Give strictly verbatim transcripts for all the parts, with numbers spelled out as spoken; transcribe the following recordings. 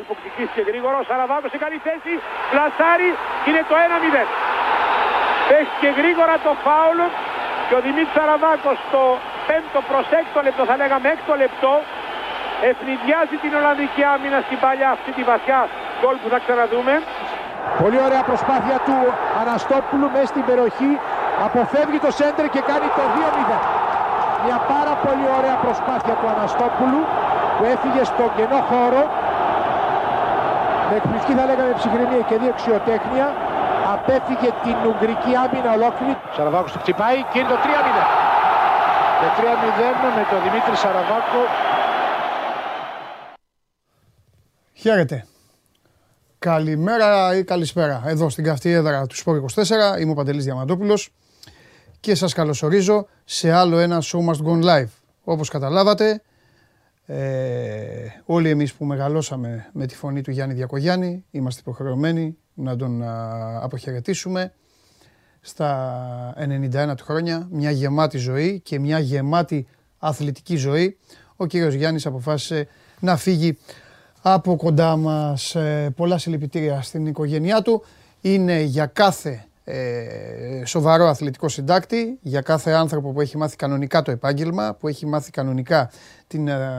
ανποκτικής και γρήγορος. Σαραβάκο σε καλή θέση, πλασάρι, είναι το ένα μηδέν. Παίχτηκε γρήγορα το φάουλ και ο Δημήτρης Σαραβάκος στο πέμπτο προς έκτο λεπτό, θα λέγαμε έκτο λεπτό, ευνηδιάζει την Ολλανδική άμυνα στην παλιά αυτή τη βαθιά γκολ που θα ξαναδούμε. Πολύ ωραία προσπάθεια του Αναστόπουλου μέσα στην περιοχή, αποφεύγει το σέντερ και κάνει το δύο μηδέν. Μια πάρα πολύ ωραία προσπάθεια του Αναστόπουλου που έφυγε στον κενό χώρο με εκπληκτική, θα λέγαμε, ψυχραιμία και δύο αξιοτέχνια, απέφυγε την ουγγρική άμυνα ολόκληρη. Σαραβάκος το χτυπάει και είναι το τρία μηδέν. Το τρία μηδέν με τον Δημήτρη Σαραβάκο. Χαίρετε. Καλημέρα ή καλησπέρα. Εδώ στην καυτή έδρα του Σπορ είκοσι τέσσερα είμαι ο Παντελής Διαμαντόπουλος και σας καλωσορίζω σε άλλο ένα Show Must Go Live. Όπως καταλάβατε, ε, όλοι εμείς που μεγαλώσαμε με τη φωνή του Γιάννη Διακογιάννη είμαστε υποχρεωμένοι να τον α, αποχαιρετήσουμε στα ενενήντα ένα του χρόνια, μια γεμάτη ζωή και μια γεμάτη αθλητική ζωή. Ο κύριος Γιάννης αποφάσισε να φύγει από κοντά μας. Ε, πολλά συλληπιτήρια στην οικογένειά του. Είναι για κάθε ε, σοβαρό αθλητικό συντάκτη, για κάθε άνθρωπο που έχει μάθει κανονικά το επάγγελμα, που έχει μάθει κανονικά την ε,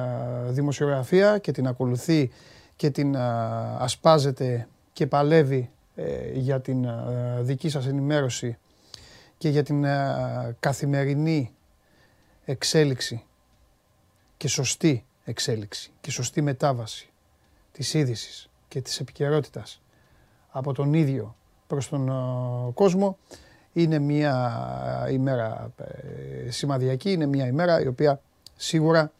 δημοσιογραφία και την ακολουθεί και την ε, ασπάζεται και παλεύει ε, για την ε, δική σας ενημέρωση και για την ε, καθημερινή εξέλιξη και σωστή εξέλιξη και σωστή μετάβαση της είδησης και της επικαιρότητας από τον ίδιο προς τον ε, κόσμο. Είναι μια ημέρα ε, σημαδιακή, είναι μια ημέρα η οποία σίγουρα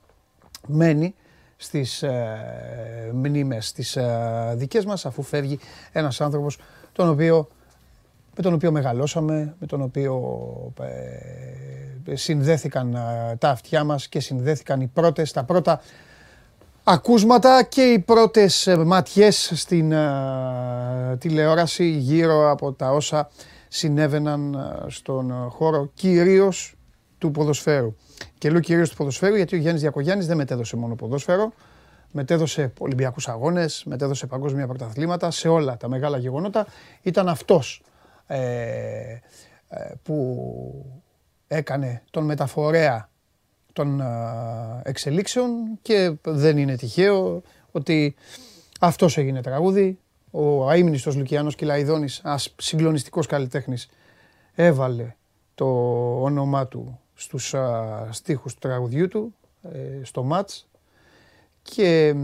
μένει στις ε, μνήμες τις ε, δικές μας, αφού φεύγει ένας άνθρωπος τον οποίο, με τον οποίο μεγαλώσαμε, με τον οποίο ε, συνδέθηκαν ε, τα αυτιά μας και συνδέθηκαν οι πρώτες, τα πρώτα ακούσματα και οι πρώτες ε, ματιές στην ε, τηλεόραση γύρω από τα όσα συνέβαιναν ε, στον χώρο κυρίως του ποδοσφαίρου. Και λέω κυρίως του ποδοσφαίρου, γιατί ο Γιάννης Διακογιάννης δεν μετέδωσε μόνο ποδόσφαιρο, μετέδωσε Ολυμπιακούς αγώνες, μετέδωσε παγκόσμια πρωταθλήματα, σε όλα τα μεγάλα γεγονότα. Ήταν αυτός ε, ε, που έκανε τον μεταφορέα των εξελίξεων και δεν είναι τυχαίο ότι αυτός έγινε τραγούδι. Ο αείμνηστος Λουκιανός Κυλαϊδόνης, ένας συγκλονιστικός καλλιτέχνης, έβαλε το όνομά του στους α, στίχους του τραγουδιού του, ε, στο μάτς, και ε,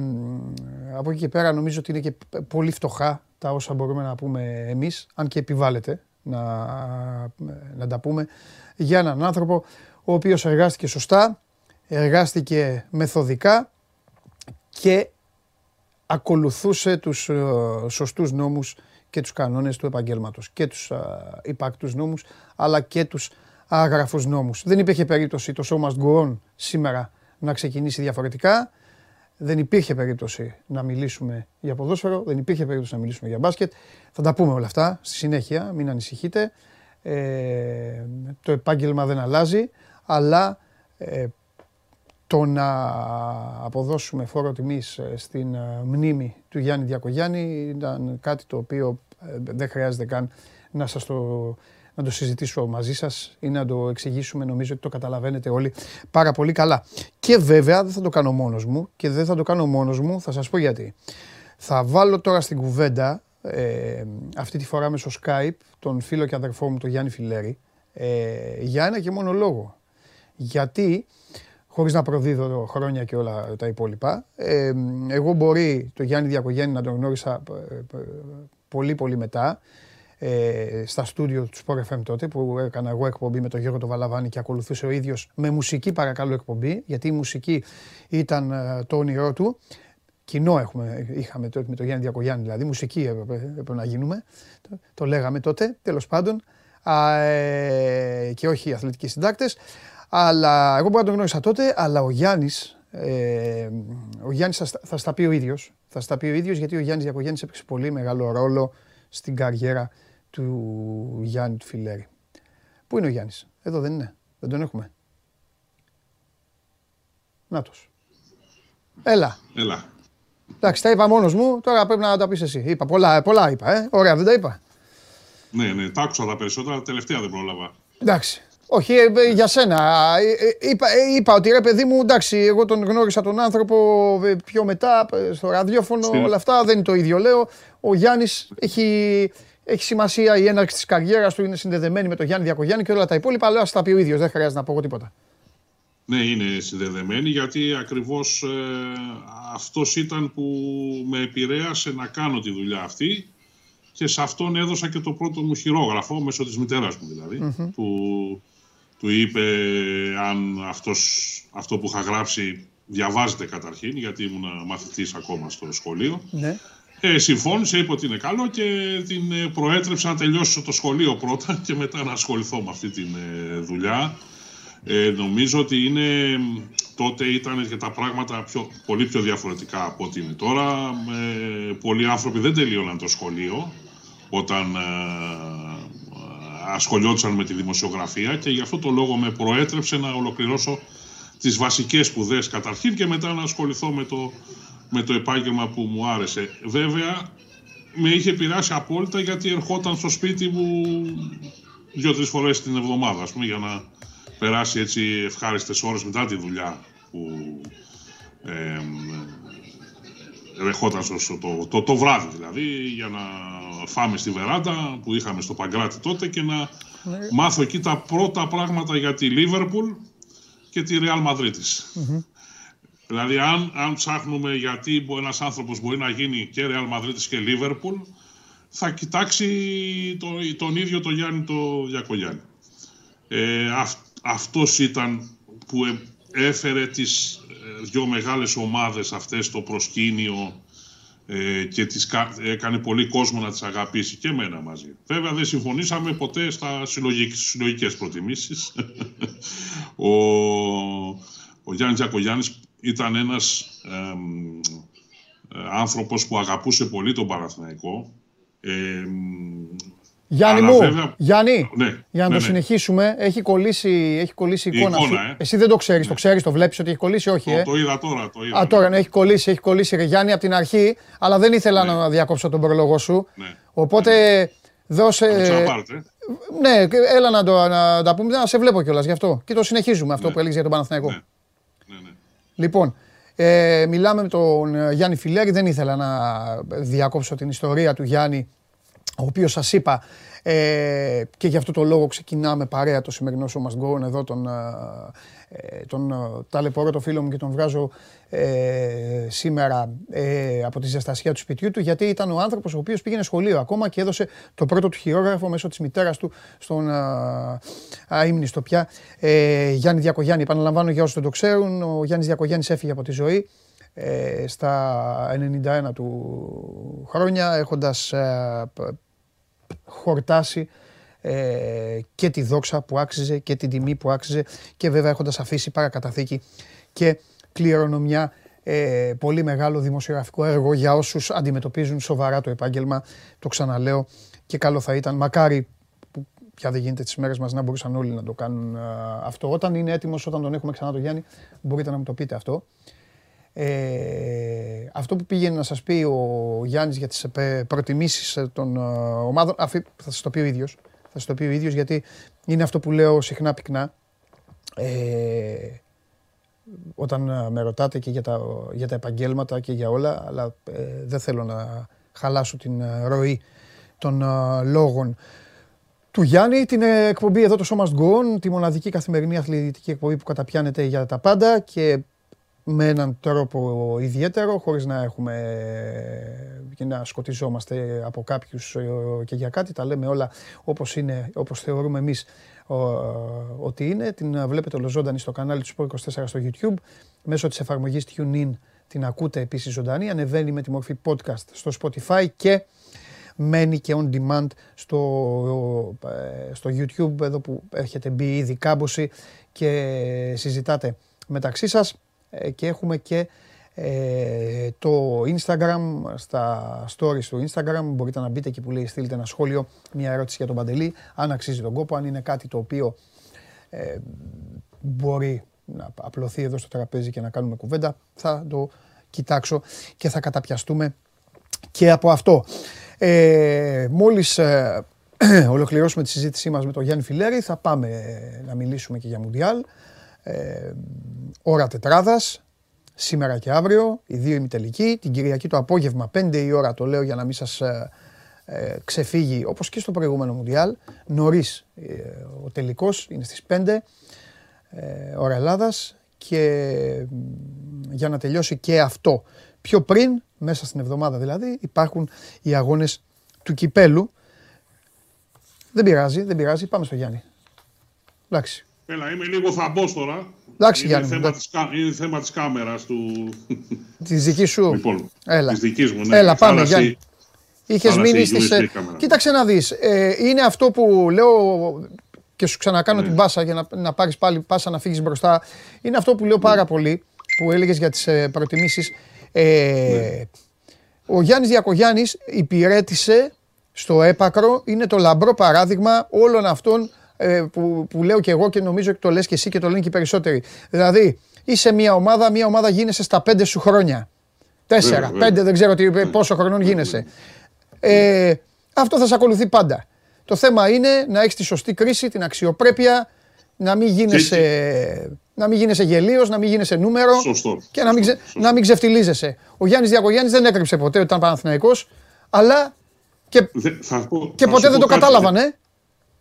από εκεί και πέρα νομίζω ότι είναι και πολύ φτωχά τα όσα μπορούμε να πούμε εμείς, αν και επιβάλλεται να, να τα πούμε, για έναν άνθρωπο ο οποίος εργάστηκε σωστά, εργάστηκε μεθοδικά και ακολουθούσε τους ε, σωστούς νόμους και τους κανόνες του επαγγέλματος, και τους ε, υπαρκτούς νόμους αλλά και τους άγραφους νόμους. Δεν υπήρχε περίπτωση το Show Must Go On σήμερα να ξεκινήσει διαφορετικά. Δεν υπήρχε περίπτωση να μιλήσουμε για ποδόσφαιρο, δεν υπήρχε περίπτωση να μιλήσουμε για μπάσκετ. Θα τα πούμε όλα αυτά στη συνέχεια, μην ανησυχείτε. Ε, το επάγγελμα δεν αλλάζει, αλλά ε, το να αποδώσουμε φόρο τιμής στην μνήμη του Γιάννη Διακογιάννη ήταν κάτι το οποίο δεν χρειάζεται καν να σας το... να το συζητήσω μαζί σας ή να το εξηγήσουμε. Νομίζω ότι το καταλαβαίνετε όλοι πάρα πολύ καλά. Και βέβαια δεν θα το κάνω μόνος μου και δεν θα το κάνω μόνος μου, θα σας πω γιατί. Θα βάλω τώρα στην κουβέντα, ε, αυτή τη φορά μέσω Skype, τον φίλο και αδερφό μου, τον Γιάννη Φιλέρη, ε, για ένα και μόνο λόγο. Γιατί, χωρίς να προδίδω χρόνια και όλα τα υπόλοιπα, ε, εγώ μπορεί τον Γιάννη Διακογιάννη να τον γνώρισα πολύ πολύ μετά, στα στούντιο του Sport εφ εμ τότε, που έκανα εγώ εκπομπή με τον Γιώργο τον Βαλαβάνη και ακολουθούσε ο ίδιος με μουσική, παρακαλώ, εκπομπή, γιατί η μουσική ήταν το όνειρό του. Κοινό έχουμε, είχαμε τότε με τον Γιάννη Διακογιάννη, δηλαδή μουσική έπρεπε να γίνουμε, το λέγαμε τότε, τέλος πάντων, και όχι οι αθλητικοί συντάκτες. Αλλά εγώ μπορεί να τον γνώρισα τότε, αλλά ο Γιάννης, ο Γιάννης θα στα πει ο ίδιος, θα στα πει ο ίδιος, γιατί ο Γιάννης Διακογιάννης έπαιξε πολύ μεγάλο ρόλο στην καριέρα του Γιάννη του Φιλέρη. Πού είναι ο Γιάννης? Εδώ δεν είναι? Δεν τον έχουμε? Νάτος. Έλα. Έλα. Εντάξει, τα είπα μόνος μου, τώρα πρέπει να τα πεις εσύ. Είπα πολλά, πολλά είπα, ε. Ωραία, δεν τα είπα. Ναι, ναι, τα άκουσα τα περισσότερα, τελευταία δεν πρόλαβα. Εντάξει. Όχι, για σένα. Είπα, είπα ότι ρε παιδί μου, εντάξει, εγώ τον γνώρισα τον άνθρωπο πιο μετά, στο ραδιόφωνο, όλα αυτά, δεν είναι το ίδιο λέω. Ο Γιάννης έχει, έχει σημασία, η έναρξη της καριέρας του είναι συνδεδεμένη με τον Γιάννη Διακογιάννη και όλα τα υπόλοιπα, αλλά ας τα πει ο ίδιος, δεν χρειάζεται να πω εγώ τίποτα. Ναι, είναι συνδεδεμένη γιατί ακριβώς ε, αυτός ήταν που με επηρέασε να κάνω τη δουλειά αυτή και σε αυτόν έδωσα και το πρώτο μου χειρόγραφο, μέσω της μητέρας μου δηλαδή, mm-hmm. που του είπε αν αυτός, αυτό που είχα γράψει διαβάζεται καταρχήν, γιατί ήμουν μαθητής ακόμα στο σχολείο. Mm-hmm. Ε, συμφώνησε, είπε ότι είναι καλό και την προέτρεψα να τελειώσω το σχολείο πρώτα και μετά να ασχοληθώ με αυτή τη δουλειά. Ε, νομίζω ότι είναι, τότε ήταν και τα πράγματα πιο, πολύ πιο διαφορετικά από ό,τι είναι τώρα. Ε, πολλοί άνθρωποι δεν τελείωναν το σχολείο όταν ε, ασχολιόντουσαν με τη δημοσιογραφία και γι' αυτό το λόγο με προέτρεψε να ολοκληρώσω τις βασικές σπουδές καταρχήν και μετά να ασχοληθώ με το, με το επάγγελμα που μου άρεσε. Βέβαια, με είχε πειράσει απόλυτα γιατί ερχόταν στο σπίτι μου δύο-τρεις φορές την εβδομάδα, ας πούμε, για να περάσει έτσι ευχάριστες ώρες μετά τη δουλειά που ε, ερχόταν στο, το, το, το βράδυ δηλαδή για να φάμε στη βεράντα που είχαμε στο Παγκράτη τότε και να ναι. μάθω εκεί τα πρώτα πράγματα για τη Λίβερπουλ και τη Ρεάλ Μαδρίτης. Mm-hmm. Δηλαδή αν, αν ψάχνουμε γιατί ένας άνθρωπος μπορεί να γίνει και Ρεάλ Μαδρίτης και Λίβερπουλ θα κοιτάξει το, τον ίδιο τον Γιάννη το Διακογιάννη. Ε, αυτό Αυτός ήταν που έφερε τις δύο μεγάλες ομάδες αυτές στο προσκήνιο ε, και τις έκανε πολύ κόσμο να τις αγαπήσει και εμένα μαζί. Βέβαια δεν συμφωνήσαμε ποτέ στα συλλογικ, συλλογικές προτιμήσεις. Ο, ο Γιάννης Διακογιάννης ήταν ένας ε, ε, άνθρωπος που αγαπούσε πολύ τον Παναθηναϊκό. Ε, ε, Γιάννη αλλά μου, βέβαια... Γιάννη, ναι, για να ναι, το ναι. συνεχίσουμε, έχει κολλήσει, έχει κολλήσει η εικόνα, εικόνα ε. Εσύ δεν το ξέρεις, ναι. το ξέρεις, το βλέπεις ότι έχει κολλήσει, όχι. Το, ε? το είδα τώρα, το είδα. Α, τώρα, ναι, έχει κολλήσει, έχει κολλήσει, ρε Γιάννη, από την αρχή, αλλά δεν ήθελα ναι. να διακόψω τον πρόλογο σου, ναι. οπότε ναι. δώσε... Να ξαναπάρτε. Ναι, έλα να, το, να τα πούμε, να σε βλέπω κιόλας γι' αυτό και το συνεχίζουμε αυτό ναι. που έλεγες για τον Παναθηναϊκό. Ναι. Ναι, ναι. Λοιπόν... Ε, μιλάμε με τον Γιάννη Φιλέρη, δεν ήθελα να διακόψω την ιστορία του Γιάννη ο οποίος σας είπα ε, και γι' αυτό το λόγο ξεκινάμε παρέα το σημερινό show must go εδώ τον, ε, τον ταλαιπωρώ το φίλο μου και τον βγάζω ε, σήμερα ε, από τη ζεστασιά του σπιτιού του γιατί ήταν ο άνθρωπος ο οποίος πήγαινε σχολείο ακόμα και έδωσε το πρώτο του χειρόγραφο μέσω της μητέρας του στον αείμνηστο πια ε, Γιάννη Διακογιάννη. Επαναλαμβάνω για όσους δεν το ξέρουν, ο Γιάννης Διακογιάννης έφυγε από τη ζωή ε, στα ενενήντα ένα του χρόνια έχοντας ε, χορτάσει ε, και τη δόξα που άξιζε και την τιμή που άξιζε και βέβαια έχοντας αφήσει παρακαταθήκη και κληρονομιά ε, πολύ μεγάλο δημοσιογραφικό έργο για όσους αντιμετωπίζουν σοβαρά το επάγγελμα, το ξαναλέω και καλό θα ήταν, μακάρι που πια δεν γίνεται τις μέρες μας να μπορούσαν όλοι να το κάνουν ε, αυτό. Όταν είναι έτοιμος, όταν τον έχουμε ξανά τον Γιάννη, μπορείτε να μου το πείτε αυτό. Ε, αυτό που πήγαινε να σας πει ο Γιάννης για τις προτιμήσεις των ομάδων, αφή, θα σας το πει ο ίδιος, θα σας το πει ο ίδιος γιατί είναι αυτό που λέω συχνά πυκνά ε, όταν με ρωτάτε και για τα, για τα επαγγέλματα και για όλα, αλλά ε, δεν θέλω να χαλάσω την ροή των ε, λόγων του Γιάννη, την εκπομπή εδώ το Show Must Go On, τη μοναδική καθημερινή αθλητική εκπομπή που καταπιάνεται για τα πάντα και με έναν τρόπο ιδιαίτερο, χωρίς να έχουμε και να σκοτιζόμαστε από κάποιους και για κάτι. Τα λέμε όλα όπως είναι, όπως θεωρούμε εμείς ότι είναι. Την βλέπετε ολοζώντανη στο κανάλι του Sport είκοσι τέσσερα στο YouTube. Μέσω της εφαρμογής TuneIn την ακούτε επίσης ζωντανή. Ανεβαίνει με τη μορφή podcast στο Spotify και μένει και on demand στο, στο YouTube, εδώ που έχετε μπει ήδη κάμποση και συζητάτε μεταξύ σας. Και έχουμε και ε, το Instagram, στα stories του Instagram, μπορείτε να μπείτε εκεί που λέει στείλετε ένα σχόλιο, μια ερώτηση για τον Παντελή, αν αξίζει τον κόπο, αν είναι κάτι το οποίο ε, μπορεί να απλωθεί εδώ στο τραπέζι και να κάνουμε κουβέντα, θα το κοιτάξω και θα καταπιαστούμε και από αυτό. Ε, μόλις ε, ολοκληρώσουμε τη συζήτησή μας με τον Γιάννη Φιλέρη, θα πάμε ε, να μιλήσουμε και για Μουντιάλ. Ε, ώρα τετράδας, σήμερα και αύριο, οι δύο ημιτελικοί. Την Κυριακή το απόγευμα, πέντε η ώρα το λέω για να μην σας ε, ε, ξεφύγει, όπως και στο προηγούμενο Μουντιάλ. Νωρίς ε, ο τελικός, είναι στις πέντε ε, ώρα Ελλάδας. Και ε, για να τελειώσει και αυτό πιο πριν, μέσα στην εβδομάδα δηλαδή, υπάρχουν οι αγώνες του Κυπέλου. Δεν πειράζει, δεν πειράζει. Πάμε στο Γιάννη. Εντάξει. Έλα, είμαι λίγο θαμπός τώρα. Εντάξει, είναι, Γιάννη, θέμα της, είναι θέμα της κάμερας του... Της δικής σου. Λοιπόν, έλα. Της δικής μου, ναι. Έλα, πάμε, Φάλαση... Γιάννη. Είχες μείνει στις... Κοίταξε να δεις. Ε, είναι αυτό που λέω... Και σου ξανακάνω ναι. την πάσα για να, να πάρεις πάλι πάσα να φύγεις μπροστά. Είναι αυτό που λέω ναι. πάρα πολύ, που έλεγες για τις ε, προτιμήσεις. Ε, ναι. Ο Γιάννης Διακογιάννης υπηρέτησε στο έπακρο, είναι το λαμπρό παράδειγμα όλων αυτών ε, που, που λέω και εγώ και νομίζω και το λες και εσύ και το λένε και οι περισσότεροι. Δηλαδή, είσαι μια ομάδα, μια ομάδα γίνεσαι στα πέντε σου χρόνια. Τέσσερα, ναι, πέντε, ναι. δεν ξέρω τι, ναι. πόσο χρονών γίνεσαι. Ναι. Ε, αυτό θα σε ακολουθεί πάντα. Το θέμα είναι να έχεις τη σωστή κρίση, την αξιοπρέπεια, να μην γίνεσαι, να μην γίνεσαι γελίος, να μην γίνεσαι νούμερο σωστό, και να μην, ξε, να μην ξεφτιλίζεσαι. Ο Γιάννης Διακογιάννης δεν έκρυψε ποτέ ότι ήταν Παναθηναϊκός, αλλά και, δε, θα πω, και θα ποτέ δεν το κάτι, κατάλαβαν, ε.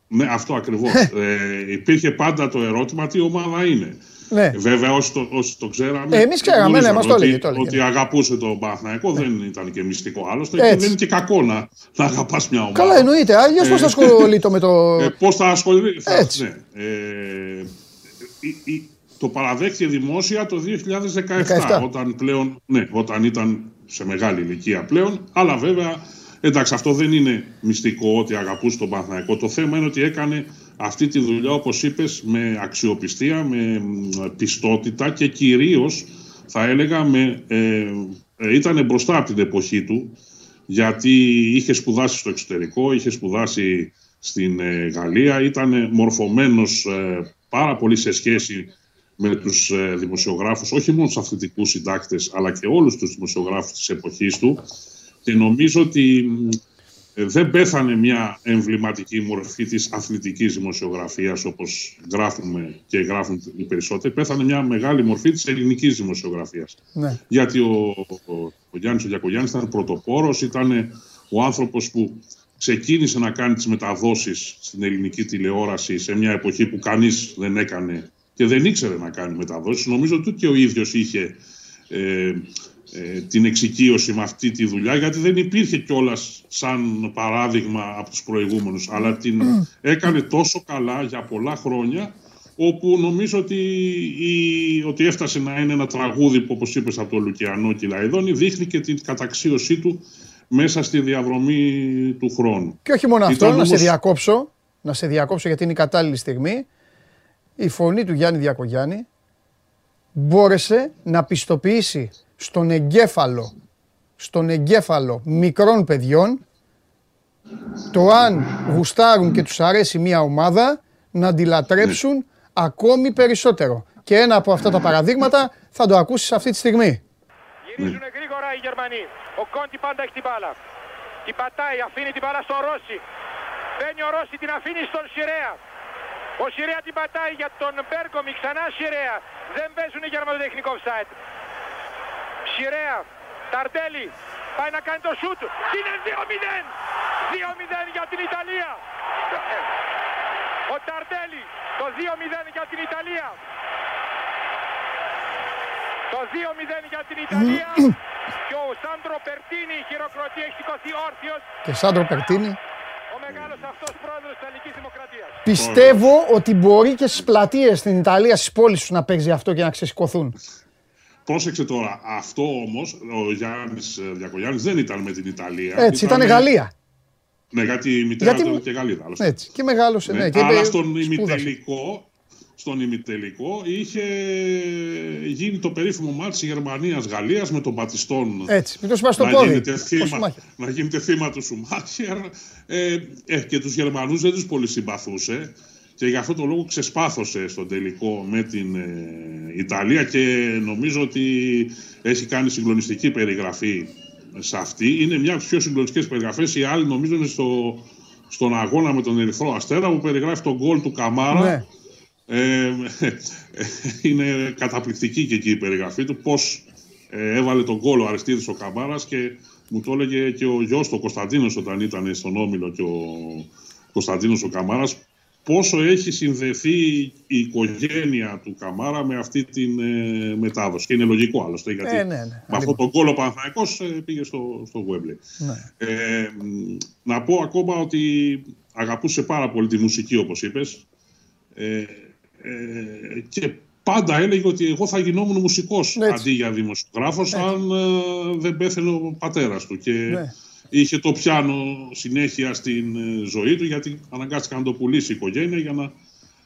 Ναι, αυτό ακριβώς. ε, υπήρχε πάντα το ερώτημα τι ομάδα είναι. Ναι. Βέβαια, όσοι το, όσοι το ξέραμε. Ε, Εμείς ξέραμε, ναι, μας το έλεγε. Ότι, ότι αγαπούσε τον Παναθηναϊκό ναι. δεν ήταν και μυστικό. Άλλωστε, έτσι. Δεν είναι και κακό να, να αγαπάς μια ομάδα. Καλά, εννοείται. Αλλιώς πώς θα ασχολείται με το. Ε, πώς θα ασχολείται. Έτσι. Ναι. Ε, το παραδέχτηκε δημόσια το δύο χιλιάδες δεκαεπτά. δεκαεπτά. Όταν, πλέον, ναι, όταν ήταν σε μεγάλη ηλικία πλέον. Αλλά βέβαια, εντάξει, αυτό δεν είναι μυστικό ότι αγαπούσε τον Παναθηναϊκό. Το θέμα είναι ότι έκανε. Αυτή τη δουλειά, όπως είπες, με αξιοπιστία, με πιστότητα και κυρίως, θα έλεγα, με, ε, ήταν μπροστά από την εποχή του, γιατί είχε σπουδάσει στο εξωτερικό, είχε σπουδάσει στην ε, Γαλλία, ήταν μορφωμένος ε, πάρα πολύ σε σχέση με τους ε, δημοσιογράφους, όχι μόνο τους αθλητικούς συντάκτες, αλλά και όλους τους δημοσιογράφους της εποχής του. Και νομίζω ότι... Δεν πέθανε μια εμβληματική μορφή της αθλητικής δημοσιογραφίας, όπως γράφουμε και γράφουν οι περισσότεροι. Πέθανε μια μεγάλη μορφή της ελληνικής δημοσιογραφίας. Ναι. Γιατί ο, ο, ο Γιάννης ο Διακογιάννης ήταν πρωτοπόρος, ήταν ο άνθρωπος που ξεκίνησε να κάνει τις μεταδόσεις στην ελληνική τηλεόραση σε μια εποχή που κανείς δεν έκανε και δεν ήξερε να κάνει μεταδόσεις. Νομίζω ότι και ο ίδιος είχε... Ε, την εξοικείωση με αυτή τη δουλειά, γιατί δεν υπήρχε κιόλας σαν παράδειγμα από τους προηγούμενους, αλλά την mm. έκανε τόσο καλά για πολλά χρόνια, όπου νομίζω ότι, η, ότι έφτασε να είναι ένα τραγούδι που, όπως είπες, από το Λουκιανό Κυλαϊδόνη, δείχνει και την καταξίωσή του μέσα στη διαδρομή του χρόνου. Και όχι μόνο αυτό, ήταν, να, όμως... σε διακόψω, να σε διακόψω γιατί είναι η κατάλληλη στιγμή, η φωνή του Γιάννη Διακογιάννη μπόρεσε να πιστοποιήσει στον εγκέφαλο, στον εγκέφαλο μικρών παιδιών το αν γουστάρουν και τους αρέσει μια ομάδα να τη λατρέψουν ακόμη περισσότερο. Και ένα από αυτά τα παραδείγματα θα το ακούσεις αυτή τη στιγμή. Γυρίζουν γρήγορα οι Γερμανοί. Ο Κόντι πάντα έχει την μπάλα. Την πατάει, αφήνει την μπάλα στο Ρώση. Μπαίνει ο Ρώση, την αφήνει στον Σιρέα. Ο Σιρέα την πατάει για τον Μπέρκομι, ξανά Σιρέα. Δεν παίζουν οι Γερμανοί τεχνικό offside. Σιρέα, Ταρτέλη, πάει να κάνει το σούτ, είναι δύο μηδέν, δύο μηδέν για την Ιταλία. Ο Ταρτέλη, το δύο μηδέν για την Ιταλία. Το δύο μηδέν για την Ιταλία και ο Σάντρο Περτίνη χειροκροτεί, έχει σηκωθεί όρθιος. Και Σάντρο Περτίνη. Ο μεγάλος αυτός πρόεδρος της Ιταλικής Δημοκρατίας. Πιστεύω ότι μπορεί και στις πλατείες στην Ιταλία, στις πόλεις τους να παίζει αυτό και να ξεσηκωθούν. Πρόσεξε τώρα, αυτό όμως, ο Γιάννης Διακογιάννης δεν ήταν με την Ιταλία. Έτσι, ήταν ήτανε... Γαλλία. Ναι, γιατί η μητέρα γιατί... του και Γαλλίδα. Άλλωστε. Έτσι, και μεγάλωσε. Ναι, ναι, και αλλά στον ημιτελικό, στον ημιτελικό είχε γίνει το περίφημο μάτς Γερμανίας-Γαλλίας με τον Μπατιστόν. Έτσι, με το Σουμάχερ. Να γίνεται θύμα του Σουμάχερ. Ε, ε, και τους Γερμανούς δεν τους πολύ συμπαθούσε. και γι' αυτό το λόγο ξεσπάθωσε στον τελικό με την ε, Ιταλία και νομίζω ότι έχει κάνει συγκλονιστική περιγραφή σε αυτή. Είναι μια από τις πιο συγκλονιστικές περιγραφές. Οι άλλοι νομίζω είναι στο, στον αγώνα με τον Ερυθρό Αστέρα που περιγράφει τον γκολ του Καμάρα. Ναι. Ε, είναι καταπληκτική και εκεί η περιγραφή του, πώς ε, έβαλε τον γκολ ο Αριστίδης ο Καμάρας, και μου το έλεγε και ο γιος του Κωνσταντίνος όταν ήταν στον Όμιλο και ο Κωνσταντίνος ο Καμάρας, πόσο έχει συνδεθεί η οικογένεια του Καμάρα με αυτή την ε, μετάδοση. Και είναι λογικό άλλωστε, γιατί ε, ναι, ναι, με λίγο. αυτό τον γκολ ο Παναθηναϊκός πήγε στο, στο Γουέμπλεϊ. Ναι. Ε, να πω ακόμα ότι αγαπούσε πάρα πολύ τη μουσική, όπως είπες. Ε, ε, και πάντα έλεγε ότι εγώ θα γινόμουν μουσικός, ναι, αντί για δημοσιογράφος, ναι, αν ε, δεν πέθαινε ο πατέρας του. Και ναι. είχε το πιάνο συνέχεια στην ε, ζωή του, γιατί αναγκάστηκαν να το πουλήσει η οικογένεια για να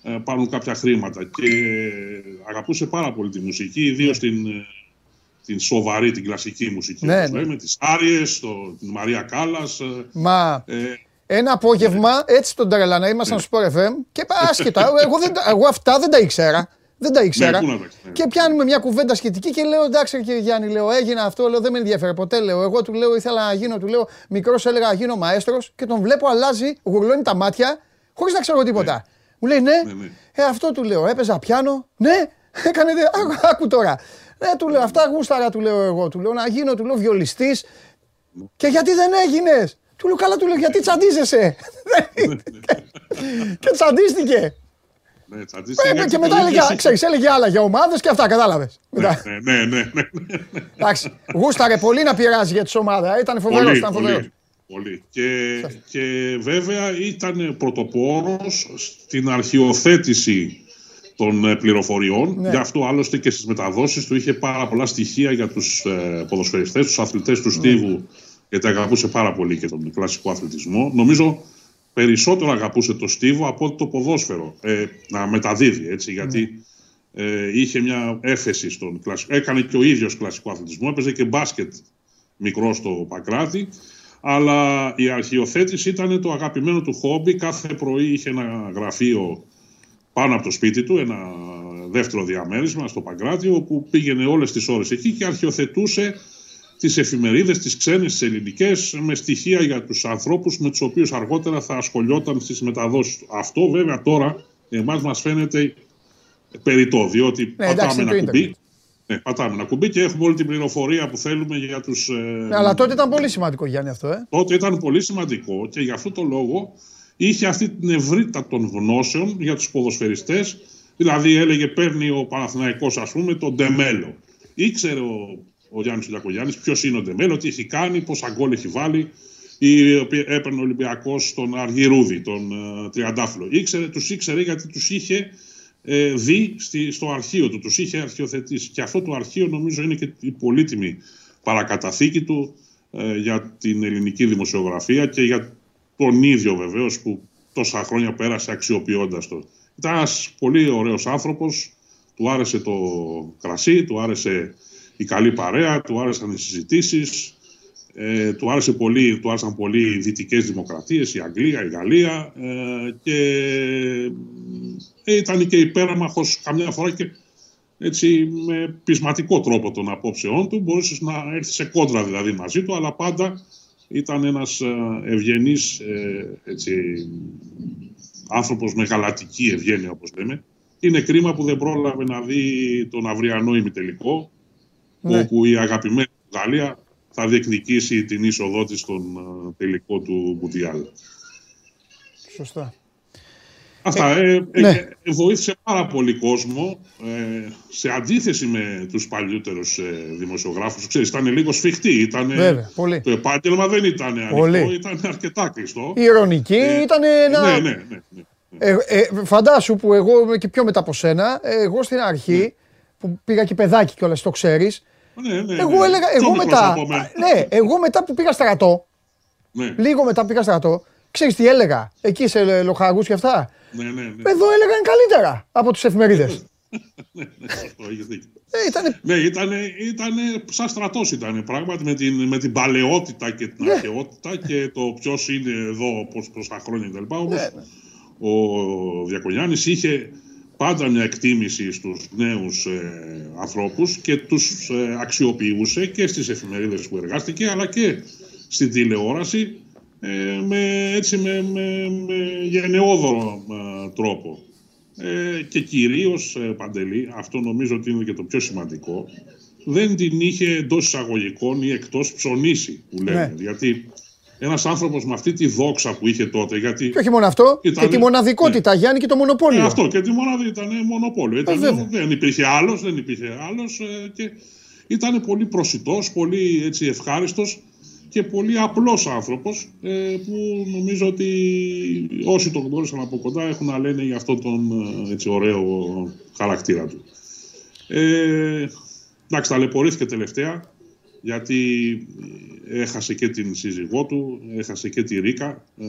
ε, πάρουν κάποια χρήματα. Και ε, αγαπούσε πάρα πολύ τη μουσική, ιδίως ναι. την, ε, την σοβαρή, την κλασική μουσική, ναι, όπως λέμε, ναι. τις Άριες, το, την Μαρία Κάλλας. Ε, Μα... ε, Ένα απόγευμα, έτσι τον τρελανά, ήμασταν στο Sport εφ εμ και άσχετα, εγώ, δεν, εγώ αυτά δεν τα ήξερα, δεν τα ήξερα και πιάνουμε μια κουβέντα σχετική και λέω εντάξει κύριε Γιάννη, λέω, έγινε αυτό, λέω, δεν με ενδιαφέρει ποτέ, λέω, εγώ του λέω ήθελα να γίνω, του λέω μικρός έλεγα να γίνω μαέστρος και τον βλέπω αλλάζει, γουρλώνει τα μάτια χωρίς να ξέρω τίποτα. Μου λέει ναι, ε, αυτό του λέω, έπαιζα πιάνο, ναι, έκανε, άκου τώρα. Ναι, του λέω, αυτά γούσταρα του λέω εγώ, του λέω να γίνω, του λέω βιολιστής και γιατί δεν έγινες. Του λέω καλά, του λέω γιατί τσαντίζεσαι. Και τσαντίστηκε. Ναι, τσαντίστηκε. Και μετά έλεγε άλλα για ομάδες και αυτά, κατάλαβες. Ναι, ναι, ναι. Εντάξει, γούσταρε πολύ να πειράζει για τις ομάδες. Ήταν φοβερός, ήταν φοβερός. Πολύ. Και βέβαια ήταν πρωτοπόρος στην αρχιοθέτηση των πληροφοριών. Γι' αυτό άλλωστε και στις μεταδόσεις του είχε πάρα πολλά στοιχεία για τους ποδοσφαιριστές, τους αθλητές του στίβου. Γιατί αγαπούσε πάρα πολύ και τον κλασικό αθλητισμό. Νομίζω περισσότερο αγαπούσε το στίβο από ότι το ποδόσφαιρο. Ε, να μεταδίδει, έτσι, γιατί mm. ε, είχε μια έφεση στον κλασικό. Έκανε και ο ίδιος κλασικό αθλητισμό. Έπαιζε και μπάσκετ μικρό στο Παγκράτη. Αλλά η αρχιοθέτηση ήταν το αγαπημένο του χόμπι. Κάθε πρωί είχε ένα γραφείο πάνω από το σπίτι του, ένα δεύτερο διαμέρισμα στο Παγκράτη, όπου πήγαινε όλες τις ώρες εκεί και αρχιοθετούσε τις εφημερίδες, τις ξένες, τις ελληνικές, με στοιχεία για τους ανθρώπους με τους οποίους αργότερα θα ασχολιόταν στις μεταδόσεις του. Αυτό βέβαια τώρα εμάς μας φαίνεται περιττό, διότι ναι, πατάμε, εντάξει, ένα κουμπί, ναι, πατάμε ένα κουμπί και έχουμε όλη την πληροφορία που θέλουμε για τους... Ναι, ε, αλλά τότε ήταν πολύ σημαντικό, Γιάννη, αυτό. Ε. Τότε ήταν πολύ σημαντικό και γι' αυτό το λόγο είχε αυτή την ευρύτητα των γνώσεων για τους ποδοσφαιριστές. Δηλαδή έλεγε παίρνει ο Παναθηναϊκός, ας πούμε, τον Ντεμέλο. Ήξερε ο Ο Γιάννης Διακογιάννης, ποιος είναι ο Ντεμέλο, τι έχει κάνει, πόσα γκολ έχει βάλει, ή έπαιρνε ο Ολυμπιακός τον Αργυρούδη, τον uh, Τριαντάφυλλο. Ήξερε, τους ήξερε γιατί τους είχε ε, δει στη, στο αρχείο του, τους είχε αρχιοθετήσει. Και αυτό το αρχείο νομίζω είναι και η πολύτιμη παρακαταθήκη του ε, για την ελληνική δημοσιογραφία και για τον ίδιο βεβαίως που τόσα χρόνια πέρασε αξιοποιώντας το. Ήταν ένας πολύ ωραίος άνθρωπος, του άρεσε το κρασί, του άρεσε η καλή παρέα, του άρεσαν οι συζητήσεις, ε, του, άρεσε πολύ, του άρεσαν πολύ οι δυτικές δημοκρατίες, η Αγγλία, η Γαλλία ε, και ε, ήταν και υπέραμαχος καμιά φορά και έτσι με πεισματικό τρόπο των απόψεών του. Μπορούσες να έρθεις σε κόντρα δηλαδή μαζί του, αλλά πάντα ήταν ένας ευγενής ε, έτσι, άνθρωπος με γαλατική ευγένεια όπως λέμε. Είναι κρίμα που δεν πρόλαβε να δει τον αυριανό ημιτελικό, ναι, όπου η αγαπημένη Γαλλία θα διεκδικήσει την είσοδό της στον τελικό του Μουντιάλ. Σωστά. Αυτά. Ε, ε, ε, ναι. ε, βοήθησε πάρα πολύ κόσμο, ε, σε αντίθεση με τους παλιότερους ε, δημοσιογράφους. Ξέρεις, ήταν λίγο σφιχτοί. Ήτανε, Βέβαια, πολύ. Το επάγγελμα δεν ήταν ανοιχτό, ήταν αρκετά κλειστό. Η ειρωνική ε, ήταν ένα... Ναι, ναι, ναι, ναι. Ε, ε, φαντάσου που εγώ και πιο μετά από σένα, εγώ στην αρχή... Ναι. Που πήγα και παιδάκι κιόλας, το ξέρεις. Ναι, ναι, εγώ έλεγα, ναι, εγώ μετά, ναι, εγώ μετά που πήγα στρατό, ναι, λίγο μετά που πήγα στρατό, ξέρεις τι έλεγα, εκεί σε λοχαγούς και αυτά. Ναι, ναι, ναι. Εδώ έλεγαν καλύτερα από τις εφημερίδες. Ναι, ναι, αυτό έχεις δίκιο. Ε, ήτανε... Ναι, ήτανε, ήτανε, σαν στρατός ήτανε πράγματι, με την, με την παλαιότητα και την ναι. αρχαιότητα και το ποιος είναι εδώ, πώς, πώς τα χρόνια κτλ. ο Διακογιάννης είχε πάντα μια εκτίμηση στους νέους ε, ανθρώπους και τους ε, αξιοποιούσε και στις εφημερίδες που εργάστηκε αλλά και στην τηλεόραση ε, με, έτσι, με, με, με γενναιόδωρο ε, τρόπο. Ε, και κυρίως, ε, Παντελή, αυτό νομίζω ότι είναι και το πιο σημαντικό, δεν την είχε εντός εισαγωγικών ή εκτός ψωνίσει, που λέμε. Ναι. Γιατί ένας άνθρωπος με αυτή τη δόξα που είχε τότε. Γιατί και όχι μόνο αυτό, ήταν... και τη μοναδικότητα, ναι. Γιάννη, και το μονοπόλιο. Ε, αυτό και τη μοναδικότητα, ήταν μονοπόλιο. Ήταν, δεν υπήρχε άλλος, δεν υπήρχε άλλος. Ε, και ήταν πολύ προσιτός, πολύ έτσι, ευχάριστος και πολύ απλός άνθρωπος ε, που νομίζω ότι όσοι τον γνώρισαν από κοντά έχουν να λένε για αυτόν τον έτσι, ωραίο χαρακτήρα του. Ε, εντάξει, ταλαιπωρήθηκε τελευταία, γιατί έχασε και την σύζυγό του, έχασε και τη Ρίκα. Ε,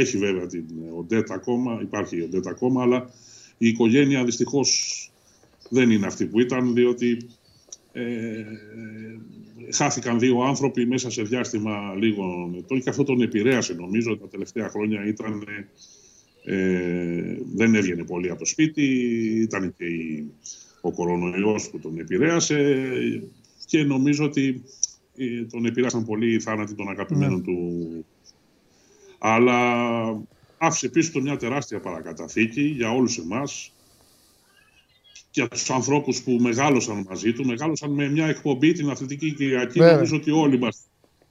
έχει βέβαια την Οντέτα ακόμα, υπάρχει η Οντέτα ακόμα, αλλά η οικογένεια δυστυχώς δεν είναι αυτή που ήταν, διότι ε, χάθηκαν δύο άνθρωποι μέσα σε διάστημα λίγων ετών και αυτό τον επηρέασε, νομίζω, τα τελευταία χρόνια ήταν... Ε, δεν έβγαινε πολύ από το σπίτι, ήταν και η, ο κορονοϊός που τον επηρέασε και νομίζω ότι ε, τον επηρέασαν πολύ οι θάνατοι των αγαπημένων mm. του. Αλλά άφησε πίσω του μια τεράστια παρακαταθήκη για όλους εμάς, για τους ανθρώπους που μεγάλωσαν μαζί του, μεγάλωσαν με μια εκπομπή την Αθλητική Κυριακή. Yeah. Νομίζω ότι όλοι μας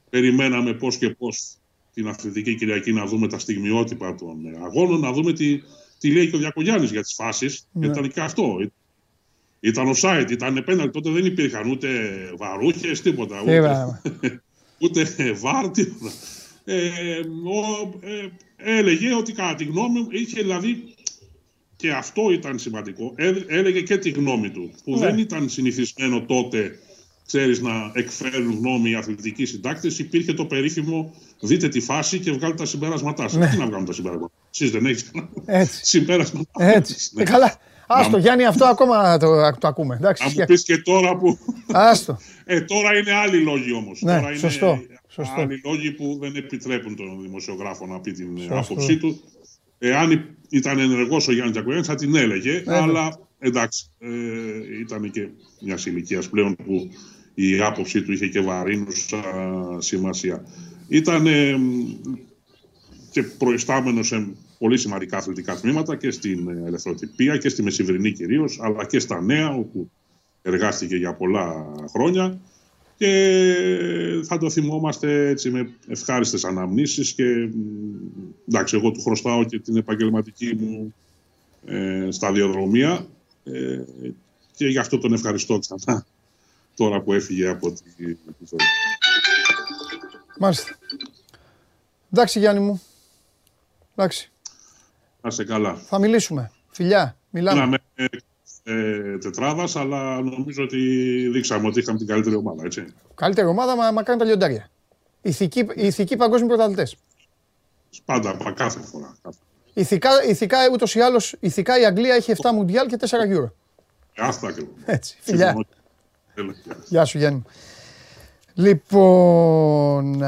περιμέναμε πώς και πώς την Αθλητική Κυριακή να δούμε τα στιγμιότυπα των αγώνων, να δούμε τι, τι λέει και ο Διακογιάννης για τις φάσεις. Yeah. Ήταν και αυτό. Ήταν offside, ήταν πέναλτι. Τότε δεν υπήρχαν ούτε βαρούχες, τίποτα. Ούτε, ούτε βάρ, τίποτα. Ε, ο, ε, έλεγε ότι κατά τη γνώμη μου είχε δηλαδή. Και αυτό ήταν σημαντικό. Έ, έλεγε και τη γνώμη του. Που yeah. δεν ήταν συνηθισμένο τότε, ξέρεις, να εκφέρουν γνώμη οι αθλητικοί συντάκτες. Υπήρχε το περίφημο δείτε τη φάση και βγάλτε τα συμπεράσματά σας. Yeah. Τι να βγάλουν τα συμπεράσματά σας. Εσείς δεν έχεις κανένα συμπέρασμα. Έτσι. Ναι. Καλά. Άστο, Γιάννη, αυτό ακόμα το, το ακούμε. Εντάξει, να μου πεις και τώρα που... Άστο. ε, τώρα είναι άλλοι λόγοι όμως. Ναι, τώρα σωστό, είναι σωστό. Άλλοι λόγοι που δεν επιτρέπουν τον δημοσιογράφο να πει την σωστό. Άποψή του. Εάν ήταν ενεργός ο Γιάννης Διακογιάννης θα την έλεγε, Έτω. Αλλά εντάξει, ε, ήταν και μιας ηλικίας πλέον που η άποψή του είχε και βαρύνουσα σημασία. Ήταν ε, και προϊστάμενος σε πολύ σημαντικά αθλητικά τμήματα και στην ελευθεροτυπία και στη Μεσημβρινή κυρίως, αλλά και στα Νέα, όπου εργάστηκε για πολλά χρόνια. Και θα το θυμόμαστε έτσι με ευχάριστες αναμνήσεις και εντάξει, εγώ του χρωστάω και την επαγγελματική μου ε, σταδιοδρομία ε, και γι' αυτό τον ευχαριστώ ξανά τώρα που έφυγε από τη ζωή. Μάλιστα. Εντάξει, Γιάννη μου. Εντάξει. Να σε καλά. Θα μιλήσουμε. Φιλιά, μιλάμε. Μιλάμε. Ε, τετράδας, αλλά νομίζω ότι δείξαμε ότι είχαμε την καλύτερη ομάδα, έτσι. Καλύτερη ομάδα, μα, μα κάνουν τα λιοντάρια. Ηθικοί, ηθικοί παγκόσμιοι πρωταθλητές. Πάντα, πα, κάθε φορά. Κάθε. Ηθικά, ηθικά, ούτως ή άλλως, ηθικά η Αγγλία έχει επτά μουντιάλ και τέσσερα γιούρο. Αυτά ακριβώς. Έτσι, φιλιά. Γεια σου, Γιάννη. Λοιπόν,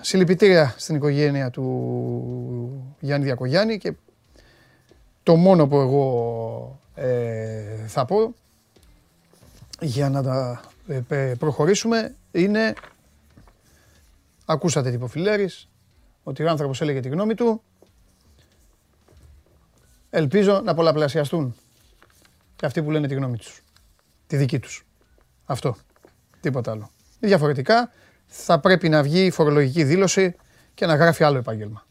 συλληπιτήρια στην οικογένεια του Γιάννη Διακογιάννη και το μόνο που εγώ Ε, θα πω, για να τα ε, προχωρήσουμε, είναι, ακούσατε τι είπε ο Φιλέρης, ότι ο άνθρωπος έλεγε τη γνώμη του, ελπίζω να πολλαπλασιαστούν και αυτοί που λένε τη γνώμη τους, τη δική τους. Αυτό, τίποτα άλλο. Διαφορετικά, θα πρέπει να βγει η φορολογική δήλωση και να γράφει άλλο επάγγελμα.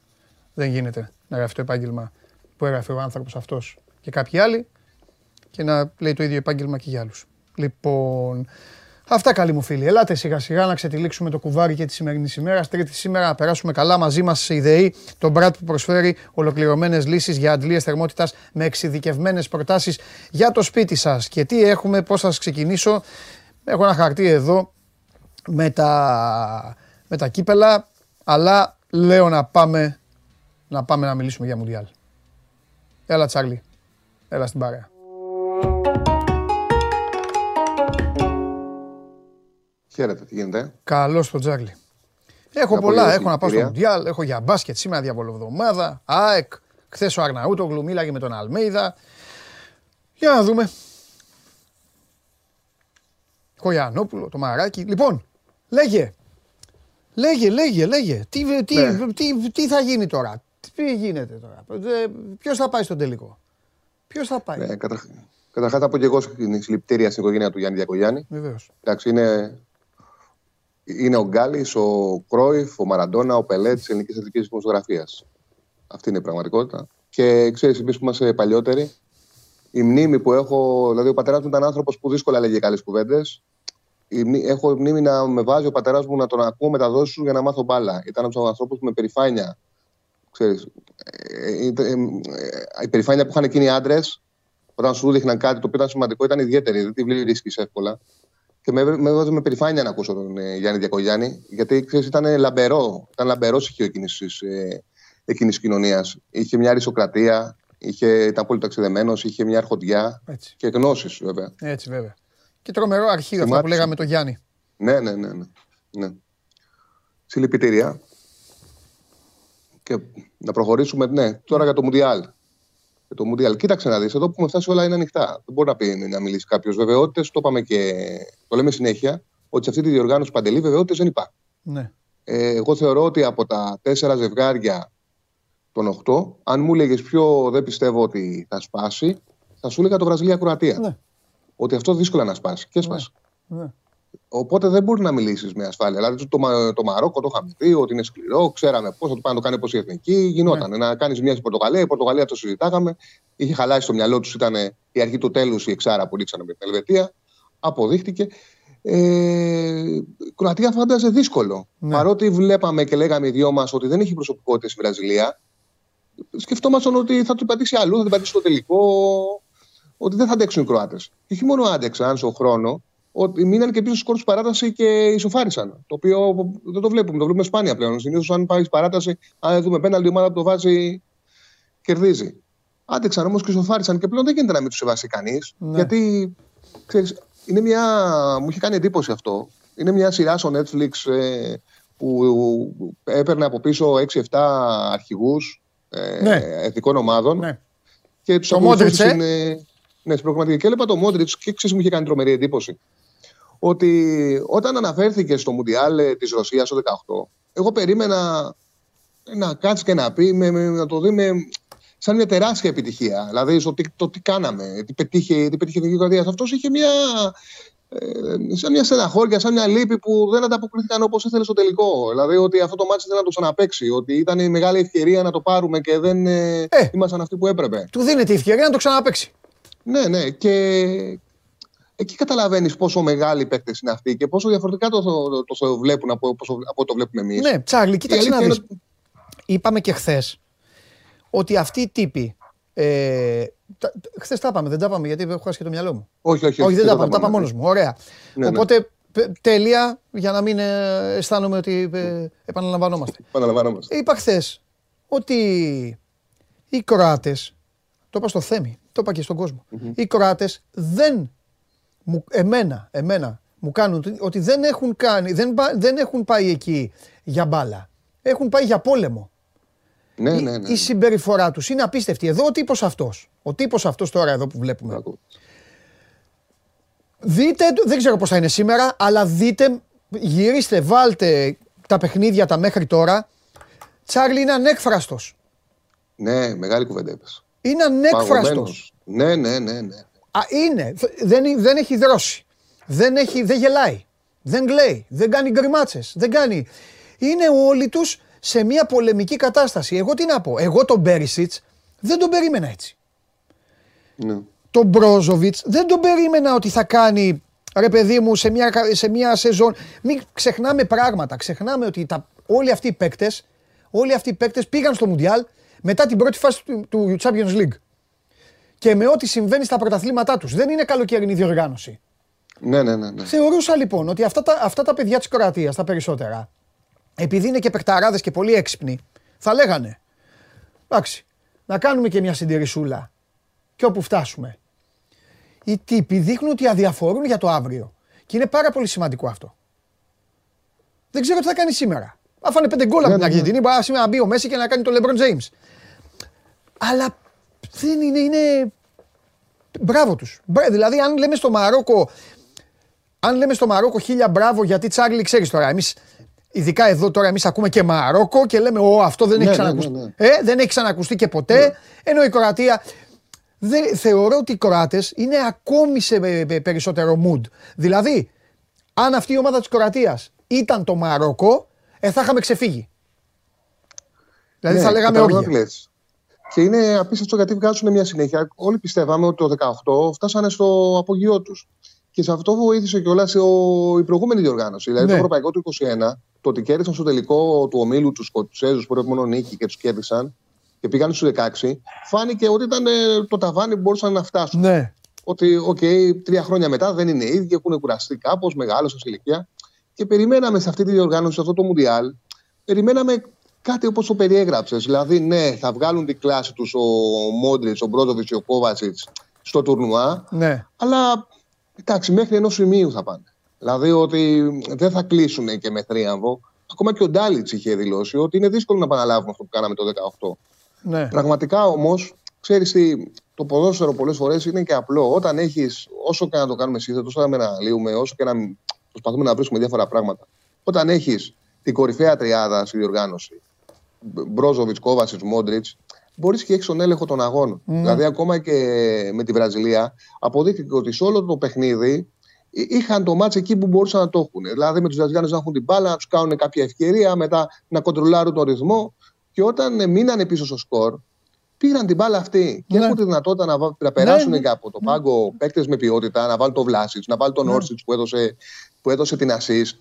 Δεν γίνεται να γράφει το επάγγελμα που έγραφε ο άνθρωπος αυτός και κάποιοι άλλοι, και να λέει το ίδιο επάγγελμα και για άλλους. Λοιπόν, αυτά καλοί μου φίλοι. Ελάτε σιγά σιγά να ξετυλίξουμε το κουβάρι και τη σημερινή ημέρα. Τρίτη σήμερα, να περάσουμε καλά μαζί μας η ΔΕΗ. Το Μπρατ που προσφέρει ολοκληρωμένες λύσεις για αντλίες θερμότητας με εξειδικευμένες προτάσεις για το σπίτι σας. Και τι έχουμε, πώς θα σας ξεκινήσω. Έχω ένα χαρτί εδώ με τα, με τα κύπελα. Αλλά λέω να πάμε να, πάμε να μιλήσουμε για Μουντιάλ. Έλα, Τσάρλι. Έλα στην παρέα. Χαίρετε, τι γίνεται. Καλώς στον Τζάρλι. Έχω πολλά, έχω να πάω στο Μουντιάλ, έχω για μπάσκετ σήμερα διαβολοβδομάδα, ΑΕΚ, Χθες ο Αρναούτογλου μίλαγε με τον Αλμέιδα. Για να δούμε. Χωριανόπουλο, το Μαράκι. Λοιπόν, λέγε. Λέγε, λέγε, λέγε. Τι, ναι. τι, τι, τι θα γίνει τώρα. Τι γίνεται τώρα. Ποιος θα πάει στον τελικό. Ποιος θα πάει. Ναι, κατα... Καταρχάς θα πω και εγώ την συλληπιτήρια στην οικογένεια του Γιάννη Διακογιάννη. Βεβαίως. Εντάξει, είναι... είναι ο Γκάλης, ο Κρόιφ, ο Μαραντόνα, ο Πελέ της ελληνικής αθλητικής δημοσιογραφίας. Αυτή είναι η πραγματικότητα. Και ξέρεις, εμείς που είμαστε παλιότεροι, η μνήμη που έχω, δηλαδή ο πατέρας μου ήταν άνθρωπος που δύσκολα έλεγε καλές κουβέντες. Έχω μνήμη να με βάζει ο πατέρας μου να τον ακούω μεταδόσεις για να μάθω μπάλα. Ήταν από τους ανθρώπους με περηφάνεια. Ξέρεις, η περηφάνεια που είχαν εκείνοι οι άντρες, όταν σου δείχναν κάτι το οποίο ήταν σημαντικό, ήταν ιδιαίτερη, δεν τη βρίσκεις εύκολα. Και με έβαζε με περηφάνεια να ακούσω τον ε, Γιάννη Διακογιάννη, γιατί ξέρεις, ήταν λαμπερό, ήταν λαμπερό στοιχείο εκείνης της κοινωνίας. Είχε μια αριστοκρατία, είχε, ήταν πολύ ταξιδεμένος, είχε μια αρχοντιά. Έτσι. Και γνώσεις βέβαια. Έτσι βέβαια. Και τρομερό αρχείο αυτό που λέγαμε τον Γιάννη. Ναι, ναι, ναι. ναι. ναι. Συλληπιτήρια. Και να προχωρήσουμε, ναι, τώρα για το Μουντιάλ. Το Μουντιάλ. Κοίταξε να δεις, εδώ που έχουμε φτάσει όλα είναι ανοιχτά. Δεν μπορεί να πει να μιλήσει κάποιο. Βεβαιότητες, το είπαμε και το λέμε συνέχεια, ότι σε αυτή τη διοργάνωση, Παντελή, βεβαιότητες δεν υπάρχουν. Ναι. Ε, εγώ θεωρώ ότι από τα τέσσερα ζευγάρια των οκτώ, αν μου έλεγες ποιο δεν πιστεύω ότι θα σπάσει, θα σου έλεγα το Βραζιλία-Κροατία. Ναι. Ότι αυτό δύσκολα να σπάσει. Και σπάσει. Ναι. Ναι. Οπότε δεν μπορεί να μιλήσει με ασφάλεια. Δηλαδή το, Μα, το Μαρόκο το είχαμε πει ότι είναι σκληρό, ξέραμε πώ θα το πάνε να το κάνει, πώ η εθνική. Γινόταν. Yeah. Να κάνει μια στην Πορτογαλία. Η Πορτογαλία το συζητάγαμε. Είχε χαλάσει στο μυαλό του, ήταν η αρχή του τέλου η εξάρα που ρίξανε με την Ελβετία. Αποδείχτηκε. Ε, η Κροατία φάνταζε δύσκολο. Yeah. Παρότι βλέπαμε και λέγαμε οι δυο μα ότι δεν έχει προσωπικότητα στη Βραζιλία, σκεφτόμασταν ότι θα του πατήσει αλλού, θα την πατήσει στο τελικό, ότι δεν θα αντέξουν οι Κροάτες. Και όχι μόνο άντεξαν στον χρόνο. Ότι μείναν και πίσω στους κόρους παράταση και ισοφάρισαν. Το οποίο δεν το βλέπουμε, το βλέπουμε σπάνια πλέον. Συνήθως, αν πάει παράταση, αν δούμε πέναλτι, η ομάδα που το βάζει κερδίζει. Άντεξαν όμως και ισοφάρισαν και πλέον δεν γίνεται να μην τους σεβάσει κανείς. Ναι. Γιατί ξέρεις, είναι μια... μου είχε κάνει εντύπωση αυτό. Είναι μια σειρά στο Netflix ε, που έπαιρνε από πίσω έξι εφτά αρχηγούς ε, ναι. εθνικών ομάδων. Ναι. Και τους ακολουθούσαν. Ε? Είναι... Ναι, στην προγραμματική. Και έλεγα το Μόντριτς και ξέρεις, μου είχε κάνει τρομερή εντύπωση. Ότι όταν αναφέρθηκε στο Μουντιάλ της Ρωσίας το δεκαοκτώ, εγώ περίμενα να κάτσει και να πει, με, με, να το δει με, σαν μια τεράστια επιτυχία. Δηλαδή στο, το, το τι κάναμε, τι πετύχε, τι πετύχε η Κροατία. Αυτός είχε μια, ε, σαν μια στεναχώρια, σαν μια λύπη που δεν ανταποκρίθηκαν όπως ήθελε στο τελικό. Δηλαδή ότι αυτό το μάτι δεν θα το ξαναπαίξει. Ότι ήταν η μεγάλη ευκαιρία να το πάρουμε και δεν ε, ε, ήμασταν αυτοί που έπρεπε. Του δίνεται η ευκαιρία να το ξαναπαίξει. Ναι, ναι. Και εκεί καταλαβαίνεις πόσο μεγάλη παίκτες είναι αυτοί και πόσο διαφορετικά το, το, το, το βλέπουν από ό,τι το βλέπουμε εμείς. Ναι, Τσάρλι, κοίταξε να δεις. Είναι... Είπαμε και χθες ότι αυτοί οι τύποι. Ε, χθες τα είπαμε, δεν τα είπαμε γιατί έχω χάσει και το μυαλό μου. Όχι, όχι, όχι. Δεν τα είπαμε, τα είπα μόνος μου. Ωραία. Ναι, οπότε ναι. Τέλεια για να μην αισθάνομαι ότι ε, επαναλαμβανόμαστε. Επαναλαμβανόμαστε. Είπα χθες ότι οι Κροάτες. Το είπα στο Θέμη, το είπα και στον κόσμο. Mm-hmm. Οι Κροάτες δεν, μου, εμένα, εμένα, μου κάνουν ότι δεν έχουν, κάνει, δεν, δεν έχουν πάει εκεί για μπάλα. Έχουν πάει για πόλεμο. Ναι, η, ναι, ναι. Η συμπεριφορά τους είναι απίστευτη. Εδώ ο τύπος αυτός, ο τύπος αυτός τώρα εδώ που βλέπουμε. Άκου. Δείτε, δεν ξέρω πώς θα είναι σήμερα, αλλά δείτε, γυρίστε, βάλτε τα παιχνίδια τα μέχρι τώρα. Τσάρλι είναι ανέκφραστος. Ναι, μεγάλη κουβέντα έπαιξε. Είναι ανέκφραστος. Ναι, ναι, ναι, ναι. Α, είναι. Δεν, δεν έχει δρώσει. Δεν, έχει, δεν γελάει. Δεν γλαίει. Δεν κάνει γκριμάτσες. Δεν κάνει... Είναι όλοι τους σε μια πολεμική κατάσταση. Εγώ τι να πω. Εγώ τον Μπέρισιτς δεν τον περίμενα έτσι. Ναι. Τον Μπρόζοβιτς δεν τον περίμενα ότι θα κάνει... Ρε παιδί μου, σε μια, σε μια σεζόν... Μην ξεχνάμε πράγματα. Ξεχνάμε ότι τα, όλοι αυτοί οι παίκτες, όλοι αυτοί οι παίκτες πήγαν στο Μουντιάλ μετά την πρώτη φάση του, του Champions League. Και με ό,τι συμβαίνει στα πρωταθλήματά τους. Δεν είναι καλοκαιρινή διοργάνωση. Ναι, ναι, ναι, ναι. Θεωρούσα λοιπόν ότι αυτά τα, αυτά τα παιδιά της Κροατίας, τα περισσότερα, επειδή είναι και παικταράδες και πολύ έξυπνοι, θα λέγανε, εντάξει, να κάνουμε και μια συντηρησούλα. Και όπου φτάσουμε. Οι τύποι δείχνουν ότι αδιαφορούν για το αύριο. Και είναι πάρα πολύ σημαντικό αυτό. Δεν ξέρω τι θα κάνει σήμερα. Αφάνε πέντε γκολ από την Αργεντινή, μπορεί να μπει ο Μέσι και να κάνει το LeBron James. Αλλά δεν είναι, είναι... Μπράβο τους. Δηλαδή αν λέμε στο Μαρόκο, αν λέμε στο Μαρόκο χίλια μπράβο γιατί Τσάρλι, ξέρεις τώρα, εμείς ειδικά εδώ τώρα εμείς ακούμε και Μαρόκο και λέμε «Ω, αυτό δεν, ναι, έχει ξανακουστεί». Ναι, ναι, ναι. Ε, δεν έχει ξανακουστεί και ποτέ, ναι. Ενώ η Κροατία... Δεν, θεωρώ ότι οι Κροάτες είναι ακόμη σε περισσότερο mood. Δηλαδή, αν αυτή η ομάδα της Κροατίας ήταν το Μαρόκο, ε, θα είχαμε ξεφύγει. Δηλαδή ναι, θα λέγαμε όργια. Και είναι απίστευτο γιατί βγάζουν μια συνέχεια. Όλοι πιστεύαμε ότι το δεκαοκτώ φτάσανε στο απογειό τους. Και σε αυτό βοήθησε κιόλας η προηγούμενη διοργάνωση. Δηλαδή ναι. το ευρωπαϊκό του είκοσι ένα, το ότι κέρδισαν στο τελικό του ομίλου τους Σκοτσέζους που έπρεπε μόνο νίκη και τους κέρδισαν. Και πήγαν στους δεκαέξι, φάνηκε ότι ήταν ε, το ταβάνι που μπορούσαν να φτάσουν. Ναι. Ότι, οκ, okay, τρία χρόνια μετά δεν είναι ίδιοι, έχουν κουραστεί κάπως, μεγάλωσαν σε ηλικία. Και περιμέναμε σε αυτή τη διοργάνωση, σε αυτό το Μουντιάλ, περιμέναμε κάτι όπως το περιέγραψες. Δηλαδή, ναι, θα βγάλουν την κλάση τους ο Μόντριτς, ο Μπρόζοβιτς και ο Κόβατσιτς στο τουρνουά. Ναι. Αλλά εντάξει, μέχρι ενός σημείου θα πάνε. Δηλαδή, ότι δεν θα κλείσουν και με θρίαμβο. Ακόμα και ο Ντάλιτς είχε δηλώσει ότι είναι δύσκολο να επαναλάβουμε αυτό που κάναμε το δεκαοκτώ. Ναι. Πραγματικά όμως, ξέρεις τι, το ποδόσφαιρο πολλές φορές είναι και απλό. Όταν έχεις, όσο και να το κάνουμε σύνθετο, όσο και να αναλύουμε, όσο και να προσπαθούμε να βρίσκουμε διάφορα πράγματα, όταν έχεις την κορυφαία τριάδα στη διοργάνωση, Μπρόζοβιτς, Κόβατσιτς, Μόντριτς, μπορείς και έχεις τον έλεγχο των αγώνων. Mm. Δηλαδή, ακόμα και με τη Βραζιλία, αποδείχθηκε ότι σε όλο το παιχνίδι είχαν το μάτς εκεί που μπορούσαν να το έχουν. Δηλαδή, με τους Βραζιλιάνους να έχουν την μπάλα, να τους κάνουν κάποια ευκαιρία, μετά να κοντρολάρουν τον ρυθμό. Και όταν μείνανε πίσω στο σκορ, πήραν την μπάλα αυτή και ναι. έχουν τη δυνατότητα να, βα... να περάσουν ναι. και από το πάγκο ναι. παίκτες με ποιότητα, να βάλουν τον Βλάσιτς, να βάλουν τον ναι. Όρσιτς που έδωσε, που έδωσε την assist.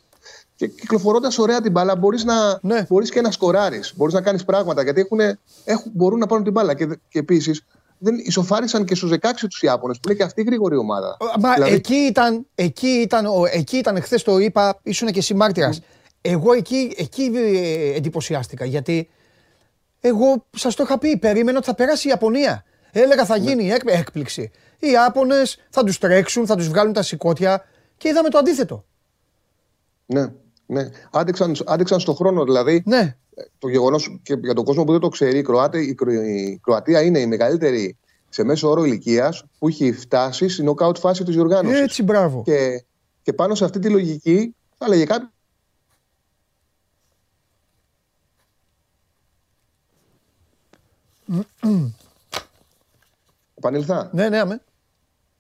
Και κυκλοφορώντας ωραία την μπάλα, μπορείς, να... ναι. μπορείς και να σκοράρεις, μπορείς να κάνεις πράγματα γιατί έχουν... έχουν... μπορούν να πάρουν την μπάλα. Και, και επίσης, δεν... ισοφάρισαν και στους δεκαέξι τους Ιάπωνες, που είναι και αυτή η γρήγορη ομάδα. Μα δηλαδή... εκεί ήταν, εκεί ήταν, εκεί ήταν χθες το είπα, ήσουν και εσύ μάρτυρας. Mm. Εγώ εκεί, εκεί εντυπωσιάστηκα γιατί. Εγώ σας το είχα πει, περίμενα ότι θα περάσει η Ιαπωνία. Έλεγα θα γίνει ναι. έκπληξη. Οι Ιάπωνες θα τους τρέξουν, θα τους βγάλουν τα σηκώτια και είδαμε το αντίθετο. Ναι, ναι. Άντεξαν, άντεξαν στον χρόνο δηλαδή. Ναι. Το γεγονός και για τον κόσμο που δεν το ξέρει, η, Κροάτε, η, Κρο, η Κροατία είναι η μεγαλύτερη σε μέσο όρο ηλικίας που έχει φτάσει στην νοκάουτ φάση της διοργάνωσης. Έτσι, μπράβο. Και, και πάνω σε αυτή τη λογική θα έλεγε κάποιος. Επανήλθα. Ναι, ναι, αμέ.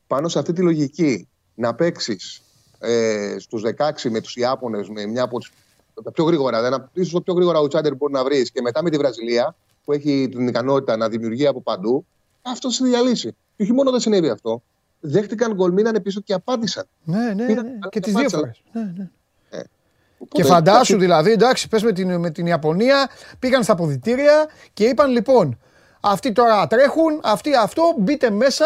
Πάνω σε αυτή τη λογική να παίξεις ε, στους δεκαέξι με τους Ιάπωνες με μια από τις πιο γρήγορα, ένα, ίσως το πιο γρήγορα outsider μπορεί να βρεις και μετά με τη Βραζιλία που έχει την ικανότητα να δημιουργεί από παντού, αυτό σε διαλύσει. Και όχι μόνο δεν συνέβη αυτό. Δέχτηκαν γκολ, μείνανε πίσω και απάντησαν. Ναι, ναι, Πήραν, ναι. και τις δύο φορές. Ναι, ναι. Οπότε, και φαντάσου και... δηλαδή, εντάξει, πες με την, με την Ιαπωνία, πήγαν στα αποδυτήρια και είπαν λοιπόν. Αυτοί τώρα τρέχουν, αυτοί αυτό, μπείτε μέσα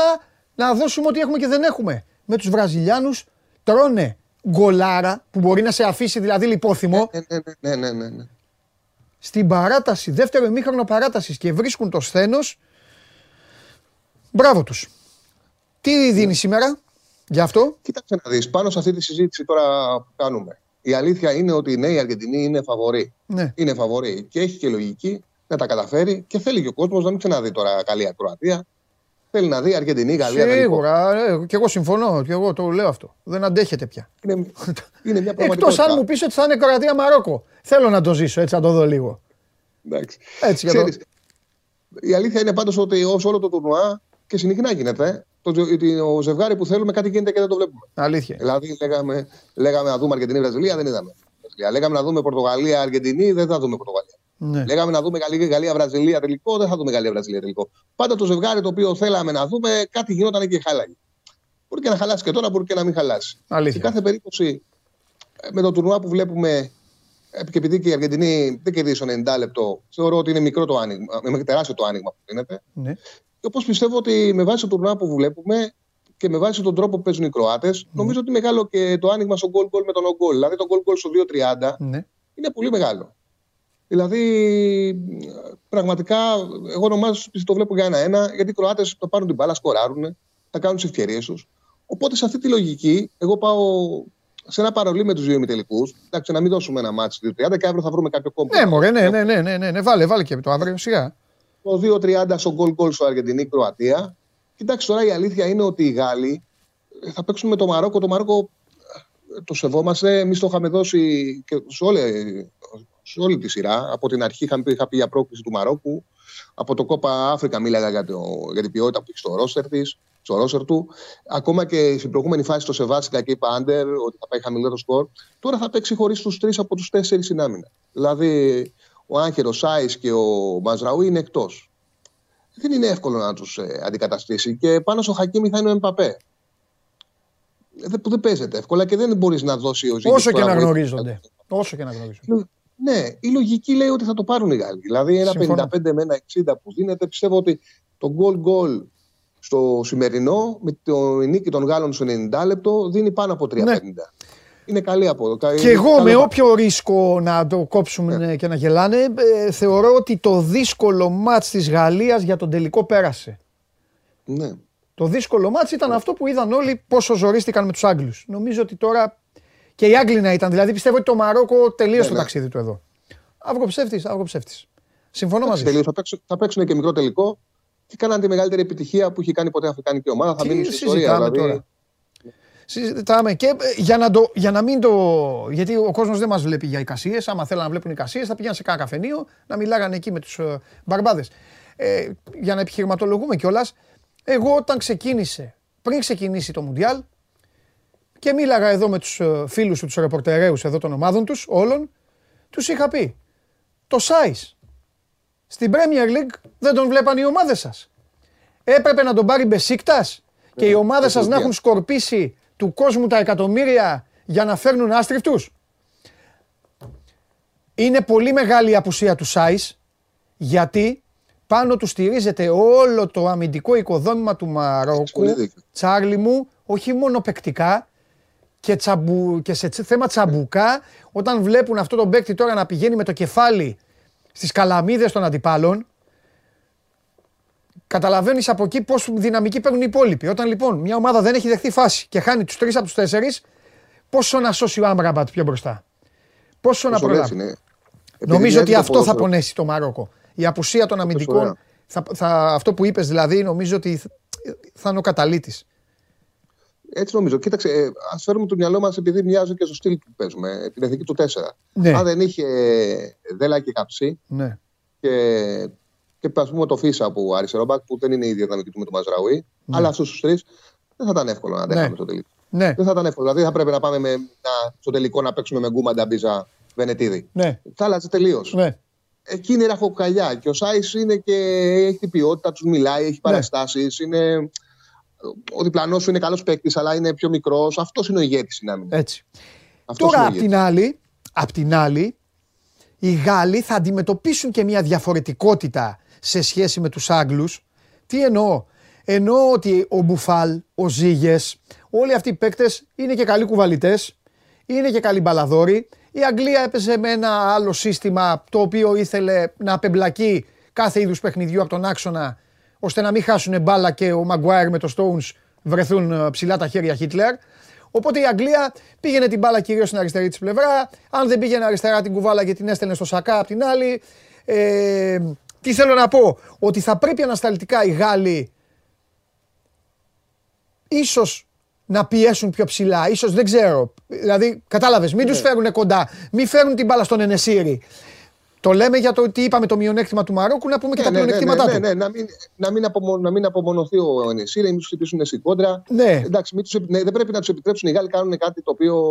να δώσουμε ό,τι έχουμε και δεν έχουμε. Με τους Βραζιλιάνους τρώνε γκολάρα που μπορεί να σε αφήσει δηλαδή λιπόθυμο. Ναι, ναι, ναι, ναι, ναι. Στην παράταση, δεύτερο ημίχρονο παράτασης και βρίσκουν το σθένος. Μπράβο τους. Τι δίνει σήμερα γι' αυτό? Κοίταξε να δεις, πάνω σε αυτή τη συζήτηση τώρα που κάνουμε. Η αλήθεια είναι ότι ναι, η Αργεντινή είναι φαβορή. Ναι. Είναι φαβορή και έχει και λογική. Να τα καταφέρει και θέλει και ο κόσμος να μην ξαναδεί τώρα Γαλλία-Κροατία. Θέλει να δει Αργεντινή, Γαλλία. Σίγουρα, ναι, και εγώ συμφωνώ, και εγώ το λέω αυτό. Δεν αντέχεται πια. Είναι, είναι μια πραγματικότητα. Εκτός αν μου πεις ότι θα είναι Κροατία-Μαρόκο. Θέλω να το ζήσω, έτσι να το δω λίγο. Εντάξει. Έτσι, ξέρεις, το... Η αλήθεια είναι πάντως ότι ως όλο το τουρνουά και συνεχνά γίνεται. Το, το, το ζευγάρι που θέλουμε κάτι γίνεται και δεν το βλέπουμε. Αλήθεια. Δηλαδή λέγαμε, λέγαμε να δούμε Αργεντινή-Βραζιλία, δεν είδαμε. Λέγαμε να δούμε Πορτογαλία-Αργεντινή, δεν θα δούμε Πορτογαλία. Ναι. Λέγαμε να δούμε Γαλλία-Βραζιλία τελικό, δεν θα δούμε Γαλλία-Βραζιλία τελικό. Πάντα το ζευγάρι το οποίο θέλαμε να δούμε, κάτι γινόταν και χάλαγε. Μπορεί και να χαλάσει και τώρα, μπορεί και να μην χαλάσει. Αλήθεια. Σε κάθε περίπτωση, με το τουρνουά που βλέπουμε, και επειδή και η Αργεντινή δεν κερδίζει στο ενενήντα λεπτό, θεωρώ ότι είναι μικρό το άνοιγμα, είναι τεράστιο το άνοιγμα που δίνεται. Ναι. Και όπως πιστεύω ότι με βάση το τουρνουά που βλέπουμε και με βάση τον τρόπο που παίζουν οι Κροάτες, ναι. νομίζω ότι μεγάλο και το άνοιγμα στο goal-goal με τον goal. Δηλαδή το goal-goal στο δύο τριάντα ναι. είναι πολύ μεγάλο. Δηλαδή, πραγματικά, εγώ νομίζω ότι το βλέπω για ένα-ένα, γιατί οι Κροάτες θα πάρουν την μπάλα, σκοράρουν, θα κάνουν τις ευκαιρίες τους. Οπότε, σε αυτή τη λογική, εγώ πάω σε ένα παρολί με τους δύο ημιτελικούς. Εντάξει, να μην δώσουμε ένα μάτσο δύο τριάντα και αύριο θα βρούμε κάποιο κόμμα. Ναι, μωρέ, ναι, ναι, ναι, ναι, ναι, ναι, βάλε, βάλε και το αύριο, σιγά. Το δύο τριάντα στο γκολ γκολ στο Αργεντινή-Κροατία. Κοιτάξτε τώρα, η αλήθεια είναι ότι οι Γάλλοι θα παίξουν με το Μαρόκο. Το Μαρόκο το σεβόμαστε. Εμείς το είχαμε δώσει και σε, όλη, σε όλη τη σειρά. Από την αρχή είχα πει, είχα πει για πρόκληση του Μαρόκου. Από το Κόπα Αφρικα μίλαγα για, το, για την ποιότητα που έχει στο ρόστερ της, στο ρόστερ του. Ακόμα και στην προηγούμενη φάση το σεβάστηκα και είπα άντερ, ότι θα πάει χαμηλό το σκορ. Τώρα θα παίξει χωρίς τους τρεις από τους τέσσερις στην άμυνα. Δηλαδή ο Άγχερ, ο Σάις και ο Μαζραούι είναι εκτός. Δεν είναι εύκολο να τους ε, αντικαταστήσει. Και πάνω στο Χακίμι θα είναι ο Εμπαπέ. Δε, που δεν παίζεται εύκολα και δεν μπορείς να δώσει ο Ζήνης. Όσο και να γνωρίζονται. Όσο και να γνωρίζονται. Ναι, η λογική λέει ότι θα το πάρουν οι Γάλλοι. Δηλαδή ένα συμφωνώ. πενήντα πέντε με ένα εξήντα που δίνεται. Πιστεύω ότι το γκολ-γκολ στο σημερινό με την νίκη των Γάλλων στο ενενήντα λεπτό δίνει πάνω από τριακόσια πενήντα. Ναι. Είναι καλή από εδώ. Και εγώ καλό με όποιο ρίσκο να το κόψουμε ναι. και να γελάνε, ε, θεωρώ ότι το δύσκολο μάτς της Γαλλίας για τον τελικό πέρασε. Ναι. Το δύσκολο μάτς ήταν ναι. αυτό που είδαν όλοι πόσο ζορίστηκαν με τους Άγγλους. Νομίζω ότι τώρα και οι Άγγλοι να ήταν. Δηλαδή πιστεύω ότι το Μαρόκο τελείωσε ναι, το ναι. ταξίδι του εδώ. Αυγοψεύτης, αυγοψεύτης. Συμφωνώ μαζί σου. Θα, θα παίξουν και μικρό τελικό και κάναν τη μεγαλύτερη επιτυχία που έχει κάνει ποτέ αφρικανική ομάδα. Θα μείνουν στην ιστορία δηλαδή. Τώρα. Συζητάμε και για να, το, για να μην το. Γιατί ο κόσμος δεν μας βλέπει για εικασίες. Άμα θέλανε να βλέπουν εικασίες, θα πήγαν σε κάνα καφενείο να μιλάγανε εκεί με τους ε, μπαρμπάδες. Ε, για να επιχειρηματολογούμε κιόλας, εγώ όταν ξεκίνησε, πριν ξεκινήσει το Μουντιάλ, και μίλαγα εδώ με τους ε, φίλους του, τους ρεπορτερέους εδώ των ομάδων τους, όλων, τους είχα πει: το Σάις στην Premier League δεν τον βλέπαν οι ομάδες σας. Έπρεπε να τον πάρει Μπεσίκτας και οι ομάδες σας να έχουν σκορπίσει του κόσμου τα εκατομμύρια για να φέρνουν άστριφτους. Είναι πολύ μεγάλη η απουσία του Σάις, γιατί πάνω του στηρίζεται όλο το αμυντικό οικοδόμημα του Μαρόκου. Τσάρλι μου, όχι μόνο παικτικά και, τσαμπου, και σε θέμα τσαμπουκά, όταν βλέπουν αυτό τον παίκτη τώρα να πηγαίνει με το κεφάλι στις καλαμίδες των αντιπάλων, καταλαβαίνεις από εκεί πώς δυναμική παίρνουν οι υπόλοιποι. Όταν λοιπόν μια ομάδα δεν έχει δεχτεί φάση και χάνει τους τρεις από τους τέσσερις, πόσο να σώσει ο Άμραμπατ πιο μπροστά. Πόσο να προλάβει. Ναι. Νομίζω ότι αυτό πόσο θα πονέσει το Μαρόκο. Η απουσία των αμυντικών, θα, θα, αυτό που είπες δηλαδή, νομίζω ότι θα είναι ο καταλήτης. Έτσι νομίζω. Κοίταξε, ε, ας φέρουμε το μυαλό μας, επειδή μοιάζουν και στο στυλ που παίζουμε, την εθνική του τέσσερα. Ναι. Αν δεν είχε Δέλα και Καψί ναι. και... Και α πούμε το Φίσα από αριστερό μπακ που δεν είναι η ίδια δυναμική του με τον Μαζραούι, ναι. αλλά αυτού του τρει δεν θα ήταν εύκολο να αντέχαμε ναι. στο τελικό. Ναι. Δεν θα ήταν εύκολο. Δηλαδή θα πρέπει να πάμε με, να, στο τελικό να παίξουμε με Γκούμα, Νταμπίζα, Βενετίδη. Ναι. Θα άλλαζε τελείως. Ναι. Εκεί είναι ραχοκοκαλιά. Και ο Σάις είναι και έχει την ποιότητα, του μιλάει, έχει παραστάσεις. Ναι. Είναι... Ο διπλανός σου είναι καλός παίκτης, αλλά είναι πιο μικρός. Αυτό είναι ο ηγέτης στην άμυνα. Τώρα απ' την άλλη, απ' την άλλη, οι Γάλλοι θα αντιμετωπίσουν και μια διαφορετικότητα σε σχέση με τους Άγγλους. Τι εννοώ? Εννοώ ότι ο Μπουφάλ, ο Ζήγες, όλοι αυτοί οι παίκτες είναι και καλοί κουβαλητές, είναι και καλοί μπαλαδόροι. Η Αγγλία έπαιζε με ένα άλλο σύστημα, το οποίο ήθελε να απεμπλακεί κάθε είδους παιχνιδιού από τον άξονα, ώστε να μην χάσουν μπάλα και ο Μαγκουάιρ με το Stones βρεθούν ψηλά τα χέρια Χίτλερ. Οπότε η Αγγλία πήγαινε την μπάλα κυρίως στην αριστερή της πλευρά. Αν δεν πήγαινε αριστερά την κουβάλα και την έστελνε στο Σακά απ' την άλλη. Ε, τι θέλω να πω? Ότι θα πρέπει ανασταλτικά οι Γάλλοι ίσως να πιέσουν πιο ψηλά. Ίσως, δεν ξέρω. Δηλαδή, κατάλαβες, μην yeah. τους φέρουν κοντά. Μην φέρουν την μπάλα στον Ενεσίρι. Το λέμε για το τι είπαμε το μειονέκτημα του Μαρόκου, να πούμε και ναι, τα πλεονεκτήματά ναι, ναι, ναι, του. Ναι, ναι, ναι. Να μην, να μην απομονωθεί ο Ενεσίρι, να μην του χτυπήσουν στην κόντρα. Ναι. Εντάξει, μην τους, ναι, δεν πρέπει να του επιτρέψουν οι Γάλλοι να κάνουν κάτι το οποίο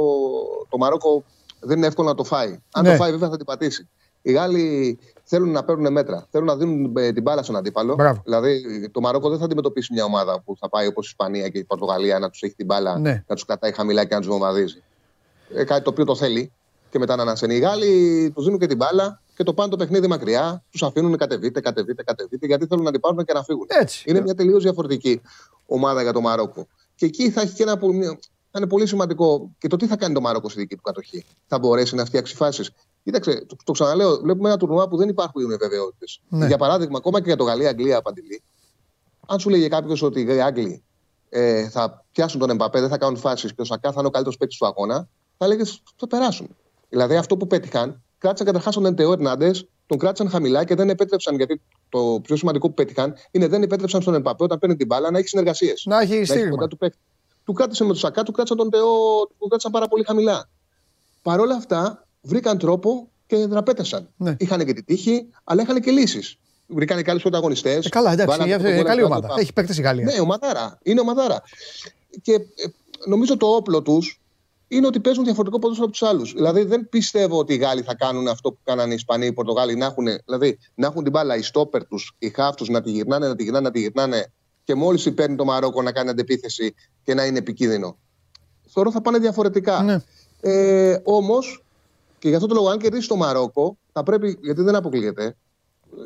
το Μαρόκο δεν είναι εύκολο να το φάει. Αν ναι. το φάει, βέβαια θα την πατήσει. Οι Γάλλοι θέλουν να παίρνουν μέτρα. Θέλουν να δίνουν την μπάλα στον αντίπαλο. Μπράβο. Δηλαδή, το Μαρόκο δεν θα αντιμετωπίσει μια ομάδα που θα πάει όπως η Ισπανία και η Πορτογαλία να του έχει την μπάλα, ναι. να του κρατάει χαμηλά και να του βομβαδίζει. Ε, κάτι το οποίο το θέλει. Και μετά να ανασένει. Οι Γάλλοι του δίνουν και την μπάλα και το πάνε το παιχνίδι μακριά. Του αφήνουν κατεβείτε, κατεβείτε, κατεβείτε, γιατί θέλουν να την πάρουν και να φύγουν. Έτσι. Είναι μια τελείως διαφορετική ομάδα για το Μαρόκο. Και εκεί θα έχει και ένα που θα είναι πολύ σημαντικό και το τι θα κάνει το Μαρόκο στη δική του κατοχή. Θα μπορέσει να φτιάξει φάσεις. Κοίταξε, το, το ξαναλέω, βλέπουμε ένα τουρνουά που δεν υπάρχουν βεβαιότητες. Ναι. Για παράδειγμα, ακόμα και για το Γαλλία-Αγγλία, Παντελή, αν σου λέγε κάποιος ότι οι Άγγλοι ε, θα πιάσουν τον Εμπαπέ, δεν θα κάνουν φάσεις και ο Σακά θα είναι ο καλύτερος παίκτης του αγώνα, θα λέγες θα περάσουν. Δηλαδή αυτό που πέτυχαν, κράτησαν καταρχάς τον Εντεό Ερνάντες, τον κράτησαν χαμηλά και δεν επέτρεψαν, γιατί το πιο σημαντικό που πέτυχαν είναι δεν επέτρεψαν στον Εμπαπέ όταν παίρνει την μπάλα να έχει συνεργασίες. Να έχει στήριγμα. Του, του κράτησαν με τον Σακά, του κράτησαν τον Τεό, του κράτησαν πάρα πολύ χαμηλά. Παρ' όλα αυτά βρήκαν τρόπο και δραπέτασαν. Ναι. Είχαν και τη τύχη, αλλά είχαν και λύσεις. Βρήκαν καλούς πρωταγωνιστές. Ε, καλά, εντάξει, είναι καλή ομάδα. ομάδα. Έχει παίκτες η Γαλλία. Ναι, ομαδάρα. Είναι ομαδάρα. Και ε, νομίζω το όπλο τους είναι ότι παίζουν διαφορετικό ποδόσφαιρο από τους άλλους. Δηλαδή δεν πιστεύω ότι οι Γάλλοι θα κάνουν αυτό που κάνανε οι Ισπανοί, οι Πορτογάλοι, να έχουν, δηλαδή, να έχουν την μπάλα οι στόπερ τους, οι χαφ τους, να τη γυρνάνε, να τη γυρνάνε, να τη γυρνάνε και μόλις παίρνει το Μαρόκο να κάνει αντεπίθεση και να είναι επικίνδυνο. Θεωρώ θα πάνε διαφορετικά. Ναι. Ε, όμως, και γι' αυτό το λόγο, αν κερδίσει το Μαρόκο, θα πρέπει, γιατί δεν αποκλείεται,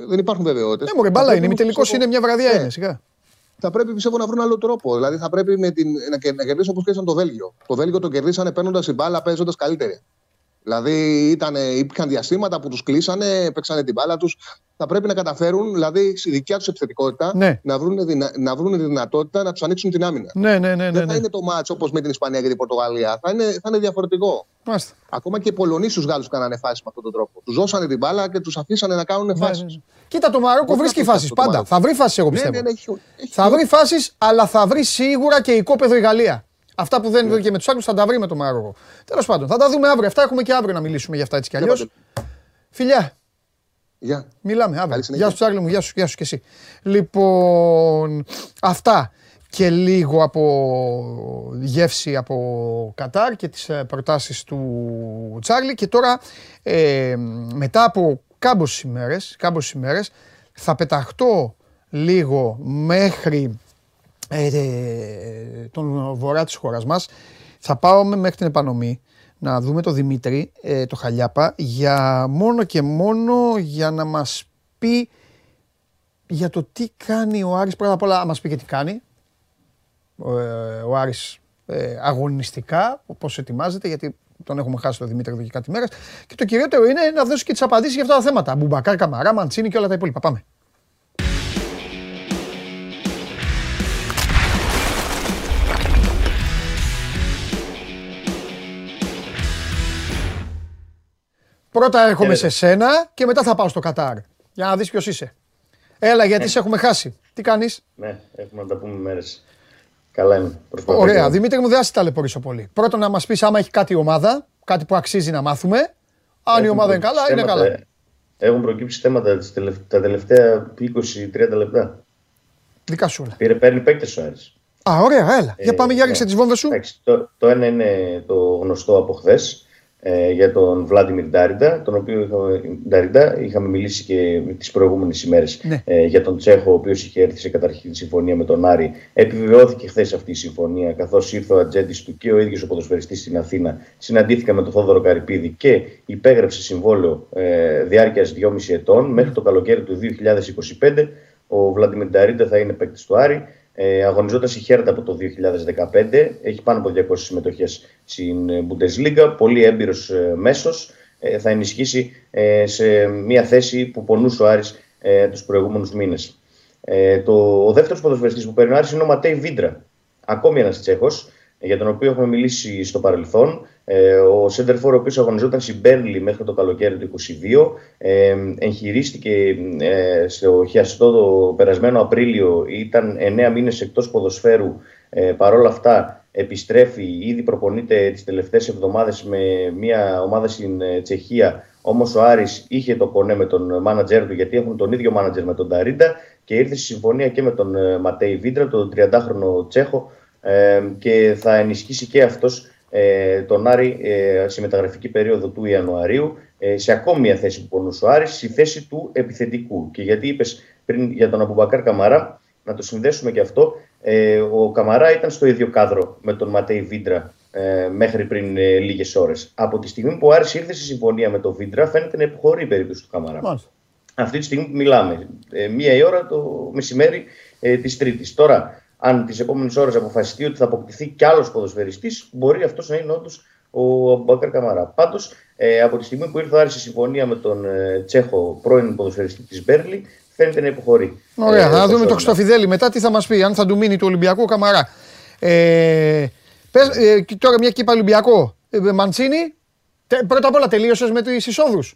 δεν υπάρχουν βεβαιότητες. Ναι, μωρέ, μπάλα είναι, μη τελικός είναι, μια βραδιά ναι. είναι, σιγά. Θα πρέπει πιστεύω να βρουν άλλο τρόπο. Δηλαδή θα πρέπει με την... να κερδίσουν όπως κέρδισαν το Βέλγιο. Το Βέλγιο το κερδίσανε παίρνοντας η μπάλα, παίζοντας καλύτερη. Δηλαδή ήταν... υπήρχαν διαστήματα που τους κλείσανε, παίξανε την μπάλα τους. Θα πρέπει να καταφέρουν, δηλαδή στη δικιά τους επιθετικότητα, ναι. να, βρουν δυνα... να βρουν τη δυνατότητα να τους ανοίξουν την άμυνα. Ναι, ναι, ναι, ναι, ναι. Δεν θα είναι το μάτσο όπως με την Ισπανία και την Πορτογαλία. Θα είναι, θα είναι διαφορετικό. Μάλιστα. Ακόμα και οι Πολωνοί στους Γάλλους κάνανε φάσεις με αυτόν τον τρόπο. Τους δώσανε την μπάλα και τους αφήσανε να κάνουν φάσεις. Ναι, ναι. Κοίτα, το Μαρόκο βρίσκει φάσεις πάντα. Θα βρει φάσεις, εγώ πιστεύω. Ναι, ναι, ναι, έχει, έχει, θα βρει φάσεις, αλλά θα βρει σίγουρα και οικόπεδο η Γαλλία. Αυτά που δεν βρήκε ναι. με τους άλλους θα τα βρει με το Μαρόκο. Τέλος πάντων, θα τα δούμε αύριο. Αυτά έχουμε και αύριο να μιλήσουμε για αυτά έτσι κι αλλιώς. Φιλιά. Γεια. Μιλάμε αύριο. Γεια σου, Τσάρλι μου, γεια σου, γεια σου και εσύ. Λοιπόν, αυτά και λίγο από γεύση από Κατάρ και τις προτάσεις του Τσάρλι. Και τώρα ε, μετά από κάμποσες ημέρες, κάμποσες ημέρες θα πεταχτώ λίγο μέχρι ε, ε, τον βορρά της χώρας μας. Θα πάω μέχρι την Επανομή να δούμε τον Δημήτρη, ε, το Χαλιάπα, για μόνο και μόνο για να μας πει για το τι κάνει ο Άρης. Πρώτα απ' όλα μας πει και τι κάνει ο, ε, ο Άρης ε, αγωνιστικά, πώς ετοιμάζεται, γιατί τον έχουμε χάσει τον Δημήτρη εδώ και κάτι μέρες. Και το κυριότερο είναι να δώσει και τις απαντήσεις για αυτά τα θέματα. Μπουμπακάρ, Καμαρά, Μαντσίνη και όλα τα υπόλοιπα. Πάμε. Πρώτα έρχομαι yeah. σε σένα και μετά θα πάω στο Κατάρ. Για να δεις ποιος είσαι. Έλα, γιατί yeah. σε έχουμε χάσει. Τι κάνεις? Ναι, yeah, έχουμε να τα πούμε μέρες. Καλά είμαι. Προσπαθώ. Ωραία. Δημήτρη μου, δεν θα σε ταλαιπωρήσω πολύ. Πρώτον, να μας πεις άμα έχει κάτι η ομάδα, κάτι που αξίζει να μάθουμε. Αν έχουν η ομάδα είναι καλά, θέματα, είναι καλά. Έχουν προκύψει θέματα τα τελευταία είκοσι με τριάντα λεπτά. Δικά σου όλα. Πήρε, παίρνει παίκτες ο Άρης. Α, ωραία, έλα. Ε, για πάμε, για ρίξε ναι. τις βόμβες σου. Το, το ένα είναι το γνωστό από χθες ε, για τον Βλαντιμίρ Νταρίντα, τον οποίο είχαμε, Νταρίντα, είχαμε μιλήσει και τις προηγούμενες ημέρες ναι. ε, για τον Τσέχο, ο οποίος είχε έρθει σε καταρχήν συμφωνία με τον Άρη. Επιβεβαιώθηκε χθες αυτή η συμφωνία, καθώς ήρθε ο ατζέντης του και ο ίδιος ο ποδοσφαιριστής στην Αθήνα. Συναντήθηκα με τον Θόδωρο Καρυπίδη και υπέγραψε συμβόλαιο ε, διάρκειας δυόμισι ετών μέχρι το καλοκαίρι του δύο χιλιάδες είκοσι πέντε. Ο Βλαντιμίρ Νταρίντα θα είναι παίκτης του Άρη. Ε, αγωνιζόταν η Χέρτα από το δύο χιλιάδες δεκαπέντε, έχει πάνω από διακόσιες συμμετοχές στην Bundesliga, πολύ έμπειρος ε, μέσος, ε, θα ενισχύσει ε, σε μια θέση που πονούσε ο Άρης ε, τους προηγούμενους μήνες. Ε, το, ο δεύτερος ποδοσφαιριστής που παίρνει ο Άρης είναι ο Ματέι Βίντρα, ακόμη ένας Τσέχος, για τον οποίο έχουμε μιλήσει στο παρελθόν. Ε, ο Σέντερφορ, ο οποίος αγωνιζόταν στην Μπέρλι μέχρι το καλοκαίρι του είκοσι δύο, ε, εγχειρίστηκε ε, στο Χιαστό το περασμένο Απρίλιο, ήταν εννέα μήνες εκτός ποδοσφαίρου, ε, παρόλα αυτά επιστρέφει, ήδη προπονείται τις τελευταίες εβδομάδες με μια ομάδα στην Τσεχία. Όμως ο Άρης είχε το κονέ με τον μάνατζερ του, γιατί έχουν τον ίδιο μάνατζερ με τον Νταρίντα, και ήρθε στη συμφωνία και με τον Ματέι Βίντρα, τον τριαντάχρονο Τσέχο, και θα ενισχύσει και αυτός ε, τον Άρη ε, σε μεταγραφική περίοδο του Ιανουαρίου ε, σε ακόμη μια θέση που πονούσε ο Άρης, στη θέση του επιθετικού. Και γιατί είπες πριν για τον Αμπουμπακάρ Καμαρά, να το συνδέσουμε και αυτό, ε, ο Καμαρά ήταν στο ίδιο κάδρο με τον Ματέι Βίντρα ε, μέχρι πριν ε, λίγες ώρες. Από τη στιγμή που ο Άρης ήρθε σε συμφωνία με τον Βίντρα, φαίνεται να υποχωρεί η περίπτωση του Καμαρά. Μάλιστα. Αυτή τη στιγμή που μιλάμε, ε, μία η ώρα το μεσημέρι ε, της Τρίτης. Τώρα, αν τις επόμενες ώρες αποφασιστεί ότι θα αποκτηθεί κι άλλος ποδοσφαιριστής, μπορεί αυτός να είναι όντως ο Αμπουμπακάρ Καμαρά. Πάντως, ε, από τη στιγμή που ήρθε ο Άρης σε συμφωνία με τον ε, Τσέχο, πρώην ποδοσφαιριστή της Μπέρλι, φαίνεται να υποχωρεί. Ωραία, ε, θα δούμε το Χρυστοφιδέλη μετά τι θα μας πει, αν θα του μείνει του Ολυμπιακού Καμαρά. Ε, πες, ε, τώρα μια κύπα Ολυμπιακό. Ε, Μαντσίνη, τε, πρώτα απ' όλα τελείωσες με τις εισόδους.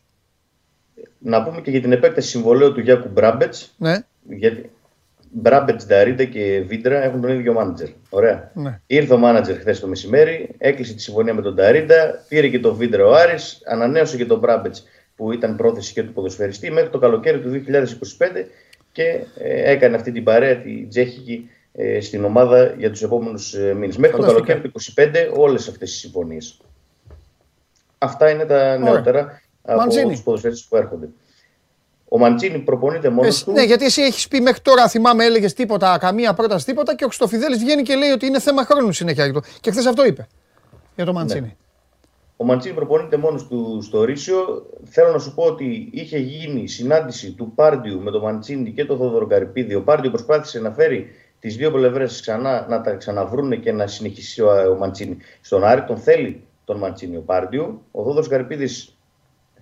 Να πούμε και για την επέκταση συμβολαίου του Γιάκου Μπράμπετς. Ναι. Γιατί Μπράμπετς, Νταρίντα και Βίντρα έχουν τον ίδιο μάνατζερ. Ωραία. Ναι. Ήρθε ο μάνατζερ χθες το μεσημέρι, έκλεισε τη συμφωνία με τον Νταρίντα, πήρε και τον Βίντρα ο Άρης, ανανέωσε και τον Μπράμπετς που ήταν πρόθεση και του ποδοσφαιριστή μέχρι το καλοκαίρι του δύο χιλιάδες είκοσι πέντε και ε, έκανε αυτή την παρέα, την τσέχικη, ε, στην ομάδα για τους επόμενους ε, μήνες. Μέχρι το καλοκαίρι του δύο χιλιάδες είκοσι πέντε όλες αυτές οι συμφωνίες. Αυτά είναι τα νεότερα από τους ποδοσφαιριστές που έρχονται. Ο Μαντσίνι προπονείται μόνος εσύ, του. Ναι, γιατί εσύ έχεις πει μέχρι τώρα, θυμάμαι, έλεγες τίποτα, καμία πρόταση, τίποτα και ο Χρυστοφιδέλης βγαίνει και λέει ότι είναι θέμα χρόνου συνέχεια. Και χθες αυτό είπε για τον Μαντσίνι. Ναι. Ο Μαντσίνι προπονείται μόνος του στο Ρήσιο. Θέλω να σου πω ότι είχε γίνει συνάντηση του Πάρντιου με τον Μαντσίνι και τον Θόδωρο Καρυπίδη. Ο Πάρντιου προσπάθησε να φέρει τις δύο πλευρές ξανά, να τα ξαναβρούνε και να συνεχίσει ο Μαντσίνι στον Άρη. Τον θέλει τον Μαντσίνι ο Πάρντιου. Ο Θόδωρος Καρυπίδης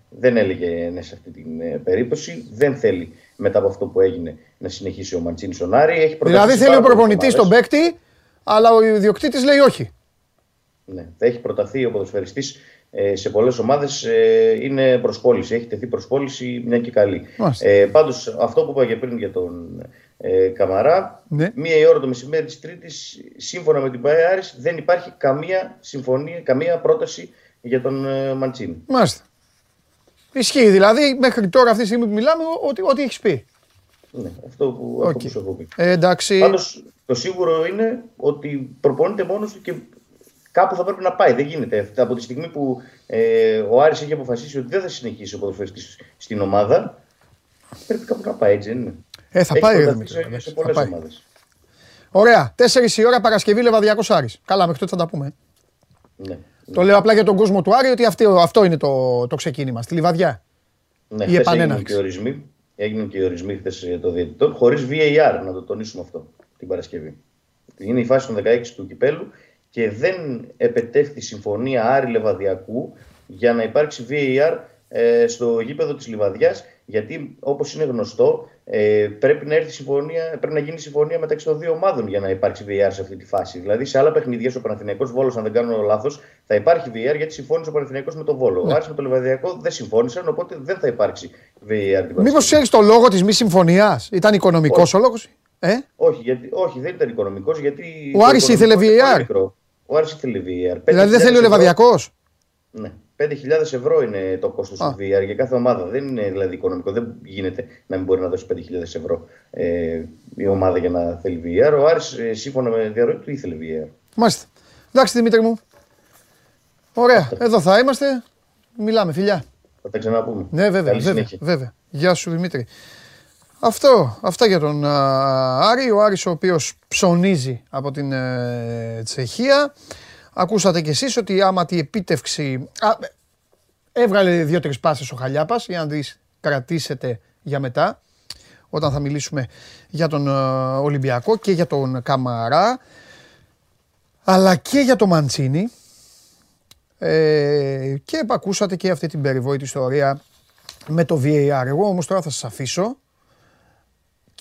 δεν έλεγε ναι σε αυτή την περίπτωση. Δεν θέλει μετά από αυτό που έγινε να συνεχίσει ο Μαντσίνι στον Άρη. Δηλαδή θέλει ο προπονητής τον παίκτη, αλλά ο ιδιοκτήτης λέει όχι. Ναι, θα έχει προταθεί ο ποδοσφαιριστής ε, σε πολλές ομάδες. Ε, είναι προσπόληση, έχει τεθεί προσπόληση, μια και καλή. Ε, πάντως, αυτό που είπα και πριν για τον ε, Καμαρά, ναι. Μία η ώρα το μεσημέρι της Τρίτης, σύμφωνα με την ΠΑΕ Άρης, δεν υπάρχει καμία συμφωνία, καμία πρόταση για τον ε, Μαντσίνι. Μάλιστα. Ισχύει δηλαδή μέχρι τώρα, αυτή τη στιγμή που μιλάμε, ό,τι, ό,τι έχεις πει. Ναι, αυτό που, okay. που σου έχω πει. Ε, εντάξει. Πάντως, το σίγουρο είναι ότι προπονείται μόνος του και. Κάπου θα πρέπει να πάει, δεν γίνεται. Από τη στιγμή που ε, ο Άρης έχει αποφασίσει ότι δεν θα συνεχίσει ο ποδοσφαιριστής στην ομάδα, πρέπει κάπου να πάει, έτσι δεν είναι. Ε, θα έχει πάει, ρε Δημήτρη. Σε πολλές ομάδες. Ωραία. Τέσσερις η ώρα Παρασκευή, Λεβαδιακός Άρης. Καλά, μέχρι τότε θα τα πούμε. Ναι, το ναι. λέω απλά για τον κόσμο του Άρη ότι αυτό, αυτό είναι το, το ξεκίνημα. Στη Λιβαδιά. Ναι, η επανέναρξη. Έγιναν και οι ορισμοί χθες για το διαιτητό, χωρίς βι έι αρ, να το τονίσουμε αυτό την Παρασκευή. Είναι η φάση των δεκαέξι του κυπέλου. Και δεν επετεύχθη συμφωνία Άρη Λεβαδιακού για να υπάρξει βι έι αρ ε, στο γήπεδο της Λιβαδιάς, γιατί όπως είναι γνωστό ε, πρέπει, να έρθει συμφωνία, πρέπει να γίνει συμφωνία μεταξύ των δύο ομάδων για να υπάρξει βι έι αρ σε αυτή τη φάση. Δηλαδή σε άλλα παιχνίδια, ο Παναθηναϊκός Βόλος, αν δεν κάνω λάθος, θα υπάρχει βι έι αρ γιατί συμφώνησε ο Παναθηναϊκός με τον Βόλο. Ναι. Ο Άρης με τον Λιβαδιακό δεν συμφώνησαν, οπότε δεν θα υπάρξει βι έι αρ. Μήπως έχεις το λόγο της μη συμφωνίας, ήταν οικονομικός ο λόγος? Ε? Όχι, γιατί, όχι, δεν ήταν οικονομικός γιατί. Ο Άρης ήθελε βι έι αρ. Ο Άρης ήθελε βι έι αρ. Δηλαδή δεν θέλει ο Λεβαδιακός. Ναι. πέντε χιλιάδες ευρώ είναι το κόστος του βι έι αρ για κάθε ομάδα. Δεν είναι δηλαδή οικονομικό. Δεν γίνεται να μην μπορεί να δώσει πέντε χιλιάδες ευρώ ε, η ομάδα για να θέλει βι έι αρ. Ο Άρης ε, σύμφωνα με διαρροή του ήθελε βι έι αρ. Μάλιστα. Εντάξει, Δημήτρη μου. Ωραία. Εδώ θα είμαστε. Μιλάμε, φιλιά. Θα τα ξαναπούμε. Ναι, βέβαια. βέβαια, βέβαια. Γεια σου, Δημήτρη. Αυτό, αυτά για τον α, Άρη, ο Άρης ο οποίος ψωνίζει από την ε, Τσεχία. Ακούσατε κι εσείς ότι άμα τη επίτευξη... Α, έβγαλε δύο-τρεις πάσες ο Χαλιάπας για να τις κρατήσετε για μετά, όταν θα μιλήσουμε για τον ε, Ολυμπιακό και για τον Καμαρά, αλλά και για τον Μαντσίνι. Ε, και ακούσατε και αυτή την περιβόητη ιστορία με το βι έι αρ. Εγώ όμως τώρα θα σας αφήσω.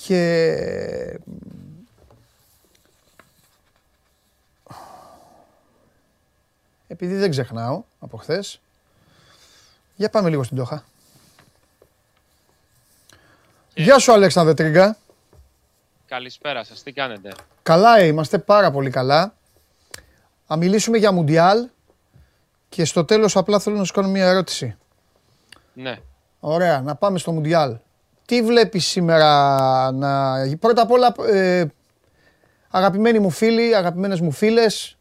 Και επειδή δεν ξεχνάω από χθες, για πάμε λίγο στην Ντόχα. Γεια σου, Αλέξανδρε Τρίγκα. Καλησπέρα σας, τι κάνετε? Καλά είμαστε, πάρα πολύ καλά. Θα μιλήσουμε για Μουντιάλ και στο τέλος απλά θέλω να σας κάνω μια ερώτηση. Ναι. Ωραία, να πάμε στο Μουντιάλ. Τι βλέπεις σήμερα να... Πρώτα απ' όλα, ε, αγαπημένοι μου φίλοι, αγαπημένες μου φίλες,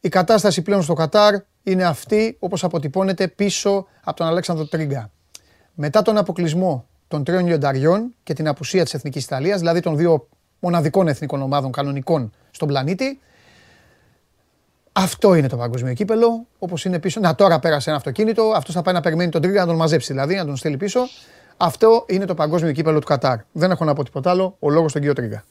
η κατάσταση πλέον στο Κατάρ είναι αυτή όπως αποτυπώνεται πίσω από τον Αλέξανδρο Τρίγκα. Μετά τον αποκλεισμό των τριών λιονταριών και την απουσία της Εθνικής Ιταλίας, δηλαδή των δύο μοναδικών εθνικών ομάδων κανονικών στον πλανήτη, αυτό είναι το παγκόσμιο κύπελο, όπως είναι πίσω. Να, τώρα πέρασε ένα αυτοκίνητο, αυτός θα πάει να περιμένει τον Τρίγκα να τον μαζέψει, δηλαδή να τον στείλει πίσω. Αυτό είναι το παγκόσμιο κύπελλο του Κατάρ. Δεν έχω να πω τίποτα άλλο. Ο λόγος στον κύριο Τρίγκα.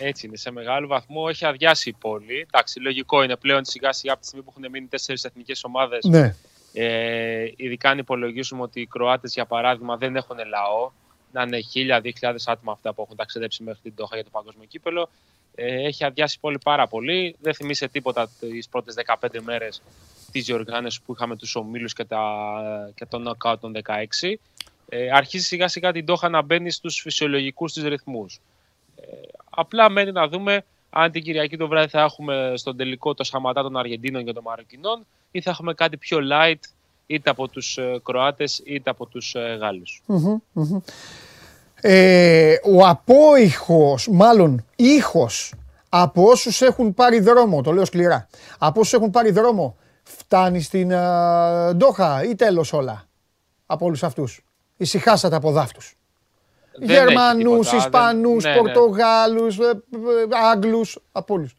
Έτσι είναι. Σε μεγάλο βαθμό έχει αδειάσει η πόλη. Εντάξει, λογικό είναι πλέον σιγά σιγά από τη στιγμή που έχουν μείνει τέσσερις εθνικές ομάδες. Ναι. Ε, ειδικά αν υπολογίσουμε ότι οι Κροάτες, για παράδειγμα, δεν έχουν λαό. Να είναι χίλια, δύο χιλιάδες άτομα αυτά που έχουν ταξιδέψει μέχρι την Ντόχα για το παγκόσμιο κύπελλο. Ε, έχει αδειάσει η πόλη πάρα πολύ. Δεν θυμίσαι τίποτα τις πρώτες δεκαπέντε μέρες της διοργάνωσης που είχαμε τους ομίλους και, τα, και το knockout των δεκαέξι, ε, αρχίζει σιγά σιγά την Ντόχα να μπαίνει στους φυσιολογικούς της ρυθμούς. Ε, απλά μένει να δούμε αν την Κυριακή το βράδυ θα έχουμε στον τελικό το Σαματά των Αργεντίνων και των Μαροκινών ή θα έχουμε κάτι πιο light είτε από τους Κροάτες είτε από τους Γάλλους. Mm-hmm, mm-hmm. Ε, ο απόϊχος, μάλλον ήχος από όσους έχουν πάρει δρόμο, το λέω σκληρά, από όσους έχουν πάρει δρόμο φτάνει στην uh, Ντόχα ή τέλος όλα από όλους αυτούς? Ησυχάσατε από δάφτους. Γερμανούς, Ισπανούς, δεν... Πορτογάλους, ναι, ναι. Άγγλους, από όλους.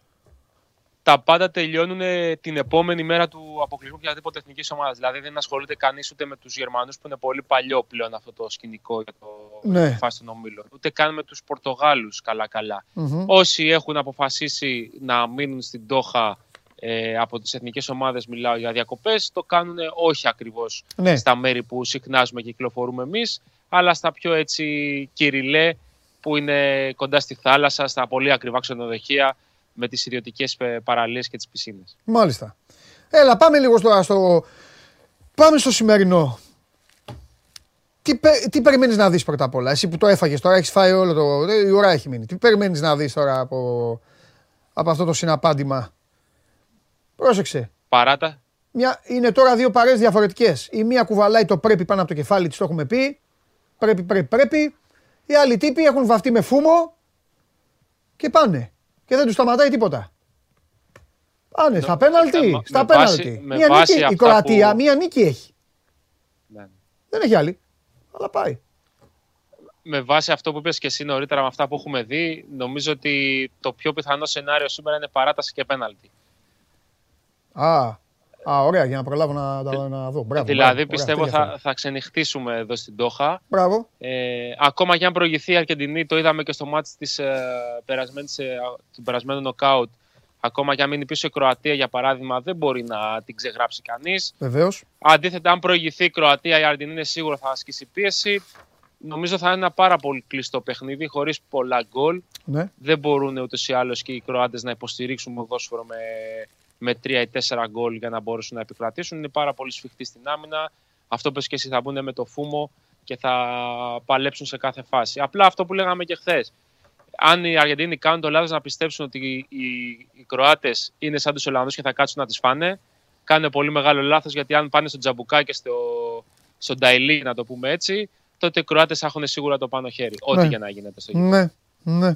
Τα πάντα τελειώνουν την επόμενη μέρα του αποκλεισμού οποιαδήποτε εθνικής ομάδας. Δηλαδή δεν ασχολείται κανείς ούτε με τους Γερμανούς που είναι πολύ παλιό πλέον αυτό το σκηνικό για το ναι. φάση των ομίλων. Ούτε καν με τους Πορτογάλους καλά-καλά. Mm-hmm. Όσοι έχουν αποφασίσει να μείνουν στην Ντόχα ε, από τις εθνικές ομάδες, μιλάω για διακοπές, το κάνουν όχι ακριβώς ναι. στα μέρη που συχνάζουμε και κυκλοφορούμε εμείς, αλλά στα πιο έτσι κυριλέ που είναι κοντά στη θάλασσα, στα πολύ ακριβά ξενοδοχεία, με τις ιδιωτικές παραλίες και τις πισίνες. Μάλιστα. Έλα, πάμε λίγο στο... στο... Πάμε στο σημερινό. Τι, τι περιμένεις να δεις πρώτα απ' όλα? Εσύ που το έφαγες τώρα, έχεις φάει όλο το... Η ώρα έχει μείνει. Τι περιμένεις να δεις τώρα από, από αυτό το συναπάντημα? Πρόσεξε. Παράτα. Μια... Είναι τώρα δύο παρές διαφορετικές. Η μία κουβαλάει το πρέπει πάνω από το κεφάλι της, το έχουμε πει. Πρέπει, πρέπει, πρέπει. Οι άλλοι τύποι έχουν βαφτεί με φούμο και πάνε. Και δεν τους σταματάει τίποτα. Πάνε, στα πέναλτι, στα πέναλτι. Μία νίκη, η Κροατία, που... μία νίκη έχει. Ναι. Δεν έχει άλλη, αλλά πάει. Με βάση αυτό που είπες και εσύ νωρίτερα με αυτά που έχουμε δει, νομίζω ότι το πιο πιθανό σενάριο σήμερα είναι παράταση και πέναλτι. Α, Α, ωραία, για να προλάβω να τα να δω. Μπράβο, δηλαδή, μπράβο, πιστεύω ωραία, θα, θα ξενυχτήσουμε εδώ στην Ντόχα. Μπράβο. Ε, ακόμα και αν προηγηθεί η Αργεντινή, το είδαμε και στο μάτς της, ε, περασμένης, ε, του περασμένου νοκάουτ. Ακόμα και αν μείνει πίσω η Κροατία, για παράδειγμα, δεν μπορεί να την ξεγράψει κανείς. Βεβαίως. Αντίθετα, αν προηγηθεί η Κροατία, η Αργεντινή είναι σίγουρα θα ασκήσει πίεση. Νομίζω θα είναι ένα πάρα πολύ κλειστό παιχνίδι, χωρίς πολλά γκολ. Ναι. Δεν μπορούν ούτως ή άλλως και οι Κροάτες να υποστηρίξουν ποδόσφαιρο με. με τρία ή τέσσερα γκολ για να μπορέσουν να επικρατήσουν. Είναι πάρα πολύ σφιχτοί στην άμυνα. Αυτό πες και εσύ, θα μπουν με το φούμο και θα παλέψουν σε κάθε φάση. Απλά αυτό που λέγαμε και χθες. Αν οι Αργεντίνοι κάνουν το λάθος να πιστέψουν ότι οι Κροάτες είναι σαν τους Ολλανδούς και θα κάτσουν να τις φάνε, κάνουν πολύ μεγάλο λάθος, γιατί αν πάνε στο Τζαμπουκά και στο, στο Νταϊλί, να το πούμε έτσι, τότε οι Κροάτες θα έχουν σίγουρα το πάνω χέρι. Ναι. Ό,τι για να γίνεται στο γήπεδο. Ναι, ναι.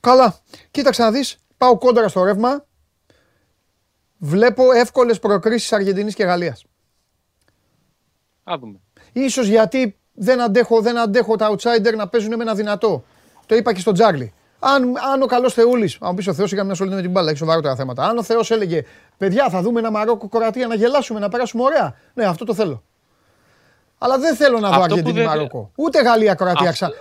Καλά. Κοίταξε να δεις. Πάω κόντρα στο ρεύμα. Βλέπω εύκολες προκρίσεις Αργεντινής και Γαλλίας. Α, δούμε. Ίσως γιατί δεν αντέχω, δεν αντέχω τα outsider να παίζουν με ένα δυνατό. Το είπα και στον Τζάγλι. Αν, αν ο καλός Θεούλης, αν πεις ο Θεός, είχαμε μια σωλήνη με την μπάλα, έχει σοβαρότερα θέματα. Αν ο Θεός έλεγε, παιδιά, θα δούμε ένα Μαρόκο Κροατία να γελάσουμε, να περάσουμε ωραία. Ναι, αυτό το θέλω. Αλλά δεν θέλω να δω Αργεντινή Μαρόκο. Ούτε Γαλλία Κροατία ξανά.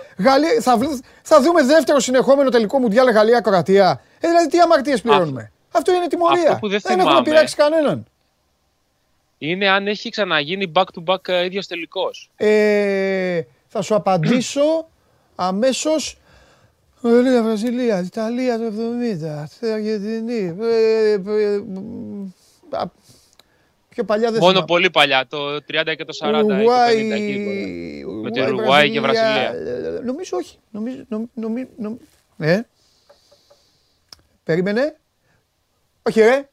Θα, θα δούμε δεύτερο συνεχόμενο τελικό μουντιάλ Γαλλία Κροατία. Ε, δηλαδή τι αμαρτίες πληρώνουμε. Αυτό είναι τιμωρία. Αυτό που δεν, δεν έχουμε πειράξει κανέναν. Είναι αν έχει ξαναγίνει back-to-back ίδιος τελικός. Ε, θα σου απαντήσω αμέσως. Γαλλία, Βραζιλία, Ιταλία το εβδομήντα, Αργεντινή. Ε, ε, πιο παλιά δεν. Μόνο πολύ παλιά, το τριάντα και το σαράντα. Ουρουάι, το πενήντα, εκεί, με την Ουρουάι και Βραζιλία. Νομίζω όχι. Νομίζω, νομ, νομ, νομ, ε. Περίμενε. Όχι ρε,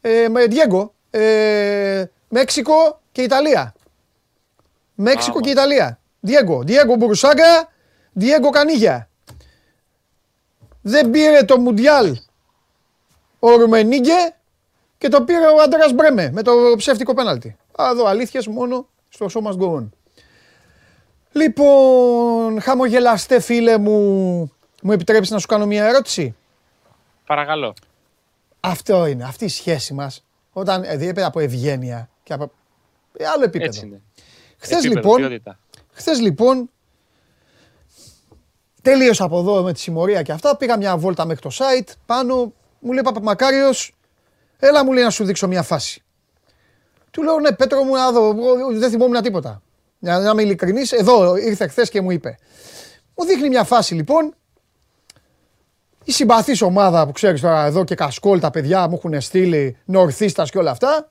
ε, με Διέγκο, ε, Μέξικο και Ιταλία. Μέξικο ah, και Ιταλία. Διέγκο, Διέγκο Μπουρουσάγκα, Διέγκο Κανίγια. Δεν πήρε το Μουντιάλ ο Ρουμενίγκε και το πήρε ο Αντρέας Μπρέμε με το ψεύτικο πέναλτι. Α, εδώ αλήθειες μόνο στο show must go on. Λοιπόν, χαμογελάστε φίλε μου, μου επιτρέπεις να σου κάνω μια ερώτηση? Παρακαλώ. Αυτό είναι, αυτή η σχέση μας, όταν διέπεται από ευγένεια και από άλλο επίπεδο. Έτσι είναι. Χθες, επίπεδο, λοιπόν, χθες λοιπόν, τελείωσα από εδώ με τη συμμορία και αυτά, πήγα μια βόλτα μέχρι το site, πάνω μου λέει Παπαμακάριος, έλα μου λέει να σου δείξω μια φάση. Του λέω ναι Πέτρο μου να δω, δεν θυμόμουν τίποτα. Για να είμαι ειλικρινής, εδώ ήρθε χθες και μου είπε. Μου δείχνει μια φάση λοιπόν, η συμπαθής ομάδα που ξέρεις τώρα εδώ και Κασκόλ, τα παιδιά μου έχουν στείλει νορθίστας και όλα αυτά,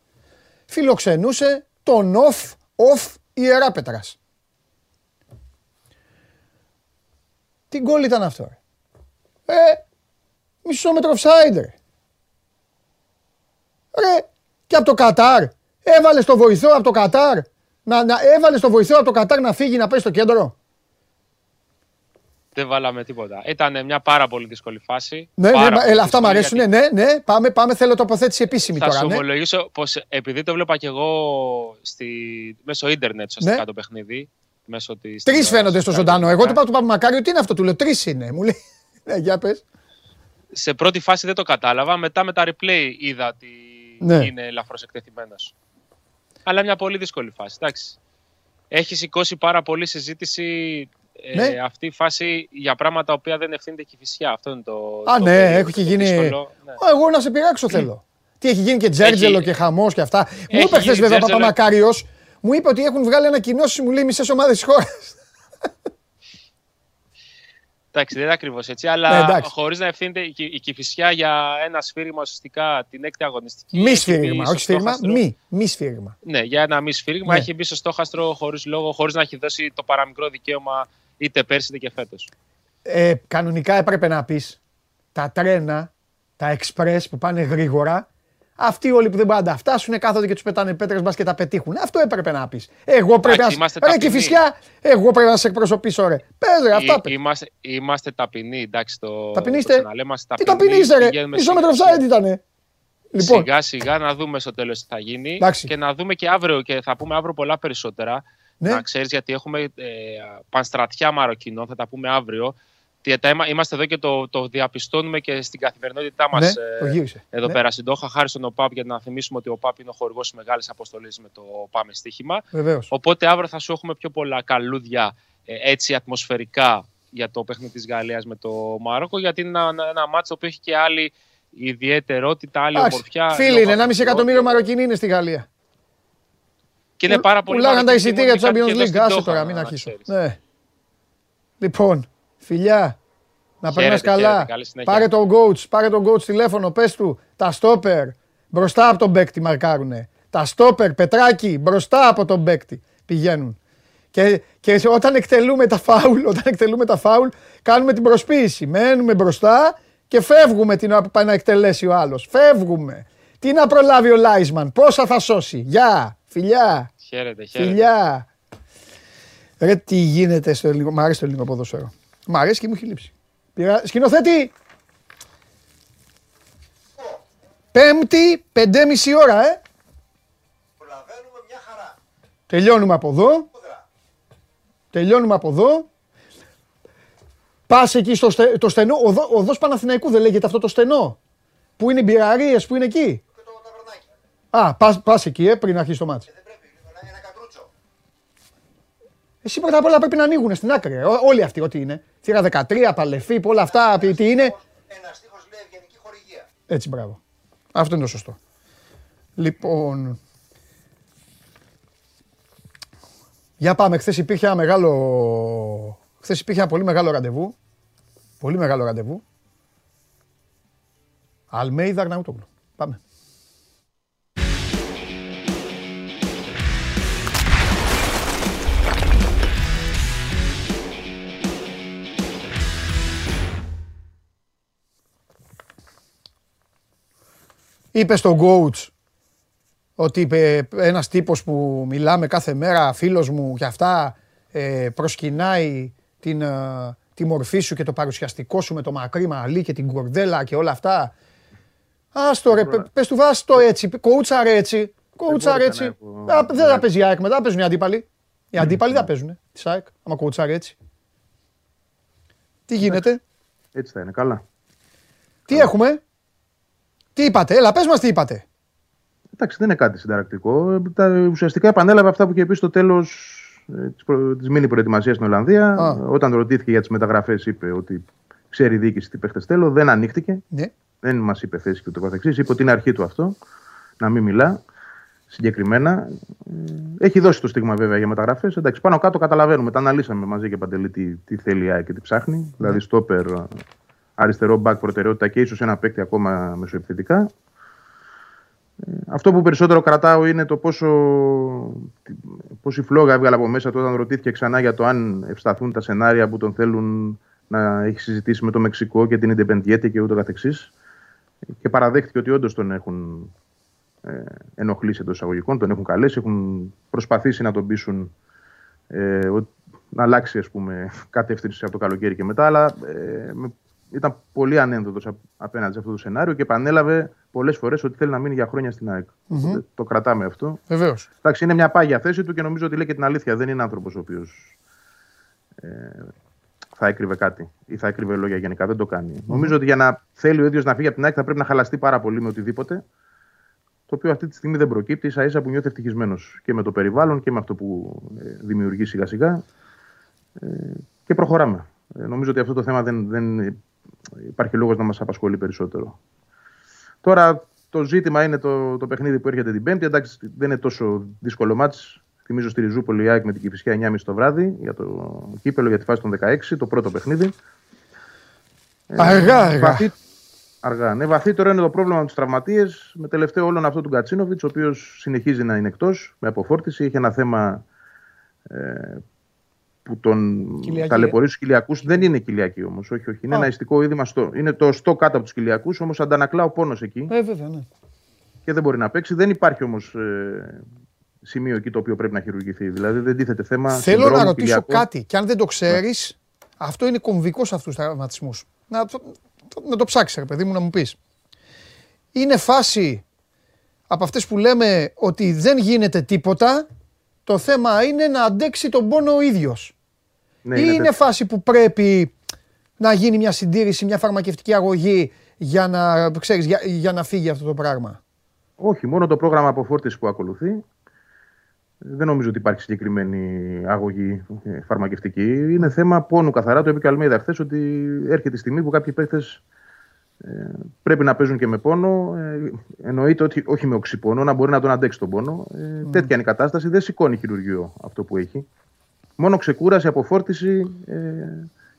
φιλοξενούσε τον off, off Ιεράπετρας. Τι γκολ ήταν αυτό, ρε. Ε, μισό μέτρο offside, ρε. Ρε, και από το Κατάρ, έβαλες το βοηθό από το Κατάρ, να, να έβαλες το βοηθό από το Κατάρ να φύγει να πέσει στο κέντρο. Δεν βάλαμε τίποτα. Ήταν μια πάρα πολύ δύσκολη φάση. Ναι, ναι, πολύ δύσκολη, αυτά μου αρέσουν. Γιατί... Ναι, ναι, πάμε, πάμε. Θέλω τοποθέτηση επίσημη θα τώρα. Θα σου ομολογήσω, ναι, πως επειδή το βλέπα και εγώ στη... μέσω ίντερνετ, ουσιαστικά ναι, το παιχνίδι. Μέσω της... Τρεις φαίνονται στο ζωντανό. Εγώ του πάω του Παπα Μακάριου, τι είναι αυτό, του λέω. Τρεις είναι. Μου λέει. Ναι, για πες. Σε πρώτη φάση δεν το κατάλαβα. Μετά με τα replay είδα ότι ναι, είναι ελαφρώς εκτεθειμένος. Αλλά μια πολύ δύσκολη φάση. Εντάξει. Έχει σηκώσει πάρα πολύ συζήτηση. Ε, ναι. Αυτή η φάση για πράγματα οποία δεν ευθύνεται και η φυσιά. Αυτό είναι το. Α, το ναι, περίπου, έχω και γίνει. Δύσκολο, ναι. Α, εγώ να σε πειράξω θέλω. Τι έχει γίνει και τζέρτζελο έχει... και χαμό και αυτά. Έχει, μου είπε χθε βέβαια ο Παπαμακάριο, μου είπε ότι έχουν βγάλει ανακοινώσει, μου λέει μισέ ομάδε τη χώρα. Εντάξει, δεν είναι ακριβώ έτσι, αλλά χωρί να ευθύνεται η Κηφισιά για ένα σφύριγμα ουσιαστικά την έκτη αγωνιστική. Μη σφύριγμα, όχι σφύριγμα. Μη, μη σφύριγμα. Ναι, για ένα μη σφύριγμα έχει μπει στο στόχαστρο χωρί λόγο, χωρί να έχει δώσει το παραμικρό δικαίωμα. Είτε πέρσι είτε και φέτος. Ε, κανονικά έπρεπε να πεις τα τρένα, τα εξπρές που πάνε γρήγορα, αυτοί όλοι που δεν πάνε να φτάσουν κάθονται και τους πετάνε πέτρες μπας και τα πετύχουν. Αυτό έπρεπε να πεις. Εγώ πρέπει Ά, να σε εγώ πρέπει να σε εκπροσωπήσω, ρε. Πες, ρε, αυτά. Εί, είμαστε, είμαστε ταπεινοί, εντάξει. Το... Ταπεινείστε. Το ταπεινοί, τι ταπεινείστε, ρε. Μισό μέτρο offside ήτανε. Λοιπόν. Σιγά σιγά να δούμε στο τέλος τι θα γίνει. Εντάξει. Και να δούμε και αύριο και θα πούμε αύριο πολλά περισσότερα. Ναι. Να ξέρεις, γιατί έχουμε ε, πανστρατιά Μαροκινών, θα τα πούμε αύριο. Τι, τα, είμαστε εδώ και το, το διαπιστώνουμε και στην καθημερινότητά μας, ναι, ε, εδώ ναι, πέρα στην Ντόχα. Χάρη στον ΟΠΑΠ, για να θυμίσουμε ότι ο ΟΠΑΠ είναι ο χορηγός της μεγάλης αποστολής με το Πάμε Στοίχημα. Βεβαίως. Οπότε αύριο θα σου έχουμε πιο πολλά καλούδια ε, έτσι ατμοσφαιρικά για το παιχνίδι της Γαλλίας με το Μαρόκο. Γιατί είναι ένα, ένα μάτσο το οποίο έχει και άλλη ιδιαιτερότητα, άλλη ομορφιά. Φίλοι, είναι ενάμιση εκατομμύριο Μαροκινοί είναι στη Γαλλία. Και είναι πάρα πολύ πουλάγαν τα εισιτήρια του Champions League. Άσε τώρα, μην αρχίσω. Ναι. Λοιπόν, φιλιά, να περνάς καλά. Χαίρετε, πάρε τον coach, πάρε τον coach τηλέφωνο, πες του τα στόπερ μπροστά από τον παίκτη μαρκάρουνε. Τα στόπερ, πετράκι, μπροστά από τον παίκτη πηγαίνουν. Και, και όταν εκτελούμε τα φάουλ, όταν εκτελούμε τα φάουλ, κάνουμε την προσποίηση. Μένουμε μπροστά και φεύγουμε την ώρα που πάει να εκτελέσει ο άλλος. Φεύγουμε. Τι να προλάβει ο Λάισμαν, πόσα θα σώσει. Γεια. Φιλιά! Χαίρετε, χαίρετε. Φιλιά! Ρε τι γίνεται στο ελληνικό... Μ' αρέσει το ελληνικό ποδόσφαιρο. Μ' αρέσει και μου έχει λείψει. Πειρα... Σκηνοθέτη! Πέμπτη, πεντέμιση ώρα, ε! Προλαβαίνουμε μια χαρά. Τελειώνουμε από εδώ. Τελειώνουμε από εδώ. Πας εκεί στο στε... το στενό. Οδό... Οδός Παναθηναϊκού δεν λέγεται αυτό το στενό. Που είναι οι μπειραρίες, που είναι εκεί. Α, πας, πας εκεί, ε, πριν αρχίσει το μάτσο. Δεν πρέπει, είναι ένα κατρούτσο. Εσύ πρώτα απ' όλα πρέπει να ανοίγουν στην άκρη. Ό, όλοι αυτοί, ό,τι είναι. Θύρα δεκατρία, Παλεφή, όλα αυτά. Ένας τι είναι. Ένα στίχο λέει ευγενική χορηγία. Έτσι, μπράβο. Αυτό είναι το σωστό. Λοιπόν. Για πάμε. Χθες υπήρχε ένα μεγάλο. Χθες υπήρχε ένα πολύ μεγάλο ραντεβού. Πολύ μεγάλο ραντεβού. Αλμέιδα Αρναούτογλου. Πάμε. Είπε στον coach ότι είπε ένας τύπος που μιλάμε κάθε μέρα, φίλος μου και αυτά, ε, προσκυνάει την, ε, τη μορφή σου και το παρουσιαστικό σου με το μακρύ μαλλί και την κορδέλα και όλα αυτά. Άστο ρε, πε, πες του βάσ' το έτσι, κόουτσαρε έτσι, κόουτσαρε έτσι. Δεν, δεν θα παίζει η ΑΕΚ μετά, θα παίζουν οι αντίπαλοι. Οι αντίπαλοι θα παίζουν τη ΑΕΚ, άμα κόουτσαρε έτσι. Τι γίνεται. Έτσι θα είναι, καλά. Τι έχουμε. Τι είπατε, έλα πες μας τι είπατε. Εντάξει, δεν είναι κάτι συνταρακτικό. Ουσιαστικά επανέλαβε αυτά που είχε πει στο τέλος της μίνι προετοιμασίας στην Ολλανδία. Oh. Όταν ρωτήθηκε για τις μεταγραφές, είπε ότι ξέρει η διοίκηση τι παίχτες θέλω. Δεν ανοίχτηκε. Yeah. Δεν μας είπε θέση και ούτω καθεξής. Είπε ότι είναι αρχή του αυτό. Να μην μιλά συγκεκριμένα. Έχει δώσει το στίγμα βέβαια για μεταγραφές. Εντάξει, πάνω κάτω καταλαβαίνουμε. Τα αναλύσαμε μαζί και Παντελή τι, τι θέλει η ΑΕΚ και τι ψάχνει. Yeah. Δηλαδή, στόπερ αριστερό μπακ προτεραιότητα και ίσως ένα παίκτη ακόμα μεσοεπιθετικά. Αυτό που περισσότερο κρατάω είναι το πόσο, πόση φλόγα έβγαλα από μέσα του όταν ρωτήθηκε ξανά για το αν ευσταθούν τα σενάρια που τον θέλουν να έχει συζητήσει με το Μεξικό και την Independiente και ούτω καθεξής. Και παραδέχτηκε ότι όντως τον έχουν ε, ενοχλήσει εντός εισαγωγικών, τον έχουν καλέσει, έχουν προσπαθήσει να τον πείσουν ε, ο, να αλλάξει, ας πούμε, κατεύθυνση από το καλοκαίρι και μετά, αλλά ε, με, ήταν πολύ ανένδοτος απέναντι σε αυτό το σενάριο και επανέλαβε πολλές φορές ότι θέλει να μείνει για χρόνια στην ΑΕΚ. Mm-hmm. Το κρατάμε αυτό. Βεβαίως. Εντάξει, είναι μια πάγια θέση του και νομίζω ότι λέει και την αλήθεια. Δεν είναι άνθρωπος ο οποίος ε, θα έκρυβε κάτι ή θα έκρυβε λόγια γενικά. Δεν το κάνει. Mm-hmm. Νομίζω ότι για να θέλει ο ίδιος να φύγει από την ΑΕΚ θα πρέπει να χαλαστεί πάρα πολύ με οτιδήποτε. Το οποίο αυτή τη στιγμή δεν προκύπτει. Σα ίσα που νιώθει ευτυχισμένος και με το περιβάλλον και με αυτό που δημιουργεί σιγά σιγά. Ε, και προχωράμε. Ε, νομίζω ότι αυτό το θέμα δεν. δεν Υπάρχει λόγος να μας απασχολεί περισσότερο. Τώρα το ζήτημα είναι το, το παιχνίδι που έρχεται την Πέμπτη. Εντάξει, δεν είναι τόσο δύσκολο μάτς. Θυμίζω στη Ριζούπολη η ΑΕΚ με την Κηφισιά εννιά και μισή το βράδυ για το κύπελο, για τη φάση των δεκαέξι, το πρώτο παιχνίδι. Αργά, αργά. Βαθύ, αργά. Ναι, βαθύτερο είναι το πρόβλημα με τους τραυματίες. Με τελευταίο όλον αυτό του Κατσίνοβιτς, ο οποίος συνεχίζει να είναι εκτός με αποφόρτιση. Έχει ένα θέμα. Ε, Που τον ταλαιπωρεί στους κοιλιακούς. Δεν είναι κοιλιακή όμως. Όχι, όχι. Είναι Α. ένα ιστικό είδημα στο. Είναι το στο κάτω από τους κοιλιακούς, όμως αντανακλά ο πόνος εκεί. Ε, βέβαια, ναι. Και δεν μπορεί να παίξει. Δεν υπάρχει όμως ε, σημείο εκεί το οποίο πρέπει να χειρουργηθεί. Δηλαδή δεν τίθεται θέμα. Θέλω να ρωτήσω κοιλιακού. Κάτι. Και αν δεν το ξέρεις, yeah. αυτό είναι κομβικό σε αυτούς τους τραυματισμούς. Να το, το, να το ψάξεις, ρε παιδί μου, να μου πεις. Είναι φάση από αυτές που λέμε ότι δεν γίνεται τίποτα. Το θέμα είναι να αντέξει τον πόνο ο ίδιος. Ναι, είναι, είναι φάση που πρέπει να γίνει μια συντήρηση, μια φαρμακευτική αγωγή για να, ξέρεις, για, για να φύγει αυτό το πράγμα. Όχι, μόνο το πρόγραμμα αποφόρτισης που ακολουθεί. Δεν νομίζω ότι υπάρχει συγκεκριμένη αγωγή φαρμακευτική. Είναι θέμα πόνου καθαρά. Το είπε και ο Αλμέιδα χθες ότι έρχεται η στιγμή που κάποιοι παίχτες ε, πρέπει να παίζουν και με πόνο. Ε, εννοείται ότι όχι με οξυπόνο, να μπορεί να τον αντέξει τον πόνο. Ε, mm. Τέτοια είναι η κατάσταση. Δεν σηκώνει χειρουργείο αυτό που έχει. Μόνο ξεκούραση, αποφόρτιση ε,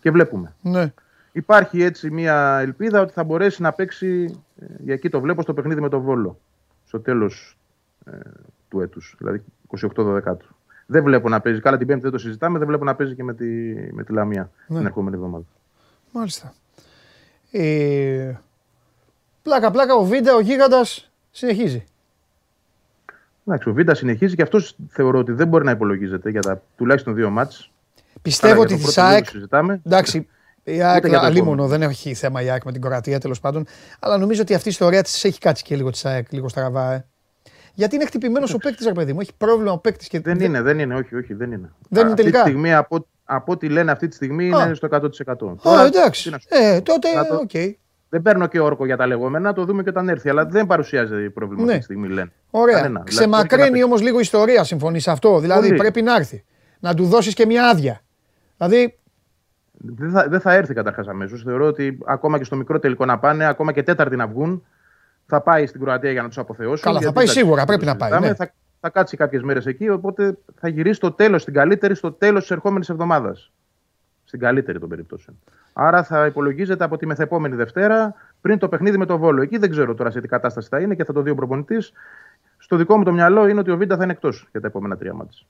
και βλέπουμε. Mm. Υπάρχει έτσι μια ελπίδα ότι θα μπορέσει να παίξει. Ε, για εκεί το βλέπω στο παιχνίδι με τον Βόλο. Στο τέλος ε, του έτους, δηλαδή είκοσι οκτώ δώδεκα. Δεν βλέπω να παίζει. Καλά, την Πέμπτη δεν το συζητάμε. Δεν βλέπω να παίζει και με τη, με τη Λαμία mm. την ερχόμενη εβδομάδα. Μάλιστα. Ε, πλάκα πλάκα ο Βίντρα, ο γίγαντας συνεχίζει. Εντάξει, ο Βίντρα συνεχίζει και αυτός θεωρώ ότι δεν μπορεί να υπολογίζεται για τα τουλάχιστον δύο μάτς. Πιστεύω ότι τη ΑΕΚ. Εντάξει, η ΑΕΚ αλίμονο, δεν έχει θέμα η ΑΕΚ με την Κροατία τέλος πάντων. Αλλά νομίζω ότι αυτή η ιστορία της έχει κάτσει και λίγο τη ΑΕΚ, λίγο στραβά. Ε. Γιατί είναι χτυπημένος ο παίκτης, ρε παιδί μου. Έχει πρόβλημα ο παίκτης και δεν είναι, δεν είναι, όχι, όχι, δεν είναι. Δεν είναι τελικά. Αυτή τη στιγμή από. Από ό,τι λένε αυτή τη στιγμή Α. είναι στο εκατό τοις εκατό. Α, Α εντάξει. Να ε, τότε, οκ. Okay. Δεν παίρνω και όρκο για τα λεγόμενα, το δούμε και όταν έρθει. Αλλά δεν παρουσιάζει πρόβλημα ναι. αυτή τη στιγμή, λένε. Ωραία. Κανένα. Ξεμακραίνει δηλαδή, όμως λίγο η ιστορία, συμφωνείς αυτό. Δηλαδή Πολύ. πρέπει να έρθει. Να του δώσεις και μια άδεια. Δηλαδή. Δεν θα, δεν θα έρθει καταρχάς αμέσως. Θεωρώ ότι ακόμα και στο μικρό τελικό να πάνε, ακόμα και τέταρτη να βγουν, θα πάει στην Κροατία για να τους αποθεώσουν. Καλά, θα πάει σίγουρα, πρέπει να πάει. Ναι. Θα... Θα κάτσει κάποιες μέρες εκεί, οπότε θα γυρίσει στο τέλος, στην καλύτερη, στο τέλος της ερχόμενης εβδομάδας. Στην καλύτερη των περιπτώσεων. Άρα θα υπολογίζεται από τη μεθεπόμενη Δευτέρα, πριν το παιχνίδι με το Βόλο. Εκεί δεν ξέρω τώρα σε τι κατάσταση θα είναι και θα το δει ο προπονητής. Στο δικό μου το μυαλό είναι ότι ο Βίντα θα είναι εκτός για τα επόμενα τρία μάτς.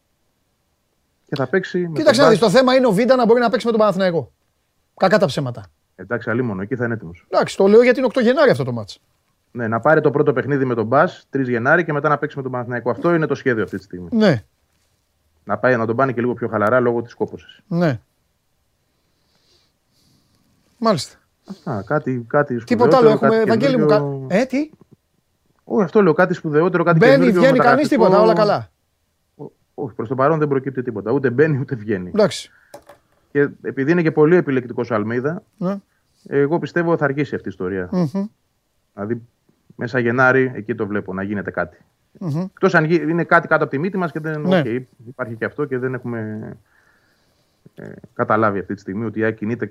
Και θα παίξει. Κοίταξε να δεις, το θέμα είναι ο Βίντα να μπορεί να παίξει με τον Παναθηναϊκό. Κακά τα ψέματα. Εντάξει, αλίμονο, εκεί θα είναι έτοιμος. Εντάξει, το λέω γιατί είναι οκτώ Γενάρη αυτό το μάτς. Ναι, να πάρει το πρώτο παιχνίδι με τον Μπας, τρεις Γενάρη και μετά να παίξει με τον Παναθηναϊκό. Αυτό είναι το σχέδιο αυτή τη στιγμή. Ναι. Να πάει να τον πάνε και λίγο πιο χαλαρά λόγω της κόπωσης. Ναι. Μάλιστα. Αυτά, κάτι, κάτι σπουδαιότερο. Τίποτα άλλο έχουμε, Ευαγγέλη μου. Κα... Ε, τι. Όχι, αυτό λέω, κάτι σπουδαιότερο, κάτι καινούργιο. Μπαίνει, βγαίνει κανείς τίποτα, όλα καλά. Όχι, προς το παρόν δεν προκύπτει τίποτα. Ούτε μπαίνει, ούτε βγαίνει. Εντάξει. Και επειδή είναι και πολύ επιλεκτικός ο Αλμίδα, ναι. εγώ πιστεύω θα αργήσει αυτή η ιστορία. Mm-hmm. Δηλαδή, μέσα Γενάρη, εκεί το βλέπω να γίνεται κάτι. Mm-hmm. Εκτός αν είναι κάτι κάτω από τη μύτη μας και δεν. Ναι. Okay, υπάρχει και αυτό και δεν έχουμε ε, καταλάβει αυτή τη στιγμή ότι η ΑΕΚ κινείται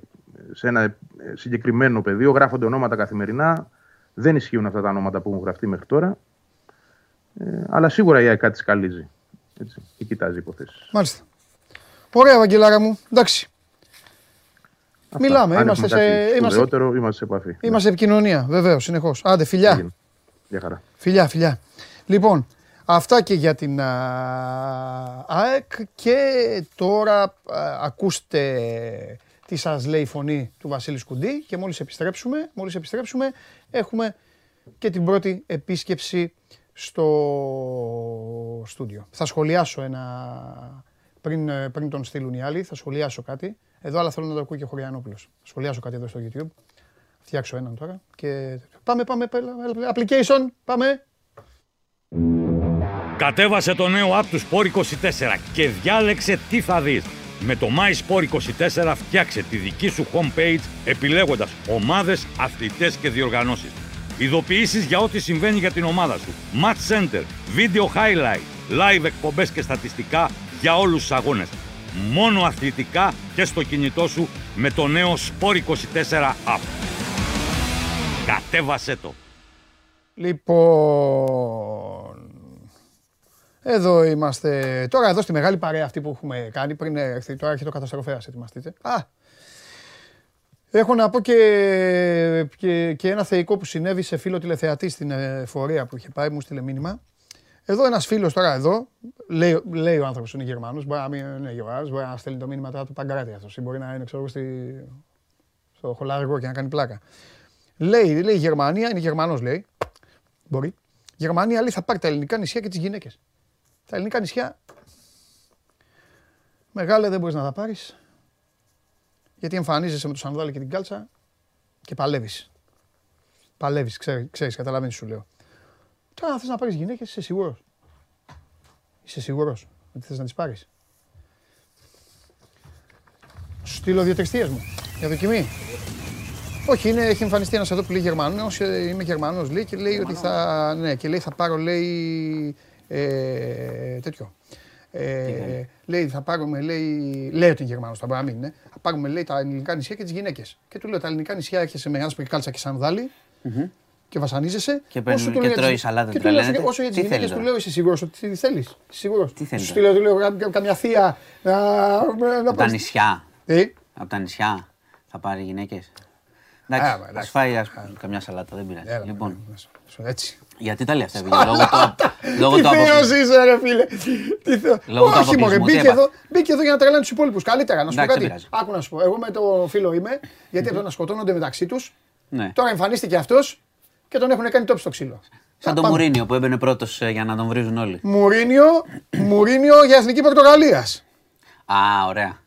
σε ένα συγκεκριμένο πεδίο. Γράφονται ονόματα καθημερινά. Δεν ισχύουν αυτά τα ονόματα που έχουν γραφτεί μέχρι τώρα. Ε, αλλά σίγουρα η ΑΕΚ κάτι σκαλίζει. Έτσι, και κοιτάζει υποθέσεις. Μάλιστα. Ωραία, Βαγγελάρα μου. Εντάξει. Μιλάμε, είμαστε σε, είμαστε... Ουδεότερο, είμαστε σε επαφή. Είμαστε ναι. επικοινωνία, βεβαίως, συνεχώς. Άντε, φιλιά. Για χαρά. Φιλιά, φιλιά. Λοιπόν, αυτά και για την α, ΑΕΚ και τώρα α, ακούστε τι σας λέει η φωνή του Βασίλη Σκουντή και μόλις επιστρέψουμε, μόλις επιστρέψουμε έχουμε και την πρώτη επίσκεψη στο στούντιο. Θα σχολιάσω ένα... Πριν, πριν τον στείλουν οι άλλοι, θα σχολιάσω κάτι. Εδώ, αλλά θέλω να το ακούει και ο Χωριανόπουλος. Θα σχολιάσω κάτι εδώ στο YouTube. Φτιάξω έναν τώρα. Και... Πάμε, πάμε, application, πάμε. Κατέβασε το νέο app του σπορ είκοσι τέσσερα και διάλεξε τι θα δεις. Με το μάι σπορ είκοσι τέσσερα φτιάξε τη δική σου homepage επιλέγοντας ομάδες, αθλητές και διοργανώσεις. Ειδοποιήσεις για ό,τι συμβαίνει για την ομάδα σου. Match center, video highlight, live εκπομπές και στατιστικά για όλους τους αγώνες. Μόνο αθλητικά και στο κινητό σου με το νέο σπορ είκοσι τέσσερα app. Κατέβασέ το. Λοιπόν, εδώ είμαστε. Τώρα εδώ στη μεγάλη παρέα αυτή που έχουμε κάνει πριν έρθει. Τώρα έρχεται ο καταστροφέας, ετοιμαστείτε. Α, έχω να πω και, και, και ένα θεϊκό που συνέβη σε φίλο τηλεθεατή στην εφορία που είχε πάει, μου στείλε μήνυμα. Εδώ ένας φίλος τώρα εδώ, λέει, λέει ο άνθρωπος είναι Γερμανός, μπορεί να μην είναι Γερμανός, μπορεί να στέλνει το μήνυμα τώρα του Παγκράτη αυτός ή μπορεί να είναι ξέρω στη, στο χολαργό και να κάνει πλάκα. Λέει, λέει Γερμανία, είναι Γερμανός λέει, μπορεί. Γερμανία λέει θα πάρει τα ελληνικά νησιά και τις γυναίκες. Τα ελληνικά νησιά, μεγάλε δεν μπορείς να τα πάρεις, γιατί εμφανίζεσαι με το σανδάλι και την κάλτσα και παλεύεις. Παλεύεις, ξέρεις, ξέρεις καταλαβαίνεις σου λέω. Τώρα θες να πάρεις γυναίκες, είσαι σίγουρος. Είσαι σίγουρος ότι θες να τις πάρεις. Σου στείλω δύο τριστίες μου, για δοκιμή. Όχι, είναι, έχει εμφανιστεί ένας εδώ που λέει Γερμανός, είμαι Γερμανός λέει και λέει ότι θα, ναι, και λέει θα πάρω λέει, ε, τέτοιο. Ε, λέει θα πάρουμε, λέει, λέει ότι είναι Γερμανός, θα μπορεί να μην είναι. Θα πάρουμε λέει τα ελληνικά νησιά και τις γυναίκες. Και του λέω τα ελληνικά νησιά έχεις με άσπρη κάλτσα και σανδάλι. Mm-hmm. Και βασανίζεσαι. Και παίρνει και τρώει σαλάτα. Και του λέω όσο για τις γυναίκες του λέω, είσαι σίγουρος ότι θέλεις. Σίγουρος. Τι θέλεις. Σου λέω, του λέω καμιά θεία να. Από τα νησιά. Από τα νησιά θα πάρει γυναίκες. Εντάξει. Ας φάει καμιά σαλάτα, δεν πειράζει. Λοιπόν. Έτσι. Γιατί τα λέει αυτά, λόγω του αποκλεισμού. Όχι, μπήκε εδώ για να τρελάνε τους υπόλοιπους. Καλύτερα να σου πω κάτι. Άκου να σου πω. Εγώ με το φίλο είμαι, γιατί από το να σκοτώνονται μεταξύ τους. Τώρα εμφανίστηκε αυτός. Και τον έχουν κάνει τόπι στο ξύλο. Σαν τον Μουρίνιο που έμπαινε πρώτος για να τον βρίζουν όλοι. Μουρίνιο, Μουρίνιο για εθνική Πορτογαλίας. Α, ωραία.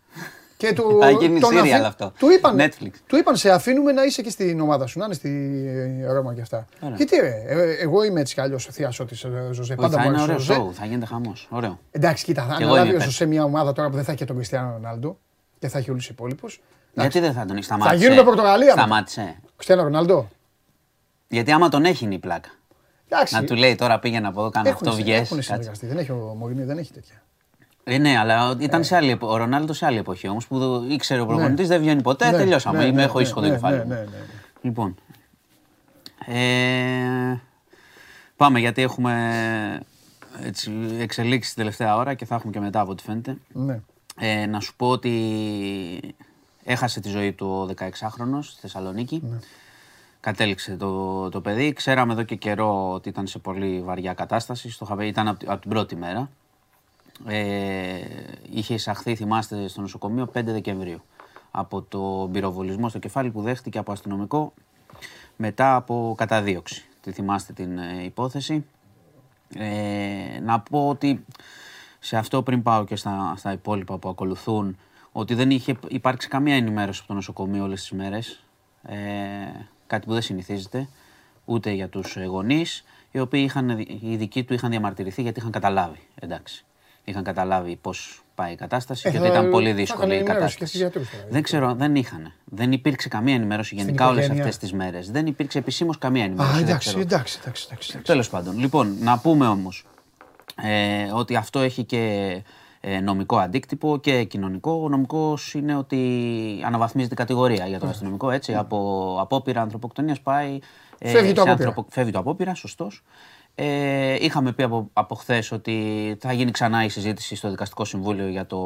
Και του, θα γίνει σύριαλ αυτό. Του είπαν, Netflix. Του είπαν σε αφήνουμε να είσαι και στην ομάδα σου, να είναι στη Ρώμα και αυτά. Ωραία. Γιατί ρε, εγώ είμαι έτσι κι αλλιώς θείασό της Ζωζέ. Πάντα μου αρέσει ο Ζωζέ. Θα γίνεται χαμός. Ωραίο. Εντάξει, κοίτα, θα αναλάβει ο Ζωζέ μια ομάδα τώρα που δεν θα έχει και τον Κριστιάνο Ρονάλντο και θα έχει όλους τους υπόλοιπους. Γιατί δεν θα τον έχει, σταμάτησε. Θα γίνουμε Πορτογαλία. Σταμάτησε. Κριστιάνο Ρονάλντο. Γιατί άμα τον έχει είναι η πλάκα. Άξι. Να του λέει τώρα πήγαινε από εδώ, κάνε αυτό, βγες. Έχουν συνεργαστεί, δεν έχει ο Μωρινή, δεν έχει τέτοια. Ε, ναι, αλλά ήταν ε. σε άλλη, ο Ρονάλντο σε άλλη εποχή όμως, που ήξερε ο προπονητής, ναι. δεν βγαίνει ποτέ, ναι. τελειώσαμε, ναι, ναι, είμαι, ναι, έχω ίσχο ναι, το κεφάλι. Ναι, ναι, ναι, ναι. Λοιπόν, ε, πάμε γιατί έχουμε έτσι, εξελίξει την τελευταία ώρα και θα έχουμε και μετά από ό,τι φαίνεται. Ναι. Ε, να σου πω ότι έχασε τη ζωή του ο δεκαεξάχρονος στη Θεσσαλονίκη. Ναι. Κατέληξε το, το παιδί. Ξέραμε εδώ και καιρό ότι ήταν σε πολύ βαριά κατάσταση. Στο Χαβέ, ήταν από απ την πρώτη μέρα. Ε, είχε εισαχθεί, θυμάστε, στο νοσοκομείο πέντε Δεκεμβρίου. Από το πυροβολισμό στο κεφάλι που δέχτηκε από αστυνομικό μετά από καταδίωξη. Τι θυμάστε την ε, υπόθεση. Ε, να πω ότι σε αυτό πριν πάω και στα, στα υπόλοιπα που ακολουθούν, ότι δεν είχε υπάρξει καμία ενημέρωση από το νοσοκομείο όλες τις μέρες. Ε, Κάτι που δεν συνηθίζεται ούτε για τους γονείς, οι οποίοι είχαν, οι δικοί του είχαν διαμαρτυρηθεί γιατί είχαν καταλάβει. Εντάξει. Είχαν καταλάβει πώς πάει η κατάσταση ε, και ότι ήταν πολύ δύσκολη η κατάσταση. Γιατρούς, δεν ξέρω, δεν είχαν. Δεν υπήρξε καμία ενημέρωση γενικά όλες αυτές τις μέρες. Δεν υπήρξε επισήμως καμία ενημέρωση. Α, εντάξει, εντάξει, εντάξει, εντάξει. Τέλος πάντων. Λοιπόν, να πούμε όμως ε, ότι αυτό έχει και νομικό αντίκτυπο και κοινωνικό. Ο νομικός είναι ότι αναβαθμίζεται κατηγορία για τον αστυνομικό, έτσι, από απόπειρα ανθρωποκτονίας πάει... Φεύγει το απόπειρα. Φεύγει το απόπειρα, σωστός. Ε, είχαμε πει από, από χθες ότι θα γίνει ξανά η συζήτηση στο Δικαστικό Συμβούλιο για το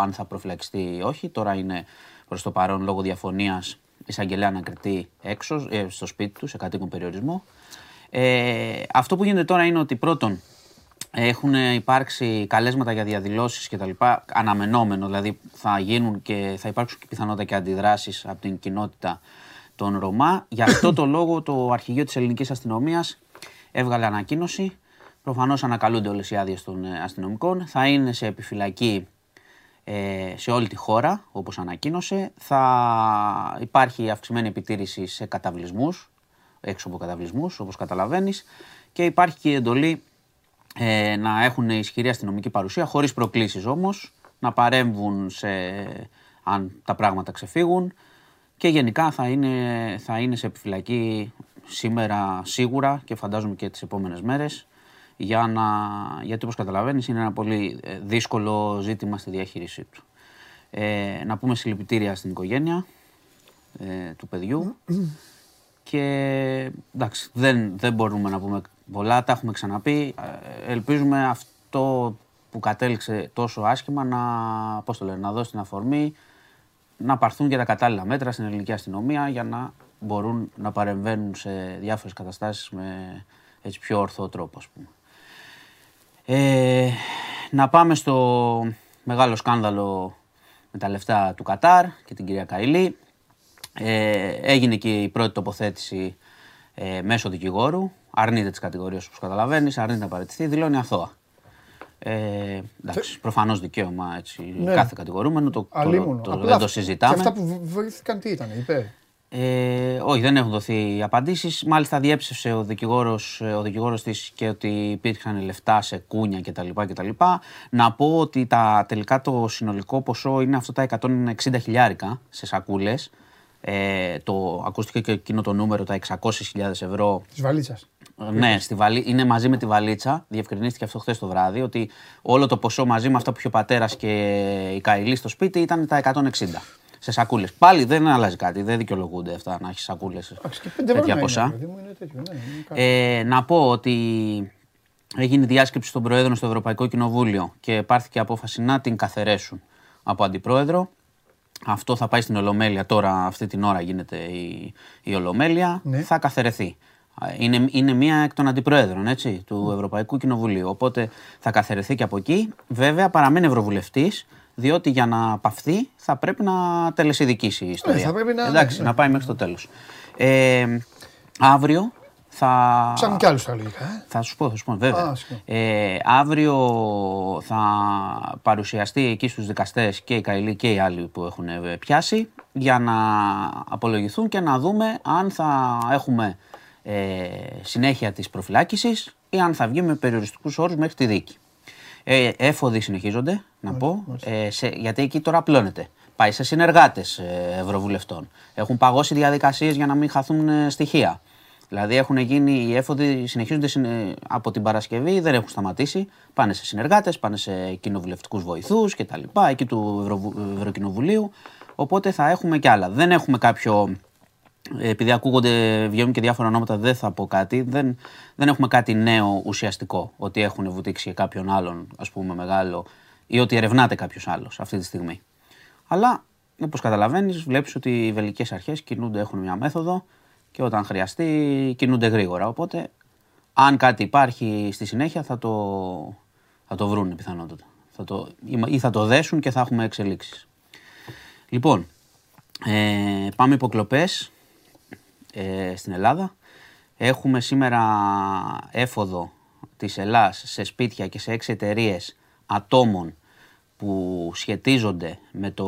αν θα προφυλακιστεί ή όχι. Τώρα είναι προς το παρόν λόγω διαφωνίας εισαγγελέα ανακριτή έξω, ε, στο σπίτι του, σε κατοίκον περιορισμό. Ε, αυτό που γίνεται τώρα είναι ότι πρώτον έχουν υπάρξει καλέσματα για διαδηλώσεις κτλ. Αναμενόμενο, δηλαδή θα γίνουν και θα υπάρξουν και πιθανότητα και αντιδράσεις από την κοινότητα των Ρωμά. Γι' αυτό το λόγο το Αρχηγείο της Ελληνικής Αστυνομίας έβγαλε ανακοίνωση. Προφανώς ανακαλούνται όλες οι άδειες των αστυνομικών. Θα είναι σε επιφυλακή ε, σε όλη τη χώρα, όπως ανακοίνωσε. Θα υπάρχει αυξημένη επιτήρηση σε καταβλισμούς, έξω από καταβλισμούς, όπως καταλαβαίνεις. Και υπάρχει και η εντολή ε, να έχουν ισχυρή αστυνομική παρουσία, χωρίς προκλήσεις όμως, να παρέμβουν σε, αν τα πράγματα ξεφύγουν. Και γενικά θα είναι, θα είναι σε επιφυλακή σήμερα σίγουρα και φαντάζομαι και τις επόμενες μέρες, για να, γιατί όπως καταλαβαίνεις είναι ένα πολύ δύσκολο ζήτημα στη διαχείρισή του. Ε, να πούμε συλληπιτήρια στην οικογένεια ε, του παιδιού και εντάξει, δεν, δεν μπορούμε να πούμε πολλά, τα έχουμε ξαναπεί. Ελπίζουμε αυτό που κατέληξε τόσο άσχημα να, πώς το λένε, να δώσει την αφορμή να πάρθουν και τα κατάλληλα μέτρα στην ελληνική αστυνομία για να μπορούν να παρεμβαίνουν σε διάφορες καταστάσεις με έτσι πιο ορθό τρόπο, ας πούμε. Ε, να πάμε στο μεγάλο σκάνδαλο με τα λεφτά του Κατάρ και την κυρία Καηλή. Ε, έγινε και η πρώτη τοποθέτηση ε, μέσω δικηγόρου. Αρνείται τις κατηγορίες όπως καταλαβαίνεις, αρνείται να παραιτηθεί, δηλώνει αθώα. Ε, εντάξει, προφανώς δικαίωμα έτσι, ναι, κάθε κατηγορούμενο, το, το, το, δεν το συζητάμε. Και αυτά που βρήθηκαν τι ήταν, είπε. Ε, όχι, δεν έχουν δοθεί απαντήσεις. Μάλιστα διέψευσε ο δικηγόρος, ο δικηγόρος της και ότι υπήρχαν λεφτά σε κούνια κτλ. κτλ. Να πω ότι τα, τελικά το συνολικό ποσό είναι αυτό τα εκατόν εξήντα χιλιάρικα σε σακούλες. Ε, το, ακούστηκε και εκείνο το νούμερο, τα εξακόσιες χιλιάδες ευρώ. Της βαλίτσας. Ναι, στη βαλί... είναι μαζί με τη βαλίτσα. Διευκρινίστηκε αυτό χθες το βράδυ, ότι όλο το ποσό μαζί με αυτά που είχε ο πατέρας και η Καηλή στο σπίτι ήταν τα εκατόν εξήντα. Σε σακούλες. Πάλι δεν αλλάζει κάτι, δεν δικαιολογούνται αυτά να έχεις σακούλες τέτοια ποσά. Να πω ότι έγινε διάσκεψη των Προέδρων στο Ευρωπαϊκό Κοινοβούλιο και πάρθηκε απόφαση να την καθαιρέσουν από Αντιπρόεδρο. Αυτό θα πάει στην Ολομέλεια τώρα, αυτή την ώρα γίνεται η, η Ολομέλεια, ναι, θα καθαιρεθεί. Είναι, είναι μία εκ των αντιπρόεδρων, έτσι, του Ευρωπαϊκού Κοινοβουλίου, οπότε θα καθαιρεθεί και από εκεί. Βέβαια παραμένει ευρωβουλευτής, διότι για να παυθεί θα πρέπει να τελεσιδικήσει η ιστορία. Ναι, θα πρέπει να... Εντάξει, ναι, να πάει μέχρι το τέλος. Ε, αύριο θα... Ψάχνουν κι άλλους τα λογικά. Ε? Θα σου πω, θα σου πω, βέβαια. Α, ε, αύριο θα παρουσιαστεί εκεί στους δικαστές και οι Καηλή και οι άλλοι που έχουν πιάσει, για να απολογηθούν και να δούμε αν θα έχουμε ε, συνέχεια της προφυλάκησης ή αν θα βγει με περιοριστικούς όρους μέχρι τη δίκη. Ε, έφοδοι συνεχίζονται, να πω, ε, σε, γιατί εκεί τώρα απλώνεται. Πάει σε συνεργάτες ε, ευρωβουλευτών. Έχουν παγώσει διαδικασίες για να μην χαθούν ε, στοιχεία. Δηλαδή έχουν γίνει, οι έφοδοι συνεχίζονται συνε, από την Παρασκευή, δεν έχουν σταματήσει. Πάνε σε συνεργάτες, πάνε σε κοινοβουλευτικούς βοηθούς κτλ. Εκεί του Ευρω, Ευρωκοινοβουλίου. Οπότε θα έχουμε κι άλλα. Δεν έχουμε κάποιο... Επειδή ακούγονται, βγαίνουν και διάφορα ονόματα, δεν θα πω κάτι. Δεν, δεν έχουμε κάτι νέο ουσιαστικό. Ότι έχουν βουτήξει κάποιον άλλον, ας πούμε, μεγάλο, ή ότι ερευνάται κάποιος άλλος αυτή τη στιγμή. Αλλά, όπως καταλαβαίνεις, βλέπεις ότι οι βελγικές αρχές κινούνται, έχουν μια μέθοδο και όταν χρειαστεί κινούνται γρήγορα. Οπότε, αν κάτι υπάρχει στη συνέχεια, θα το, θα το βρουν πιθανότατα. Θα το, ή θα το δέσουν και θα έχουμε εξελίξεις. Λοιπόν, ε, πάμε υποκλοπές. Ε, στην Ελλάδα. Έχουμε σήμερα έφοδο της Ελλάς σε σπίτια και σε έξι εταιρείες ατόμων που σχετίζονται με το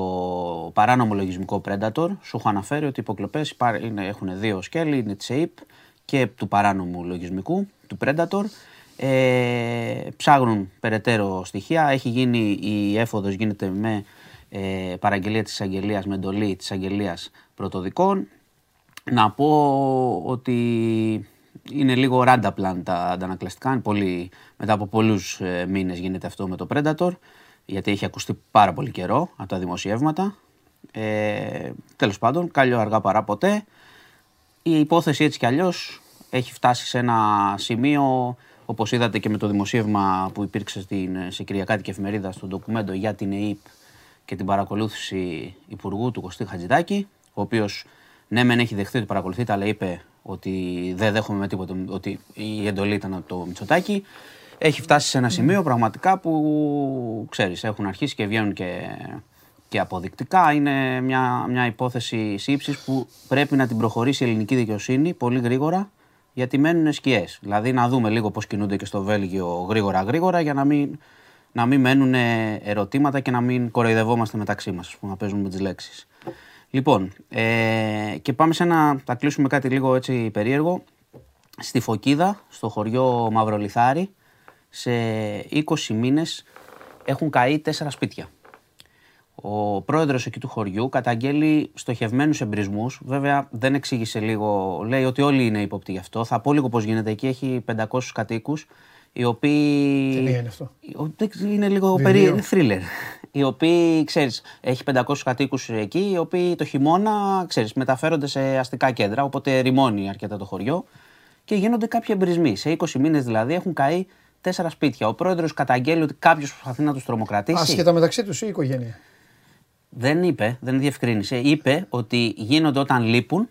παράνομο λογισμικό Predator. Σου έχω αναφέρει ότι οι υποκλοπές είναι, έχουν δύο σκέλη, είναι της ΕΥΠ και του παράνομου λογισμικού, του Predator. Ε, ψάχνουν περαιτέρω στοιχεία. Έχει γίνει, η έφοδος γίνεται με ε, παραγγελία της εισαγγελίας, με εντολή της εισαγγελίας πρωτοδικών. Να πω ότι είναι λίγο ράνταπλαν τα αντανακλαστικά, είναι πολύ, μετά από πολλούς ε, μήνες γίνεται αυτό με το Predator, γιατί έχει ακουστεί πάρα πολύ καιρό από τα δημοσιεύματα. Ε, τέλος πάντων, καλό αργά παρά ποτέ. Η υπόθεση έτσι κι αλλιώς έχει φτάσει σε ένα σημείο Όπως είδατε και με το δημοσίευμα που υπήρξε στην, σε κυριακάτικη εφημερίδα στο ντοκουμέντο για την ΕΙΠ και την παρακολούθηση υπουργού του Κωστή Χατζηδάκη, ο οποίος ναι μεν έχει δεχθεί ότι παρακολουθείται, αλλά είπε ότι δεν δέχομαι με τίποτα, ότι η εντολή ήταν από το Μητσοτάκη. Έχει φτάσει σε ένα σημείο πραγματικά που, ξέρεις, έχουν αρχίσει και βγαίνουν και, και αποδεικτικά. Είναι μια, μια υπόθεση σύψης που πρέπει να την προχωρήσει η ελληνική δικαιοσύνη πολύ γρήγορα, γιατί μένουν σκιές. Δηλαδή να δούμε λίγο πώς κινούνται και στο Βέλγιο γρήγορα-γρήγορα για να μην, να μην μένουν ερωτήματα και να μην κοροϊδευόμαστε μεταξύ μας, να παίζουμε με τις λέξεις. Λοιπόν, ε, και πάμε σε ένα, θα κλείσουμε κάτι λίγο έτσι περίεργο. Στη Φωκίδα, στο χωριό Μαυρολιθάρι, σε είκοσι μήνες έχουν καεί τέσσερα σπίτια. Ο πρόεδρος εκεί του χωριού καταγγέλει στοχευμένους εμπρισμούς. Βέβαια δεν εξήγησε λίγο, λέει ότι όλοι είναι ύποπτοι γι' αυτό. Θα πω λίγο πώς γίνεται. Εκεί έχει πεντακόσιους κατοίκους, οι οποίοι... Τι είναι αυτό? Είναι λίγο περί θρίλερ. Οι οποίοι, ξέρεις, έχει πεντακόσιους κατοίκους εκεί, οι οποίοι το χειμώνα, ξέρεις, μεταφέρονται σε αστικά κέντρα, οπότε ρημώνει αρκετά το χωριό και γίνονται κάποιοι εμπρισμοί. Σε είκοσι μήνες δηλαδή έχουν καεί τέσσερα σπίτια. Ο πρόεδρος καταγγέλει ότι κάποιος προσπαθεί να τους τρομοκρατήσει. Ασχετά μεταξύ τους ή η οικογένεια? Δεν είπε, δεν διευκρίνησε. Είπε ότι γίνονται όταν λείπουν,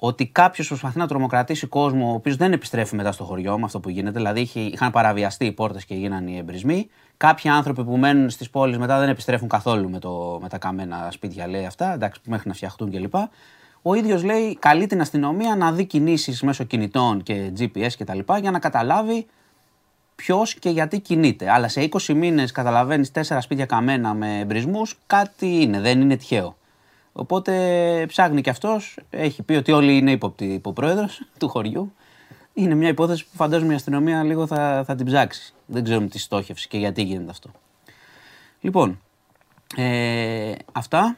ότι κάποιος προσπαθεί να τρομοκρατήσει κόσμο ο οποίος δεν επιστρέφει μετά στο χωριό με αυτό που γίνεται. Δηλαδή είχαν παραβιαστεί οι πόρτες και γίνανε οι εμπρισμοί. Κάποιοι άνθρωποι που μένουν στις πόλεις μετά δεν επιστρέφουν καθόλου με, το, με τα καμένα σπίτια, λέει αυτά, εντάξει, μέχρι να φτιαχτούν κλπ. Ο ίδιος λέει, καλεί την αστυνομία να δει κινήσεις μέσω κινητών και τζι πι ες κτλ. Για να καταλάβει ποιος και γιατί κινείται. Αλλά σε είκοσι μήνες καταλαβαίνεις τέσσερα σπίτια καμένα με εμπρισμούς, κάτι είναι, δεν είναι τυχαίο. Οπότε ψάχνει κι αυτός, έχει πει ότι όλοι είναι ύποπτοι, είπε ο πρόεδρος του χωριού. Είναι μια υπόθεση που φαντάζομαι η αστυνομία λίγο θα, θα την ψάξει. Δεν ξέρουμε τη στόχευση και γιατί γίνεται αυτό. Λοιπόν, ε, αυτά.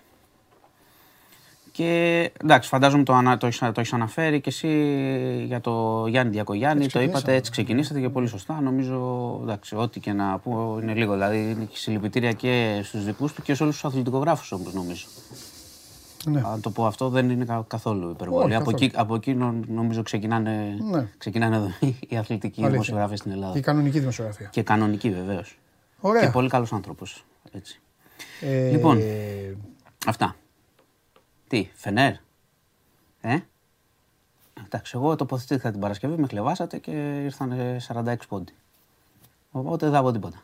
Και εντάξει, φαντάζομαι το, ανα, το, το, το έχεις αναφέρει και εσύ για το Γιάννη Διακογιάννη. Το είπατε, έτσι ξεκινήσατε και πολύ σωστά. Νομίζω, εντάξει, ό,τι και να πω είναι λίγο. Δηλαδή, είναι συλληπιτήρια και στους δικούς του και σε όλους τους αθλητικογράφους όμως, νομίζω. Ναι. Αν το πω αυτό, δεν είναι καθόλου υπερβολή. Από, από εκείνον νομίζω ξεκινάνε, ναι. ξεκινάνε εδώ οι αθλητικοί δημοσιογράφοι στην Ελλάδα. Και η κανονική δημοσιογραφία. Και κανονική, βεβαίως. Ωραία. Και πολύ καλός άνθρωπος. Έτσι. Ε... Λοιπόν, αυτά. Τι, Φενέρ, ε? Εντάξει, εγώ τοποθετήθηκα την Παρασκευή, με χλεβάσατε και ήρθαν σαράντα έξι πόντοι. Οπότε δεν θα πω τίποτα.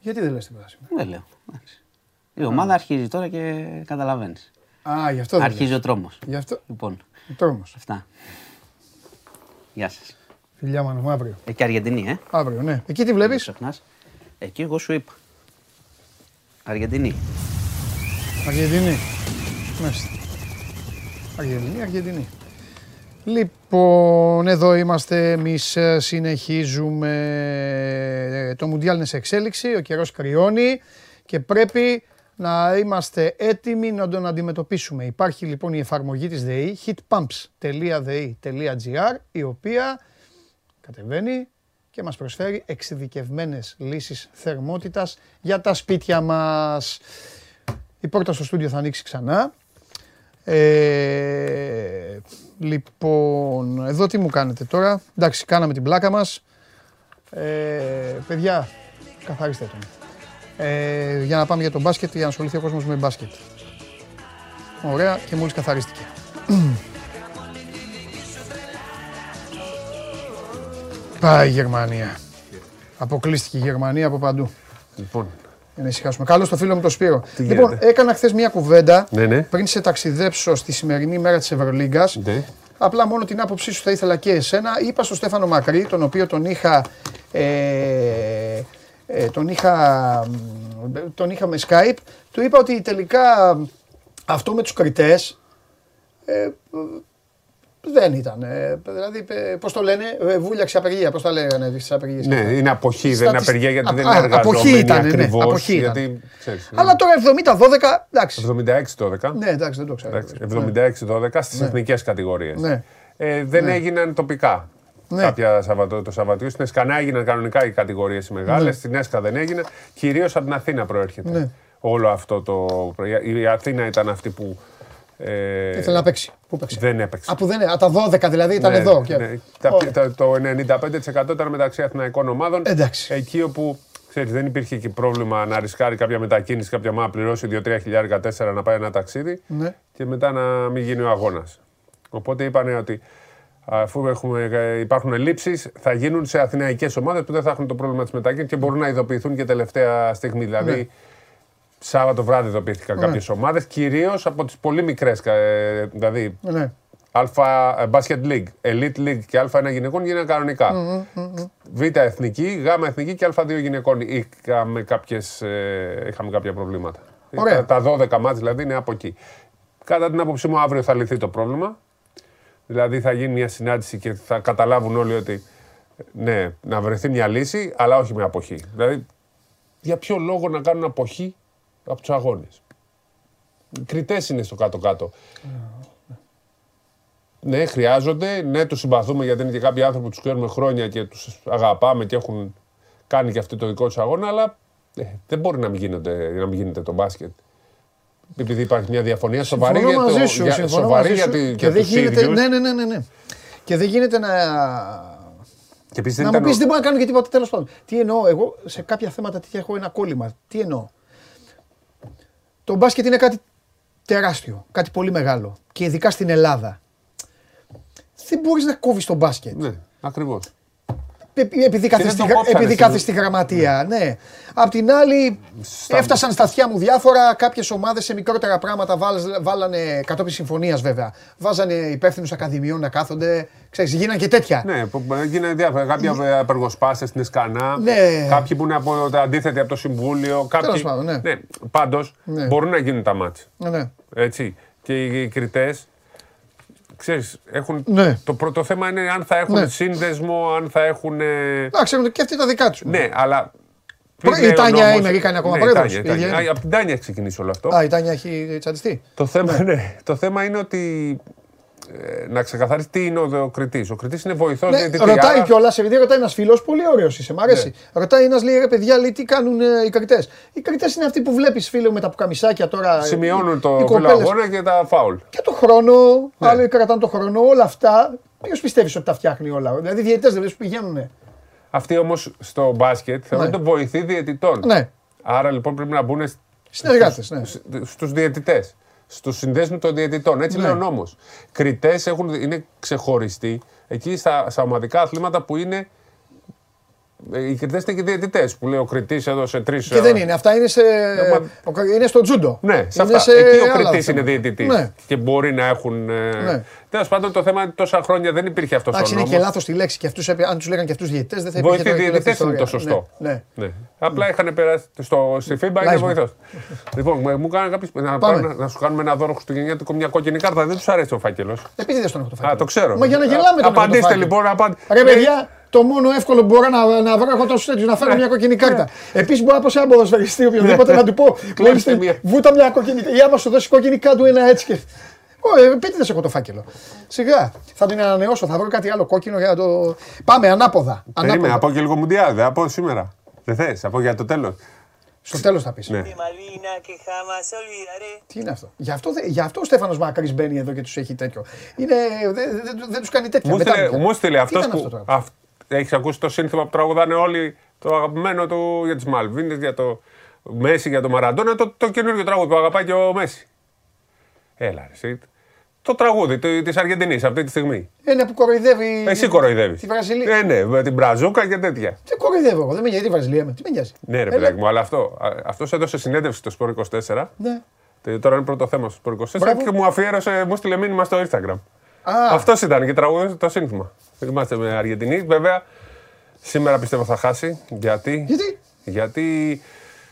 Γιατί δεν λες την Παρασκευή? Δεν λέω. Η ομάδα αρχίζει τώρα και καταλαβαίνεις. Α, γι' αυτό δεν αρχίζει ο τρόμος. Γι' αυτό. Λοιπόν. Ο τρόμος. Αυτά. Γεια σας. Φιλιά μου, αύριο. Εκεί Αργεντινή, ε. Αύριο, ναι. Εκεί τι βλέπεις? Εκεί εγώ σου είπα. Αργεντινή. Αργεντινή. Μάλιστα. Αργεντινή, Αργεντινή. Λοιπόν, εδώ είμαστε εμείς, συνεχίζουμε. Το Μουντιάλ είναι σε εξέλιξη, ο καιρός κρυώνει και πρέπει να είμαστε έτοιμοι να τον αντιμετωπίσουμε. Υπάρχει λοιπόν η εφαρμογή της ΔΕΗ, hitpumps.δε.gr, η οποία κατεβαίνει και μας προσφέρει εξειδικευμένες λύσεις θερμότητας για τα σπίτια μας. Η πόρτα στο στούντιο θα ανοίξει ξανά. Ε, λοιπόν, εδώ τι μου κάνετε τώρα? Εντάξει, κάναμε την πλάκα μας. Ε, παιδιά, καθαρίστε τον. Ε, για να πάμε για τον μπάσκετ, για να ασχοληθεί ο κόσμος με μπάσκετ. Ωραία, και μόλις καθαρίστηκε. Πάει η Γερμανία. Αποκλείστηκε η Γερμανία από παντού. Λοιπόν. Να ησυχάσουμε. Καλώς το φίλο μου τον Σπύρο. Τι λοιπόν, γίνεται? Έκανα χθες μια κουβέντα, ναι, ναι, πριν σε ταξιδέψω στη σημερινή μέρα της Ευρωλίγκας. Ναι. Απλά μόνο την άποψή σου θα ήθελα και εσένα. Είπα στον Στέφανο Μακρύ, τον οποίο τον είχα, ε, ε, τον είχα, τον είχα με Skype, του είπα ότι τελικά αυτό με τους κριτές ε, δεν ήταν. Δηλαδή, πώς το λένε, βούλιαξε απεργία. Πώς τα λέγανε στις απεργίες? Ναι, είναι αποχή, δεν είναι απεργία γιατί δεν εργαζόμενοι ακριβώς. Αλλά τώρα εβδομήντα δώδεκα, εντάξει. εβδομήντα έξι δώδεκα. Ναι, εντάξει, δεν το ξέρω. εβδομήντα έξι δώδεκα στις εθνικές κατηγορίες. Δεν έγιναν τοπικά. Κάποια το Σαββατοκύριακο. Στην Εσκανά έγιναν κανονικά οι κατηγορίες οι μεγάλες, στην Έσκα δεν έγιναν. Κυρίως από την Αθήνα προέρχεται όλο αυτό το. Η Αθήνα ήταν αυτή που Ε, Ήθελε να παίξει. Πού παίξει? Δεν έπαιξε. Από, δεν, από τα δώδεκα δηλαδή ήταν ναι, εδώ. Και... Ναι. Oh. Το ενενήντα πέντε τοις εκατό ήταν μεταξύ αθηναϊκών ομάδων. Εντάξει. Εκεί όπου ξέρεις, δεν υπήρχε και πρόβλημα να ρισκάρει κάποια μετακίνηση, κάποια ομάδα πληρώσει δύο τρία χιλιάρικα τέσσερα να πάει ένα ταξίδι ναι. και μετά να μην γίνει ο αγώνας. Οπότε είπανε ότι αφού έχουμε, υπάρχουν ελλείψεις, θα γίνουν σε αθηναϊκές ομάδες που δεν θα έχουν το πρόβλημα της μετακίνησης και μπορούν να ειδοποιηθούν και τελευταία στιγμή. Δηλαδή, ναι. Σάββατο βράδυ ειδοποιήθηκαν ναι. κάποιες ομάδες, κυρίως από τις πολύ μικρές. Δηλαδή, ναι. Αλφα Basket League, Elite League και Α1 γυναικών γίνανε κανονικά. Mm-hmm, mm-hmm. Β' εθνική, Γ' εθνική και Α2 γυναικών. Είχαμε, κάποιες, είχαμε κάποια προβλήματα. Ωραία. Τα δώδεκα μάτς δηλαδή είναι από εκεί. Κατά την άποψή μου, αύριο θα λυθεί το πρόβλημα. Δηλαδή θα γίνει μια συνάντηση και θα καταλάβουν όλοι ότι ναι, να βρεθεί μια λύση, αλλά όχι με αποχή. Δηλαδή, για ποιο λόγο να κάνουν αποχή από τους αγώνες? Κριτές είναι στο κάτω-κάτω. Mm. Ναι, χρειάζονται, ναι, τους συμπαθούμε γιατί είναι και κάποιοι άνθρωποι που τους ξέρουμε χρόνια και τους αγαπάμε και έχουν κάνει και αυτό το δικό τους αγώνα, αλλά ε, δεν μπορεί να μην, γίνονται, να μην γίνεται το μπάσκετ. Επειδή υπάρχει μια διαφωνία σοβαρή για το, σου, για, σοβαρή για, τη, και για τους γίνεται, ίδιους. Ναι, ναι, ναι, ναι. Και δεν γίνεται να, και να μου πεις ότι δεν μπορεί να κάνω και τίποτα, τέλος πάντων. Τι εννοώ, εγώ σε κάποια θέματα τέτοια έχω ένα κόλλημα. Τι εννοώ. Το μπάσκετ είναι κάτι τεράστιο, κάτι πολύ μεγάλο. Και ειδικά στην Ελλάδα. Δεν μπορείς να κόβεις το μπάσκετ. Ναι, ακριβώς. Επειδή καθίστη καθίστη γραμματεία, ναι. ναι. Απ' την άλλη, στα... έφτασαν στα αυτιά μου διάφορα. Κάποιες ομάδες σε μικρότερα πράγματα βάλανε, κατόπιν συμφωνίας βέβαια. Βάζανε υπεύθυνους ακαδημιών να κάθονται. Ξέρεις, γίνανε και τέτοια. Ναι, γίνανε διάφορα. Κάποιοι απεργοσπάστες στην Εσκανά. Ναι. Κάποιοι που είναι από, αντίθετοι από το Συμβούλιο. Κάποιοι... Πάντως, ναι. Ναι, πάντως ναι. μπορούν να γίνουν τα μάτς. Ναι. Έτσι. Και οι κριτές. Ξέρεις, έχουν... ναι. το πρώτο θέμα είναι αν θα έχουν ναι. σύνδεσμο, αν θα έχουν... Να ξέρουν και αυτοί τα δικά τους. Ναι, αλλά... Πρέ... Η Τάνια νόμος... είναι κάνει ακόμα ναι, πρόεδρος. Η Τάνια, η Τάνια. Από την Τάνια έχει ξεκινήσει όλο αυτό. Α, η Τάνια έχει τσαντιστεί. Το θέμα, ναι. Ναι. το θέμα είναι ότι... Ε, να ξεκαθαρίσει τι είναι ο κριτής. Ο κριτής είναι βοηθός. Ναι, ρωτάει κιόλας, επειδή ρωτάει ένας φίλος, πολύ ωραίος είσαι, μ' αρέσει. Ναι. Ρωτάει ένας, λέει ρε παιδιά, λέει, τι κάνουν ε, οι κριτές. Οι κριτές είναι αυτοί που βλέπεις, φίλε, με τα πουκαμισάκια τώρα. Σημειώνουν οι, το φιλοαγώνα και τα φάουλ. Και το χρόνο, ναι. άλλοι κρατάνε το χρόνο, όλα αυτά. Ποιος πιστεύεις ότι τα φτιάχνει όλα? Δηλαδή, διαιτητές δεν βλέπεις που πηγαίνουν. Αυτοί όμως στο μπάσκετ θεωρούνται ναι. βοηθοί διαιτητών. Ναι. Άρα λοιπόν πρέπει να μπουν συνεργάτες, ναι. στους διαιτητές. Στους συνδέσμους των διαιτητών. Έτσι ναι. λέει ο νόμος. Κριτές έχουν, είναι ξεχωριστοί εκεί στα, στα ομαδικά αθλήματα που είναι. Οι κριτές είναι και διαιτητές. Που λέει ο κριτής εδώ σε τρεις. Και δεν είναι. Αυτά είναι, σε, ναι, είναι στο τζούντο. Ναι, σε αυτά. Σε εκεί ο κριτής είναι διαιτητής. Ναι. Και μπορεί να έχουν. Ναι. Τέλος πάντων, το θέμα είναι τόσα χρόνια δεν υπήρχε αυτό ο νόμος. Είναι και λάθος τη λέξη. Και αυτούς, αν τους λέγανε και αυτούς διαιτητές, δεν θα υπήρχε. Βοηθοί διαιτητές είναι το σωστό. Ναι, ναι. Ναι. Απλά ναι. είχαν περάσει στο Σιφίμπα και βοηθός. Λοιπόν, μου κάνανε κάποιοι. Να σου κάνουμε ένα δώρο χριστουγεννιάτικο, μια κόκκινη κάρτα. Δεν τους αρέσει ο φάκελος. Επειδή δεν τον έχω το φάκελο. Α, το ξέρω. Μα για να γελάμε. Απαντήστε λοιπόν. Το μόνο εύκολο που μπορώ να, να βρω έχω τόσους τέτοιους, να φέρω μια κόκκινη κάρτα. Επίσης μπορώ να πω σε έναν ποδοσφαιριστή, οποιοδήποτε να του πω, βούτα μια κόκκινη κάρτα, ή άμα σου δώσει κόκκινη κάρτα ένα έτσι και... Πείτε δεν σε έχω το φάκελο. Σιγά, θα την ανανεώσω, θα βρω κάτι άλλο κόκκινο για να το... Πάμε, ανάποδα. Περίμενα, από και λίγο μουντιάδε, δεν από σήμερα. Δεν θες, από για το τέλος. Στο τέλος θα πεις. Ναι. Τι είναι αυτό. Γι' αυτό, γι αυτό ο Στέφανος Μακρύς μπαίνει εδώ και τους έχει τέτοιο. Είναι, δεν δε, δε τους κάνει τέτοια. Μου στείλε αυτός που... Αυ... Έχεις ακούσει το σύνθημα που τραγουδάνε όλοι, το αγαπημένο του για τις Μαλβίνες, για το Μέσι, για το Μαραντόνα, το, το καινούργιο τραγούδι που αγαπάει και ο Μέσι. Έλα εσύ. Το τραγούδι της Αργεντινής αυτή τη στιγμή. Είναι που κοροϊδεύει. Εσύ κοροϊδεύεις. Τη Βραζιλία. Ε, ναι, με την Μπραζούκα και τέτοια. Τι κοροϊδεύω εγώ, δεν με νοιάζει τη Βραζιλία με. Τι με νοιάζει. Ναι, ρε παιδάκι μου, αλλά αυτό. Αυτός έδωσε συνέντευξη στο Σπορ είκοσι τέσσερα. Ναι. Τώρα είναι πρώτο θέμα στο Σπορ είκοσι τέσσερα. Μπράβο. Και μου αφιέρωσε, μου στείλε μήνυμα στο Instagram. Αυτός ήταν και τραγούδι το σύνθημα. Είμαστε με Αργεντινή. Βέβαια, σήμερα πιστεύω θα χάσει. Γιατί? Γιατί? Γιατί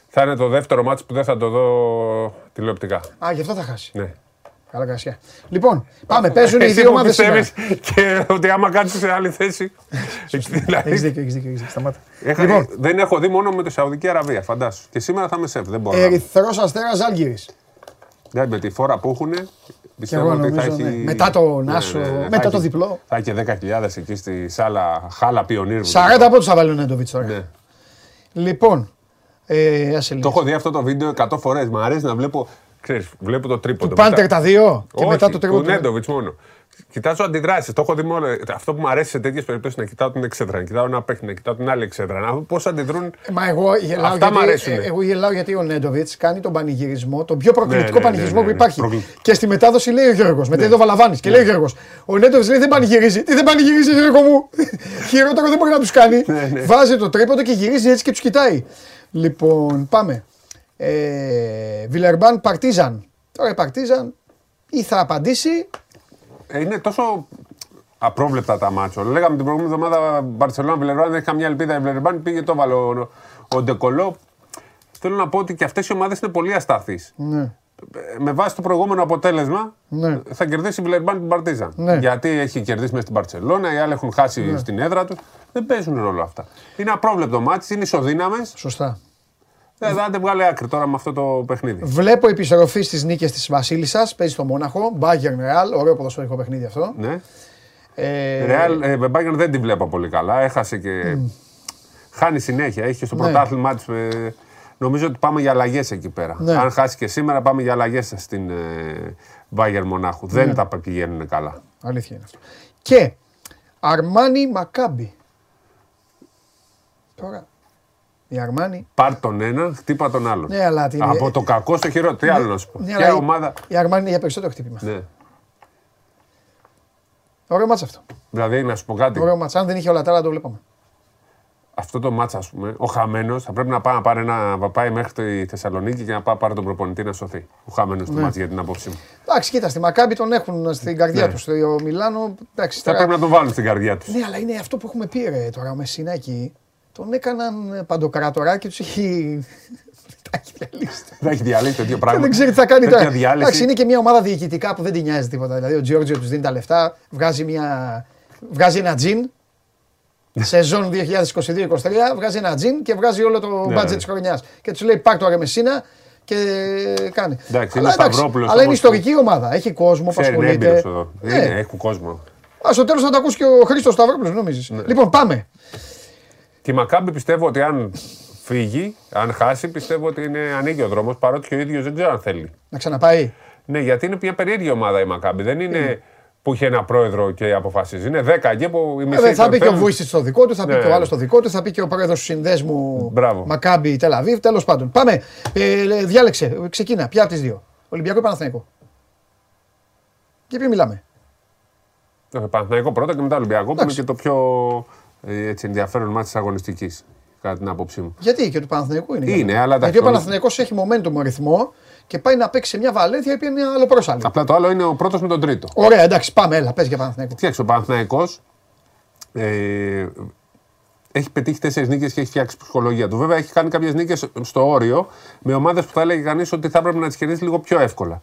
θα είναι το δεύτερο μάτς που δεν θα το δω τηλεοπτικά. Α, γι' αυτό θα χάσει. Ναι. Καλά κρασιά. Λοιπόν, πάμε, παίζουν οι δύο ομάδες σήμερα. Εσύ που πιστεύεις και ότι άμα κάτσεις σε άλλη θέση... Έχεις δίκιο, έχεις δίκιο, σταμάτα. Δεν έχω δει μόνο με τη Σαουδική Αραβία, φαντάσου. Και σήμερα θα είμαι σεφ, δεν μπορώ. Ερυθρός Αστέρας Ζάλγκιρης. Με τη φορά που έχουνε... Πιστεύω ότι νομίζω, θα έχει... ναι. Μετά το Νάσο, ναι, ναι, ναι. μετά έχει... το διπλό. Θα έχει δέκα χιλιάδες εκεί στη σάλα Χάλα Πιονίρου. σαράντα από τους θα βάλει ο Νέντοβιτς τώρα. Ναι. Λοιπόν, ε, ας ελπίσουμε. Το έχω δει αυτό το βίντεο εκατό φορές. Μ' αρέσει να βλέπω Ξέρεις, βλέπω το τρίποντο. Του Πάντερ τα δύο και όχι, μετά το τρίποντο. Του Νέντοβιτς μόνο. Κοιτάζω αντιδράσεις. Το έχω δει μόνο. Αυτό που μου αρέσει σε τέτοιες περιπτώσεις να κοιτάω την εξέδρα, να κοιτάω ένα παίχτη, να κοιτάω την άλλη εξέδρα. Να δω πώς αντιδρούν. Μα εγώ γελάω, γιατί, εγώ γελάω γιατί ο Νέντοβιτς κάνει τον πανηγυρισμό, τον πιο προκλητικό ναι, ναι, πανηγυρισμό ναι, ναι, ναι, που υπάρχει. Προκλη... Και στη μετάδοση λέει ο Γιώργος. Μετά ναι. ο Βαλαβάνης και ναι. λέει ο Γιώργος. Ο Νέντοβιτς λέει δεν πανηγυρίζει. Τι δεν πανηγυρίζει, Γιώργο μου. Χειρότερο δεν μπορεί να του κάνει. Ναι, ναι. Βάζει το τρίποντο και γυρίζει έτσι και του κοιτάει. Λοιπόν, πάμε. Βιλερμπάν Παρτίζαν. Τώρα η Παρτίζαν ή θα απαντήσει. Είναι τόσο απρόβλεπτα τα μάτσο. Λέγαμε την προηγούμενη εβδομάδα Μπαρσελόνα Βιλερμπάν, δεν έχει καμιά ελπίδα η Βιλερμπάν, πήγε το βάλο ο Ντεκολό. Θέλω να πω ότι και αυτές οι ομάδες είναι πολύ ασταθείς. Ναι. Με βάση το προηγούμενο αποτέλεσμα ναι. θα κερδίσει η Βιλερμπάν την Παρτίζαν. Ναι. Γιατί έχει κερδίσει μέσα στην Μπαρσελόνα, οι άλλοι έχουν χάσει ναι. στην έδρα του. Δεν παίζουν ρόλο αυτά. Είναι απρόβλεπτο μάτσο, είναι ισοδύναμες. Σωστά. Δεν θα βγάλει άκρη τώρα με αυτό το παιχνίδι. Βλέπω επιστροφή στις νίκες της Βασίλισσας. Παίζει στο Μόναχο. Bayern Real. Ωραίο ποδοσφαιρικό παιχνίδι αυτό. Ναι. Ε... Real, ε, Bayern δεν τη βλέπω πολύ καλά. Έχασε και. Mm. Χάνει συνέχεια. Έχει και στο ναι. πρωτάθλημά της. Ε, νομίζω ότι πάμε για αλλαγές εκεί πέρα. Ναι. Αν χάσει και σήμερα, πάμε για αλλαγές στην ε, Bayern Μονάχου. Ναι. Δεν τα πηγαίνουν καλά. Αλήθεια είναι αυτό. Και Armani Maccabi. Τώρα. Η Αρμάνι. Πάρ τον ένα, χτύπα τον άλλον. Ναι, αλλά την... Από το κακό στο χειρότερο. Τι ναι, άλλο να σου πω. Ναι, η... ομάδα... η Αρμάνι είναι για περισσότερο χτύπημα. Ναι. Ωραίο μάτσα αυτό. Δηλαδή, να σου πω κάτι. Ωραίο μάτσα. Αν δεν είχε όλα τα άλλα, το βλέπαμε. Αυτό το μάτσα, ας πούμε, ο χαμένος θα πρέπει να πάει, να πάει, να πάει μέχρι τη Θεσσαλονίκη και να πάει, πάρει τον προπονητή να σωθεί. Ο χαμένος ναι. του μάτσα για την απόψη μου. Εντάξει, κοίτα, στη Μακάμπι τον έχουν στην καρδιά ναι. του. Στο Μιλάνο. Εντάξει, θα τώρα... πρέπει να τον βάλουν στην καρδιά του. Ναι, αλλά είναι αυτό που έχουμε πει ρε, τώρα με Σινάκη. Τον έκαναν παντοκράτορα και τους έχει... τα έχει διαλύσει. Τα έχει διαλύσει το ίδιο πράγμα. Δεν ξέρει τι θα κάνει τώρα. Εντάξει, είναι και μια ομάδα διοικητικά που δεν την νοιάζει τίποτα. Δηλαδή ο Τζιόρτζιο τους δίνει τα λεφτά, βγάζει, μια... βγάζει ένα τζιν, σεζόν είκοσι είκοσι δύο είκοσι τρία, βγάζει ένα τζιν και βγάζει όλο το μπάτζετ της χρονιάς. Και τους λέει πάρ' το Αρεμεσίνα και κάνει. Εντάξει, αλλά, εντάξει, αλλά είναι ιστορική ομάδα, έχει κόσμο που ασχολείται. Είναι, έχουν κόσμο. Α, στο τέλος θα τα ακούσει και ο Χρήστος Σταυρόπουλος, νομίζεις. Λοιπόν, πάμε. Τη Μακάμπη πιστεύω ότι αν φύγει, αν χάσει, πιστεύω ότι είναι ανοίγει ο δρόμος, παρότι και ο ίδιος δεν ξέρω αν θέλει. Να ξαναπάει. Ναι, γιατί είναι μια περίεργη ομάδα η Μακάμπη. Δεν είναι που είχε ένα πρόεδρο και αποφασίζει. Είναι δέκα και που η μισή. Ε, θα πει και ο Βούιστιτς στο δικό του, θα πει και ο άλλος στο δικό του, θα πει και ο πρόεδρος του συνδέσμου Μακάμπη Τελαβίβ. Τέλος πάντων. Πάμε. Ε, διάλεξε, ξεκίνα. Ποια από τις δύο. Ολυμπιακό ή Παναθηναϊκό. Για ποιο μιλάμε. Παναθηναϊκό πρώτα και μετά Ολυμπιακό που είναι και το πιο. Έτσι ενδιαφέρον μάτι τη αγωνιστική, κατά την άποψή μου. Γιατί και του Παναθηναϊκού είναι. Είναι, για... αλλά γιατί τάξε, ο Παναθηναϊκός έχει momentum ρυθμό και πάει να παίξει σε μια Βαλένθια που είναι άλλο πρόσαλη. Απλά το άλλο είναι ο πρώτος με τον τρίτο. Ωραία, εντάξει, πάμε, έλα, πες για Παναθηναϊκό. Φτιάξε, ο Παναθηναϊκός ε, έχει πετύχει τέσσερις νίκες και έχει φτιάξει ψυχολογία του. Βέβαια, έχει κάνει κάποιες νίκες στο όριο με ομάδες που θα έλεγε κανείς ότι θα έπρεπε να τις κερδίσει λίγο πιο εύκολα.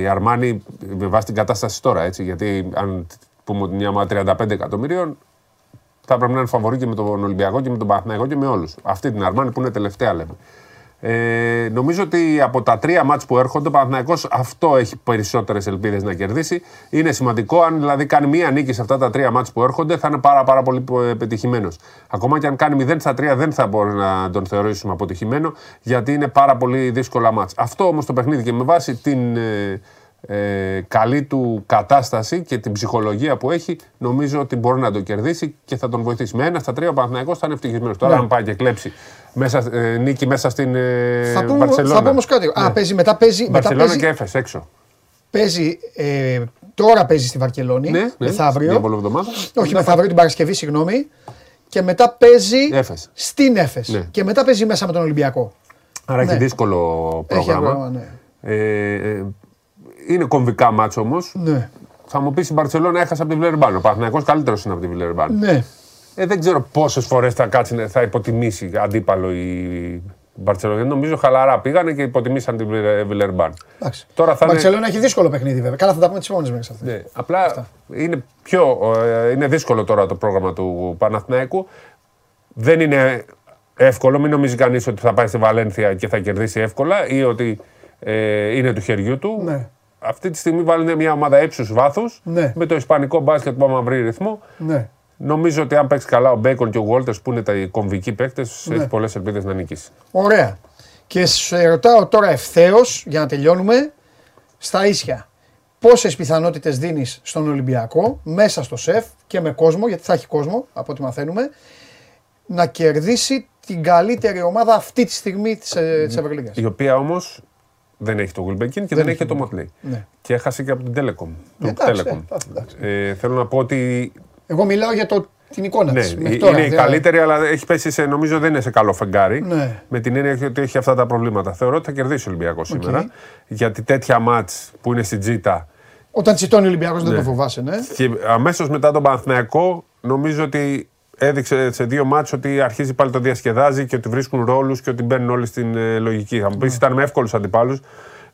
Η Αρμάνι, με βάση την κατάσταση τώρα, έτσι, γιατί αν. Που μια ομάδα τριάντα πέντε εκατομμυρίων θα πρέπει να είναι φαβορή και με τον Ολυμπιακό και με τον Παναθηναϊκό και με όλους. Αυτή την Αρμάνη που είναι τελευταία λέμε. Ε, νομίζω ότι από τα τρία μάτς που έρχονται ο Παναθηναϊκός αυτό έχει περισσότερες ελπίδες να κερδίσει. Είναι σημαντικό, αν δηλαδή κάνει μία νίκη σε αυτά τα τρία μάτς που έρχονται θα είναι πάρα, πάρα πολύ πετυχημένος. Ακόμα και αν κάνει μηδέν στα τρία δεν θα μπορεί να τον θεωρήσουμε αποτυχημένο γιατί είναι πάρα πολύ δύσκολα μάτς. Αυτό όμως το παιχνίδι και με βάση την... Ε, καλή του κατάσταση και την ψυχολογία που έχει, νομίζω ότι μπορεί να το κερδίσει και θα τον βοηθήσει. Με ένα στα τρία ο Παναθηναϊκός θα είναι ευτυχισμένος. Τώρα, αν πάει και κλέψει μέσα, ε, νίκη μέσα στην ε, θα πούμε, Μπαρσελόνα. Θα πω όμως κάτι. Ναι. Α, παίζει μετά, παίζει. Μπαρσελόνα μετά, και Έφες έξω. Παίζει. Ε, τώρα παίζει στη Βαρκελόνη. Ναι, ναι, μεθαύριο. Όχι, μεθαύριο την Παρασκευή, συγγνώμη. Και μετά παίζει Έφες. Στην Έφες. Ναι. Και μετά παίζει μέσα με τον Ολυμπιακό. Άρα ναι. έχει δύσκολο πρόγραμμα. Έχει αγώνα, ναι. ε, ε, Είναι κομβικά μάτς όμως. Ναι. Θα μου πει η Μπαρσελόνα έχασε από τη Βιλερμπάν. Ο Παναθηναϊκός καλύτερος είναι από τη Βιλερμπάν. Ναι. Ε, δεν ξέρω πόσες φορές θα, κάτσει, θα υποτιμήσει αντίπαλο η Μπαρσελόνα. Νομίζω χαλαρά πήγανε και υποτιμήσαν τη Βιλερμπάν. Τώρα θα η Μπαρσελόνα είναι... έχει δύσκολο παιχνίδι βέβαια. Καλά θα τα πούμε τις επόμενες μέρες αυτές. Ναι. Απλά αυτά. Είναι, πιο, ε, είναι δύσκολο τώρα το πρόγραμμα του Παναθηναϊκού. Δεν είναι εύκολο. Μην νομίζει κανείς ότι θα πάει στη Βαλένθια και θα κερδίσει εύκολα ή ότι ε, είναι του χεριού του. Ναι. Αυτή τη στιγμή βάλουν μια ομάδα έψους βάθους ναι. με το ισπανικό μπάσκετ που άμα βρει ρυθμό. Ναι. Νομίζω ότι αν παίξει καλά ο Μπέικον και ο Γουόλτερς που είναι τα κομβικοί παίκτες, ναι. έχει πολλές ελπίδες να νικήσει. Ωραία. Και σε ρωτάω τώρα ευθέως, για να τελειώνουμε, στα ίσια. Πόσες πιθανότητες δίνεις στον Ολυμπιακό, μέσα στο ΣΕΦ και με κόσμο, γιατί θα έχει κόσμο από ό,τι μαθαίνουμε, να κερδίσει την καλύτερη ομάδα αυτή τη στιγμή της Ευρωλίγας. Η οποία όμως δεν έχει το Γουλμπεκίν και δεν, δεν έχει το Μοτλή. Ναι. Και έχασε και από την Τέλεκομ. Ε, θέλω να πω ότι... Εγώ μιλάω για το... Την εικόνα ναι, της, είναι τώρα, η διά... καλύτερη, αλλά έχει πέσει σε, νομίζω δεν είναι σε καλό φεγγάρι. Ναι. Με την έννοια ότι έχει αυτά τα προβλήματα. Θεωρώ ότι θα κερδίσει ο Ολυμπιακός okay. σήμερα. Γιατί τέτοια μάτς που είναι στην Τζίτα. Όταν τσιτώνει ο Ολυμπιακός ναι. δεν το φοβάσαι, ναι. Και αμέσως μετά τον Παναθηναϊκό, νομίζω ότι έδειξε σε δύο μάτς ότι αρχίζει πάλι το διασκεδάζει και ότι βρίσκουν ρόλους και ότι μπαίνουν όλοι στην ε, λογική. Θα μου πεις, ήταν με εύκολους αντιπάλους,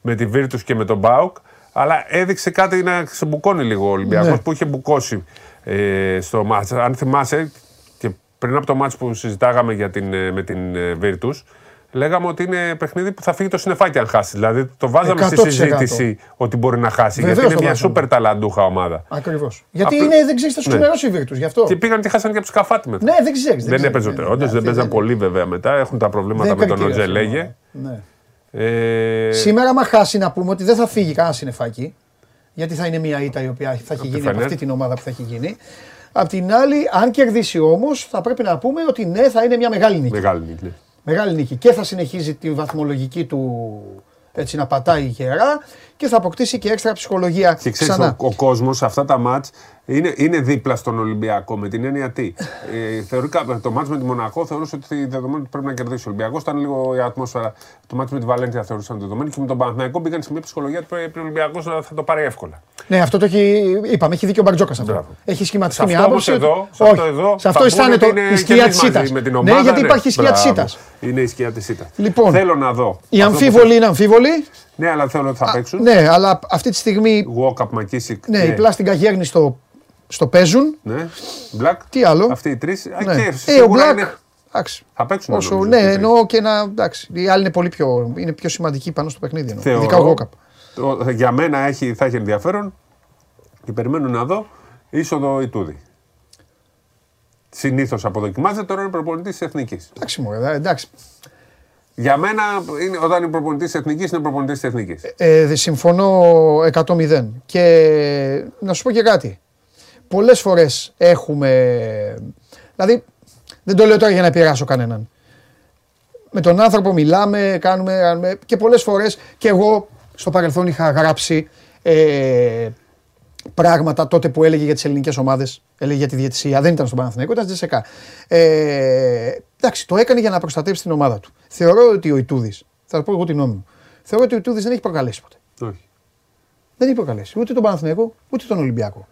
με τη Βίρτους και με τον Μπάουκ. Αλλά έδειξε κάτι να ξεμπουκώνει λίγο ο Ολυμπιακός ναι. που είχε μπουκώσει. Ε, στο μάτς. Αν θυμάσαι και πριν από το μάτς που συζητάγαμε για την, με την Virtus, λέγαμε ότι είναι παιχνίδι που θα φύγει το συννεφάκι αν χάσει. Δηλαδή το βάζαμε εκατό τοις εκατό στη συζήτηση ότι μπορεί να χάσει. Βεβαίως, γιατί είναι μια βάζαμε. Σούπερ ταλαντούχα ομάδα. Ακριβώς. Γιατί Απ... είναι, δεν ξέρει, θα σου ξημερώσει ναι. η Virtus. Γι' αυτό. Και πήγαν και χάσαν και από του Σκαφάτι μετά. Ναι, δεν ξέρει. Δεν έπαιζε ούτε. Όντως δεν παίζαν πολύ βέβαια μετά. Έχουν τα προβλήματα δεν με τον Οτζέ, λέγε. Σήμερα, άμα χάσει, να πούμε ότι δεν θα φύγει κανένα συννεφάκι. Γιατί θα είναι μια ήττα η οποία θα έχει γίνει από αυτή την ομάδα που θα έχει γίνει. Απ' την άλλη, αν κερδίσει όμως, θα πρέπει να πούμε ότι ναι, θα είναι μια μεγάλη νίκη. Μεγάλη νίκη. Μεγάλη νίκη. Και θα συνεχίζει τη βαθμολογική του έτσι να πατάει γερά και θα αποκτήσει και έξτρα ψυχολογία. Και ξέρεις, ο, ο κόσμος αυτά τα μάτς είναι, είναι δίπλα στον Ολυμπιακό με την έννοια τι. ε, θεωρήκα, το μάτς με τη Μονακό θεωρούσε ότι δεδομένο ότι πρέπει να κερδίσει ο Ολυμπιακός. Ήταν λίγο η ατμόσφαιρα. Το μάτς με τη Βαλένθια θεωρούσαν δεδομένο και με τον Παναθηναϊκό πήγαν σε μια ψυχολογία ότι πρέπει ο Ολυμπιακός θα το πάρει εύκολα. Ναι, αυτό το έχει, είπαμε, έχει δίκιο ο Μπαρτζόκας αυτό. Μπράβο. Έχει σχηματιστεί μια άποψη. Εδώ, σε αυτό εδώ. Σε αυτό αισθάνεται η σκιά της ήττας. Ναι, γιατί υπάρχει η σκιά της ήττας. Είναι η σκιά της ήττας. Λοιπόν, θέλω να δω. Οι αμφίβολοι είναι αμφίβολοι. Ναι, αλλά θέλω ότι θα παίξουν. Ναι, αλλά αυτή τη στιγμή. Walk-up, McKissick. Ναι, η Πλάστιγκα Γέρνη στο. Στο παίζουν. Ναι. Black. Τι άλλο. Αυτοί οι τρεις. Ναι. Ε, ο Black. Είναι... Θα παίξουν. Όσο, νομίζω, ναι, εννοώ και να. Εντάξει. Οι άλλοι είναι πολύ πιο, είναι πιο σημαντικοί πάνω στο παιχνίδι. Εννοώ. Ειδικά ο Walkup. Για μένα έχει, θα έχει ενδιαφέρον και περιμένω να δω είσοδο Ιτούδη. Συνήθως αποδοκιμάζεται, τώρα είναι προπονητής της Εθνικής. Εντάξει, μωρέ, εντάξει. Για μένα, είναι, όταν είναι προπονητής της Εθνικής, είναι προπονητής της Εθνικής. Ε, ε, συμφωνώ εκατό τοις εκατό. Και να σου πω και κάτι. Πολλές φορές έχουμε, δηλαδή δεν το λέω τώρα για να επηρεάσω κανέναν. Με τον άνθρωπο μιλάμε, κάνουμε, κάνουμε και πολλές φορές και εγώ στο παρελθόν είχα γράψει ε, πράγματα τότε που έλεγε για τις ελληνικές ομάδες, έλεγε για τη διαιτησία, δεν ήταν στον Παναθηναϊκό, ήταν στη Σακά. Ε, εντάξει, το έκανε για να προστατεύσει την ομάδα του. Θεωρώ ότι ο Ιτούδης, θα πω εγώ την νόμη μου, θεωρώ ότι ο Ιτούδης δεν έχει προκαλέσει ποτέ. Όχι. Δεν έχει προκαλέσει ούτε τον Παναθηναϊκό, ούτε τον Ολυμπιακό.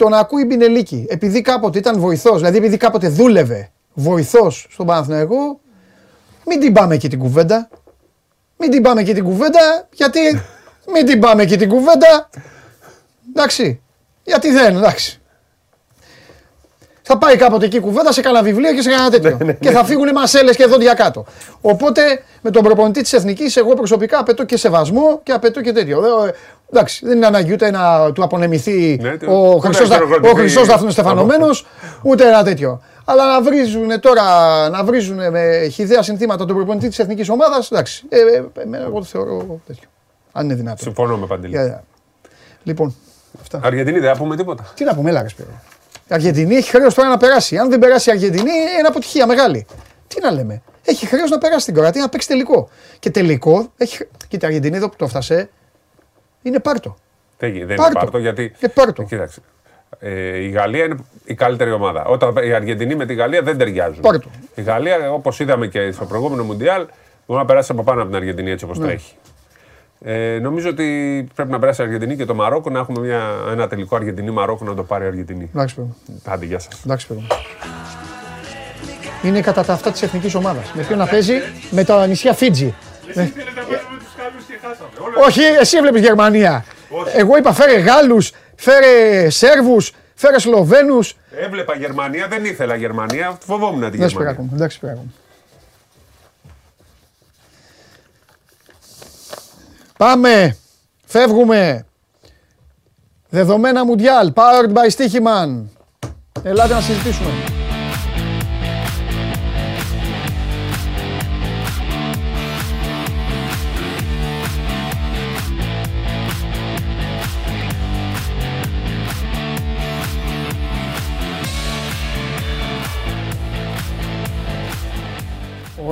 Τον ακούει Μπινελίκη, επειδή κάποτε ήταν βοηθός, δηλαδή επειδή κάποτε δούλευε βοηθός στον Παναθηναϊκό, μην την πάμε εκεί την κουβέντα. Μην την πάμε εκεί την κουβέντα, γιατί. Μην την πάμε εκεί την κουβέντα. Εντάξει. Γιατί δεν, εντάξει. Θα πάει κάποτε εκεί η κουβέντα σε κανένα βιβλίο και σε κανένα τέτοιο. Και θα φύγουν οι μασέλες και δόντια κάτω. Οπότε με τον προπονητή της Εθνικής, εγώ προσωπικά απαιτώ και σεβασμό και απαιτώ και τέτοιο. Εντάξει, δεν είναι ανάγκη ούτε να του απονεμηθεί ο Χρυσός Δάφνος Στεφανωμένος, ούτε ένα τέτοιο. Αλλά να βρίζουν τώρα, να βρίζουν με χυδαία συνθήματα τον προπονητή της Εθνικής Ομάδας, εντάξει. Εγώ το θεωρώ τέτοιο. Αν είναι δυνατό. Συμφωνώ με Παντελή. Λοιπόν, αυτά. Αργεντινή, δεν θα πούμε τίποτα. Τι να πούμε, Λάγκας πέρα. Η Αργεντινή έχει χρέος τώρα να περάσει. Αν δεν περάσει η Αργεντινή, είναι αποτυχία μεγάλη. Τι να λέμε. Έχει χρέος να περάσει την Κροατία, να παίξει τελικό. Και τελικό, έχει... κοίτα, η Αργεντινή εδώ που το φτάσε, είναι πάρτο. Δεν πάρτο. είναι πάρτο, γιατί. Ε, πάρτο. Κοίταξε. Ε, η Γαλλία είναι η καλύτερη ομάδα. Όταν η Αργεντινή με τη Γαλλία δεν ταιριάζουν. Πάρτο. Η Γαλλία, όπως είδαμε και στο προηγούμενο Μουντιάλ, μπορεί να περάσει από πάνω από την Αργεντινή έτσι όπως ναι. τρέχει. Ε, νομίζω ότι πρέπει να περάσει η Αργεντινή και το Μαρόκο, να έχουμε μια, ένα τελικό Αργεντινή-Μαρόκο να το πάρει η Αργεντινή. Εντάξει, παιδί. Άντε, γεια σας. Εντάξει, παιδί. Είναι κατά τα αυτά της εθνικής ομάδας. Με ποιον να παίζει, με τα νησιά Φίτζι. Εσύ ναι. θέλετε να παίζουμε με τους Γάλλους και χάσαμε. Όχι, εσύ βλέπεις Γερμανία. Όχι. Εγώ είπα φέρε Γάλλους, φέρε Σέρβους, φέρε Σλοβαίνους. Έβλεπα Γερμανία, δεν ήθελα Γερμανία, φοβόμουν την Γερμανία. Πέρα ακόμα. Εντάξει, πέρα ακόμα. Πάμε, φεύγουμε. Δεδομένα Μουντιάλ, powered by Stichiman. Ελάτε να συζητήσουμε.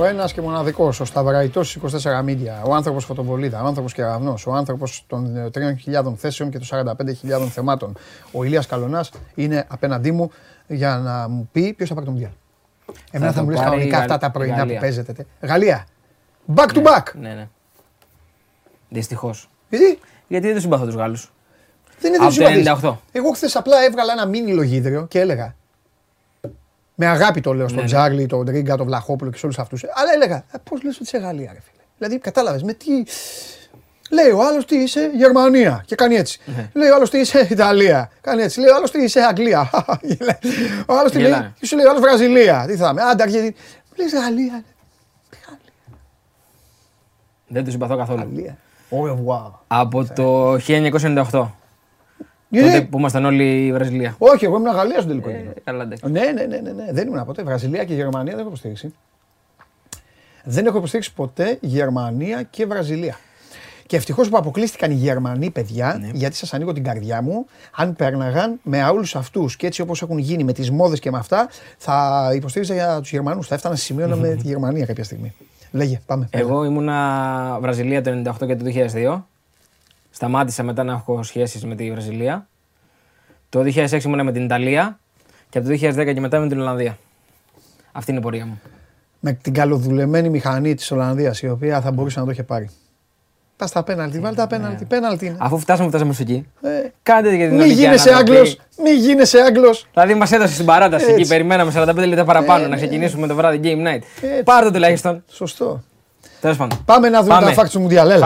ένας και μοναδικός, ο Σταυραϊτός στις είκοσι τέσσερα μίλια, ο άνθρωπος φωτοβολίδα, ο άνθρωπος κεραυνός, ο άνθρωπος των τρεις χιλιάδες θέσεων και των σαράντα πέντε χιλιάδες θεμάτων. Ο Ηλίας Καλονάς είναι απέναντί μου για να μου πει ποιος θα πάρει το Μουντιάλ. Εμένα θα μου λες κανονικά αυτά τα πρωινά που παίζετε. Γαλλία. Back to back. Ναι, ναι. Δυστυχώς. Γιατί? Γιατί δεν τους συμπαθώ τους Γάλλους. Δεν είναι δυστυχώς. Εγώ χθες απλά έβγαλα ένα μίνι λογίδριο και έλεγα. Με αγάπη το λέω στον Τζάρλι, τον Τρίγκα, τον Βλαχόπουλο και σε όλους αυτούς. Αλλά έλεγα, πώς λες ότι είσαι Γαλλία, ρε φίλε. Δηλαδή, κατάλαβες με τι. Λέει ο άλλος τι είσαι Γερμανία και κάνει έτσι. Λέει ο άλλος τι είσαι Ιταλία. Κάνει έτσι. Λέει ο άλλος τι είσαι Αγγλία. Ο άλλος τι λέει. Σου λέει ο άλλος Βραζιλία. Τι θα είμαι. Άντα, γιατί. Λες Γαλλία. Δεν του συμπαθώ καθόλου. Από το χίλια εννιακόσια ενενήντα οκτώ. Τότε που ήμασταν όλοι η Βραζιλία. Όχι, εγώ ήμουν Γαλλία στον τελικό. Ναι, ναι, ναι, ναι. Δεν ήμουν ποτέ. Βραζιλία και Γερμανία δεν έχω υποστηρίξει. Δεν έχω υποστηρίξει ποτέ Γερμανία και Βραζιλία. Και ευτυχώς που αποκλείστηκαν οι Γερμανοί, παιδιά, ναι. Γιατί σας ανοίγω την καρδιά μου, αν πέρναγαν με όλους αυτούς και έτσι όπως έχουν γίνει με τις μόδες και με αυτά, θα υποστήριζα για τους Γερμανούς. Θα έφτανα σε σημείο με τη Γερμανία κάποια στιγμή. Λέγε, πάμε. Εγώ ήμουνα Βραζιλία το ενενήντα οκτώ και το δύο χιλιάδες δύο. Σταμάτησα μετά να έχω σχέσεις με τη Βραζιλία. Το δύο χιλιάδες έξι ήμουνα με την Ιταλία και από το δύο χιλιάδες δέκα και μετά με την Ολλανδία. Αυτή είναι η πορεία μου. Με την καλοδουλεμένη μηχανή της Ολλανδίας, η οποία θα μπορούσε να το είχε πάρει. Πας τα πέναλτι, βάλτε τα πέναλτι, πέναλτι. Αφού φτάσαμε, φτάσαμε εκεί. Κάντε για την Ολλανδία. Μη γίνεσαι Άγγλος, μη γίνεσαι Άγγλος. Δηλαδή μας έδωσε στην παράταση εκεί, περιμέναμε σαράντα πέντε λεπτά παραπάνω να ξεκινήσουμε το βράδυ Game Night. Πάρ' το τουλάχιστον. Σωστό. Τέλος πάντων. Πάμε να δούμε τα facts του Μουντιάλ.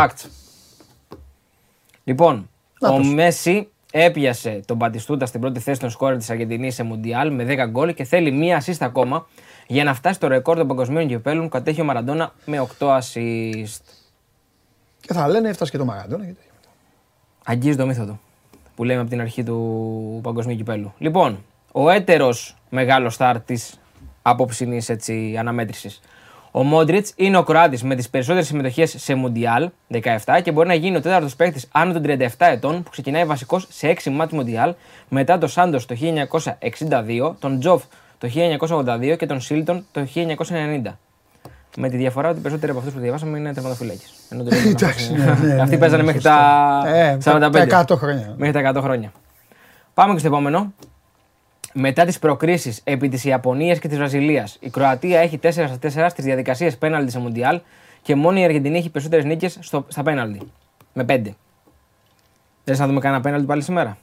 Λοιπόν, ο Μέσι έπιασε τον Μπατιστούτα στην πρώτη θέση των σκόρερ της Αργεντινής σε Μουντιάλ με δέκα γκολ και θέλει μία ασίστ ακόμα για να φτάσει στο ρεκόρ των παγκοσμίων κυπέλων που κατέχει ο Μαραντόνα με οκτώ ασίστ. Και θα λένε έφτασε και το Μαραντόνα. Αγγίζει το μύθο του που λέμε από την αρχή του παγκοσμίου κυπέλου. Λοιπόν, ο έτερος μεγάλος στάρ της απόψινής αναμέτρησης. Ο Μόντριτς είναι ο Κροάτης με τις περισσότερες συμμετοχές σε Μουντιάλ, δεκαεπτά, και μπορεί να γίνει ο τέταρτος παίκτης άνω των τριάντα επτά ετών που ξεκινάει βασικός σε έξι μάτς Μουντιάλ μετά τον Σάντος το χίλια εννιακόσια εξήντα δύο, τον Τζοφ το χίλια εννιακόσια ογδόντα δύο και τον Σίλτον το χίλια εννιακόσια ενενήντα. Με τη διαφορά ότι περισσότεροι από αυτούς που διαβάσαμε είναι τερματοφυλάκες. Αυτοί παίζανε μέχρι τα σαράντα πέντε χρόνια. Μέχρι τα εκατό χρόνια. Πάμε και στο επόμενο. Μετά τις προκρίσεις επί της Ιαπωνίας και της Βραζιλίας, η Κροατία έχει τέσσερα στα τέσσερα στις διαδικασίες πέναλτι σε Μουντιάλ και μόνο η Αργεντινή έχει περισσότερες νίκες στο, στα πέναλτι. Με πέντε. Θες να δούμε κανένα πέναλτι πάλι σήμερα?